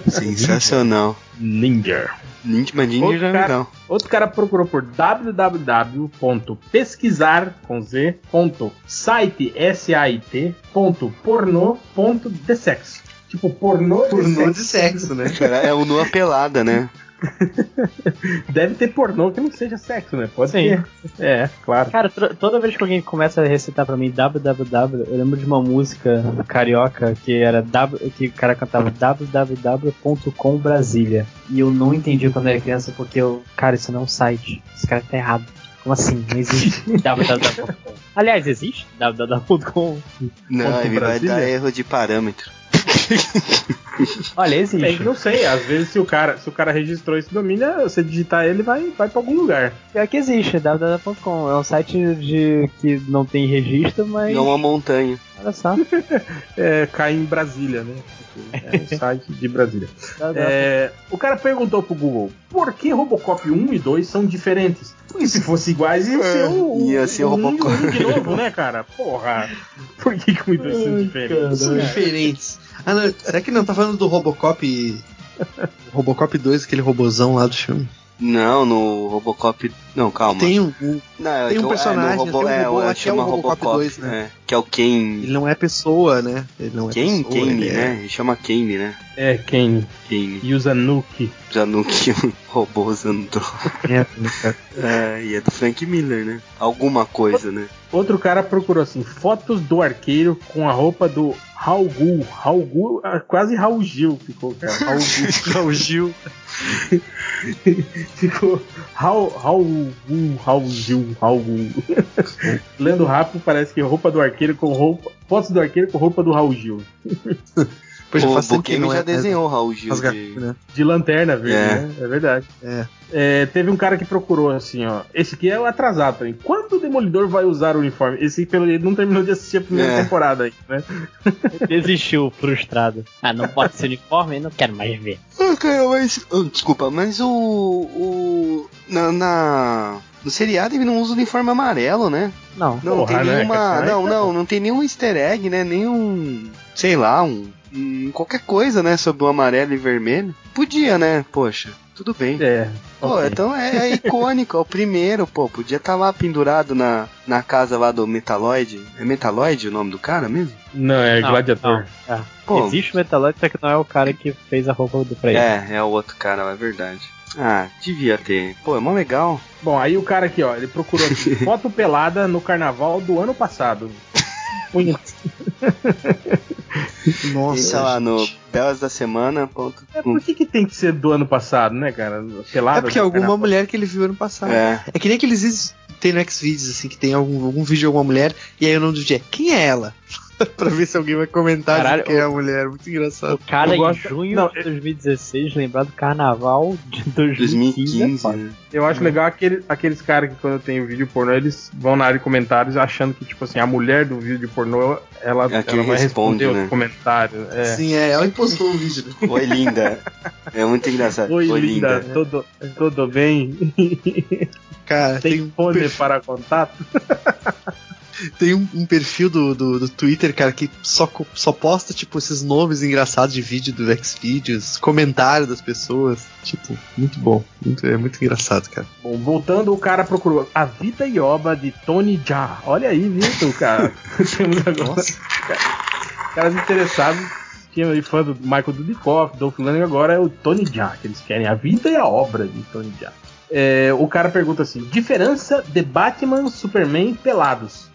Sensacional. Ninja. Ninja, mas Ninja outro, cara, não. outro cara procurou por www.pesquisar com Z, ponto, site, S A I T, ponto, pornô, ponto, de sexo. Tipo, pornô, pornô de, sexo. de sexo, né? É o nua pelada, né? Deve ter pornô que não seja sexo, né? Pode Sim. ser. É, claro. Cara, t- toda vez que alguém começa a recitar pra mim www, eu lembro de uma música carioca que era w, que o cara cantava www ponto com Brasília. E eu não entendi quando era criança porque eu, cara, isso não é um site. Esse cara tá errado. Como assim? Não existe www ponto com. Aliás, existe www ponto com. Não, ele vai dar erro de parâmetro. Olha, existe. É, não sei, às vezes se o cara, se o cara registrou esse domínio, você digitar ele vai, vai pra algum lugar. Pior que existe, www ponto com. É um site de, que não tem registro, mas... Não é uma montanha. Olha só. É, cai em Brasília, né? É um site de Brasília. É, o cara perguntou pro Google: por que Robocop um e dois são diferentes? Porque se fossem iguais ia ser o, ia ser o, o Robocop um de novo, né, cara? Porra, por que que um e dois são diferentes? São diferentes. Ah, não, será que não tá falando do Robocop Robocop dois, aquele robozão lá do filme? Não, no Robocop... Não, calma. Tem um, não, tem um personagem, é, Robo... tem um robô, é, chama Robocop, Robocop dois, né? É, que é o Kane. Ele não é pessoa, né? Ele não é Kane, pessoa. Kane, ele né? É... Ele chama Kane, né? É, Kane. Kane. E o Zanuck. Zanuck, robô Zanuck. É, é, e é do Frank Miller, né? Alguma coisa, né? Outro cara procurou assim, fotos do arqueiro com a roupa do... Raul Gul, Raul Gul, quase Raul Gil ficou, cara. Raul Gul, Raul Gil. Ficou Raul, Raul Gul, Raul Gil, Raul Gul. Lendo rápido, parece que roupa do arqueiro com roupa. Fotos do arqueiro com roupa do Raul Gil. Poxa, o Bukemi já é, desenhou Raul Gil de... Né? De lanterna verde, é. Né? É verdade. É. É, teve um cara que procurou assim, ó. Esse aqui é o atrasado também. Quando o Demolidor vai usar o uniforme? Esse pelo ele não terminou de assistir a primeira é. temporada ainda, né? Desistiu, frustrado. Ah, não pode ser uniforme, não quero mais ver. Okay, mas... Oh, desculpa, mas o... o... Na, na... No seriado ele não usa o uniforme amarelo, né? Não. Não, porra, tem né? nenhuma... não, não, não tem nenhum easter egg, né? Nenhum... Sei lá, um... Hum, qualquer coisa, né, sobre o amarelo e vermelho. Podia, né, poxa, tudo bem. É, pô, okay. Então é, é icônico, é o primeiro, pô, podia estar tá lá pendurado na, na casa lá do Metaloid. É Metaloid o nome do cara mesmo? Não, é Gladiator. Não, não. É. Pô, existe o Metaloid, só que não é o cara que fez a roupa do pra ele. É, é o outro cara, é verdade. Ah, devia ter. Pô, é mó legal. Bom, aí o cara aqui, ó, ele procurou aqui, foto pelada no carnaval do ano passado. Nossa, isso lá no Belas da Semana. Ponto. É, por que, que tem que ser do ano passado, né, cara? Pelado, é porque alguma carnaval. Mulher que ele viu ano passado. É, é que nem aqueles tem no X-Videos, assim, que tem algum, algum vídeo de alguma mulher e aí o nome do dia é quem é ela? Pra ver se alguém vai comentar. Caralho, de quem o, é a mulher. Muito engraçado. O cara eu em gosto... junho não, de dois mil e dezesseis, lembrar do carnaval de dois mil e quinze. dois mil e quinze Eu acho legal aquele, aqueles caras que quando tem o vídeo pornô, eles vão na área de comentários achando que, tipo assim, a mulher do vídeo pornô, ela, é ela vai responde, responder né? Os comentários. É. Sim, é, ela impostou o vídeo. Oi, linda. É muito engraçado. Oi, Oi linda. linda. Tudo, tudo bem? Cara, tem, tem fone per... para contato? Tem um, um perfil do, do, do Twitter, cara, que só, só posta, tipo, esses nomes engraçados de vídeo do Xvideos, comentário das pessoas. Tipo, muito bom. Muito, é muito engraçado, cara. Bom, voltando, o cara procurou a vida e obra de Tony Jaa. Olha aí, viu, cara? Temos agora Nossa. caras interessados. Tinha aí fã do Michael Dudikoff, Dolph Lundgren, agora é o Tony Jaa, que eles querem a vida e a obra de Tony Jaa. É, o cara pergunta assim, diferença de Batman, Superman pelados.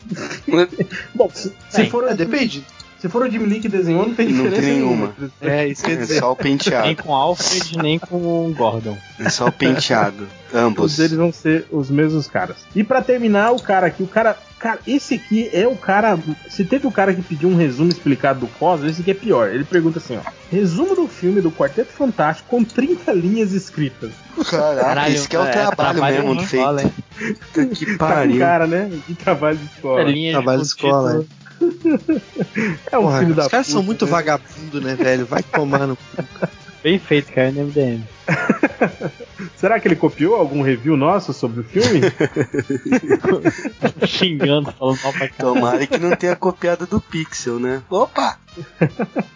Bom, se, se for é, depende. Se for o Jim Lee que desenhou, não tem diferença não tem nenhuma. nenhuma. É, isso quer dizer. É só o penteado. Nem com Alfred, nem com o Gordon. É só o penteado. Ambos. Todos eles vão ser os mesmos caras. E pra terminar, o cara aqui, o cara... Cara, esse aqui é o cara... Se teve o cara que pediu um resumo explicado do Cosmo, esse aqui é pior. Ele pergunta assim, ó. Resumo do filme do Quarteto Fantástico com trinta linhas escritas. Caralho, isso que é o é, trabalho, trabalho mesmo feito. Escola, é. Que pariu. Tá um cara, né? De trabalho de escola. É, trabalho de, de escola, é. É um Porra, filho da os caras puta, são muito né? vagabundo, né, velho? Vai tomar no cu. Bem feito, cara, no M D M. Será que ele copiou algum review nosso sobre o filme? Xingando, falando mal pra cá. Tomara que não tenha copiado do Pixel, né? Opa!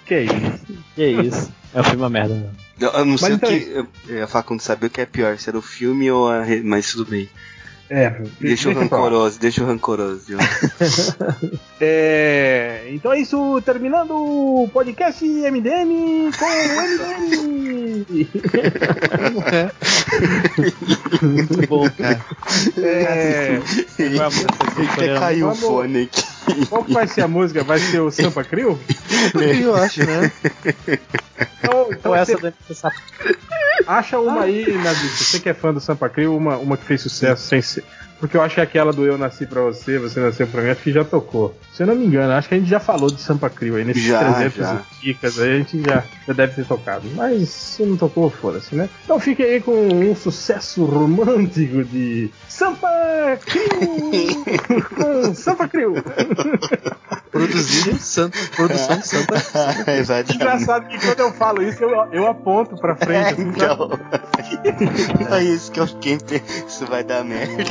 Que isso? Que isso? É um filme uma merda, mano. Eu, eu não mas sei então... o que... Eu ia falar quando sabia o que é pior, se era o filme ou a... Re... Mas tudo bem. É, deixa o rancoroso, deixa o rancoroso. É, então é isso, terminando o podcast M D M com o M D M. Muito bom, cara. É, até caiu o fone aqui. Qual que vai ser a música? Vai ser o Sampa Crio? Eu acho, né? Então, então essa deve ser Sampa Crio. Acha uma ah, aí, Nadir, você que é fã do Sampa Crio, uma, uma que fez sucesso sem ser. Porque eu acho que aquela do Eu Nasci Pra Você, Você Nasceu Pra Mim, acho que já tocou. Se eu não me engano, acho que a gente já falou de Sampa Crio aí, nesses já, trezentos dicas aí, a gente já, já deve ter tocado. Mas se não tocou, foda-se, né? Então fique aí com um sucesso romântico de Sampa Crio! Sampa Crio! Produzido Santa, produção de Santa. É engraçado que quando eu falo isso, eu, eu aponto pra frente. É, então. É isso que eu fiquei pensando, isso vai dar merda.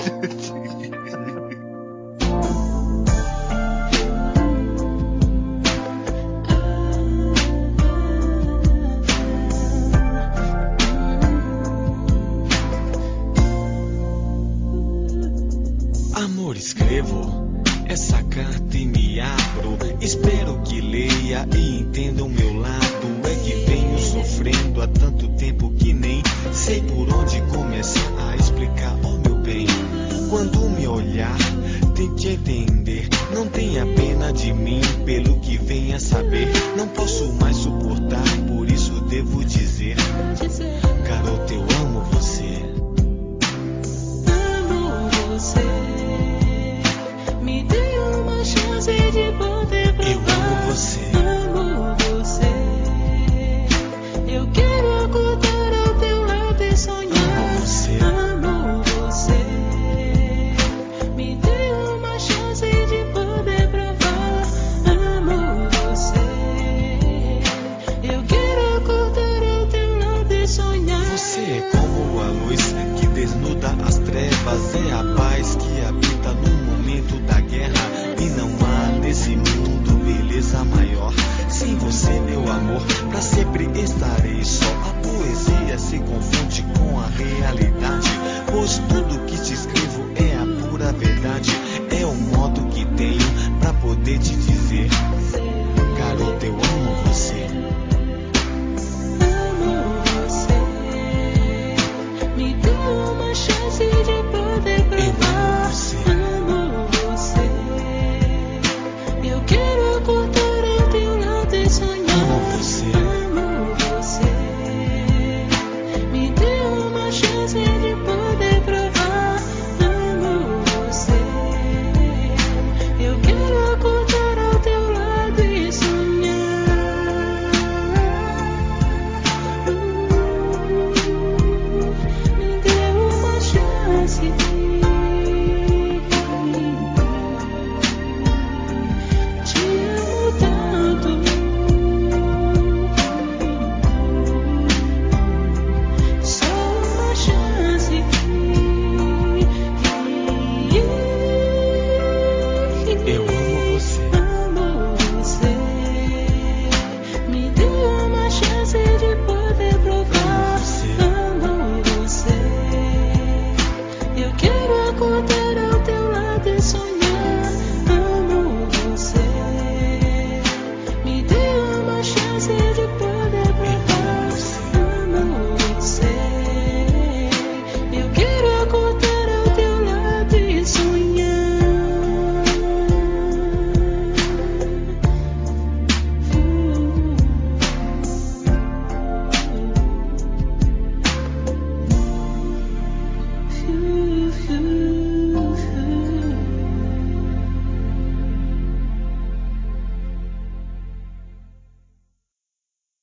por escrevo essa carta e me abro. Espero que leia e entenda o meu lado. É que venho sofrendo há tanto tempo que nem sei por onde começar a explicar, ó meu bem.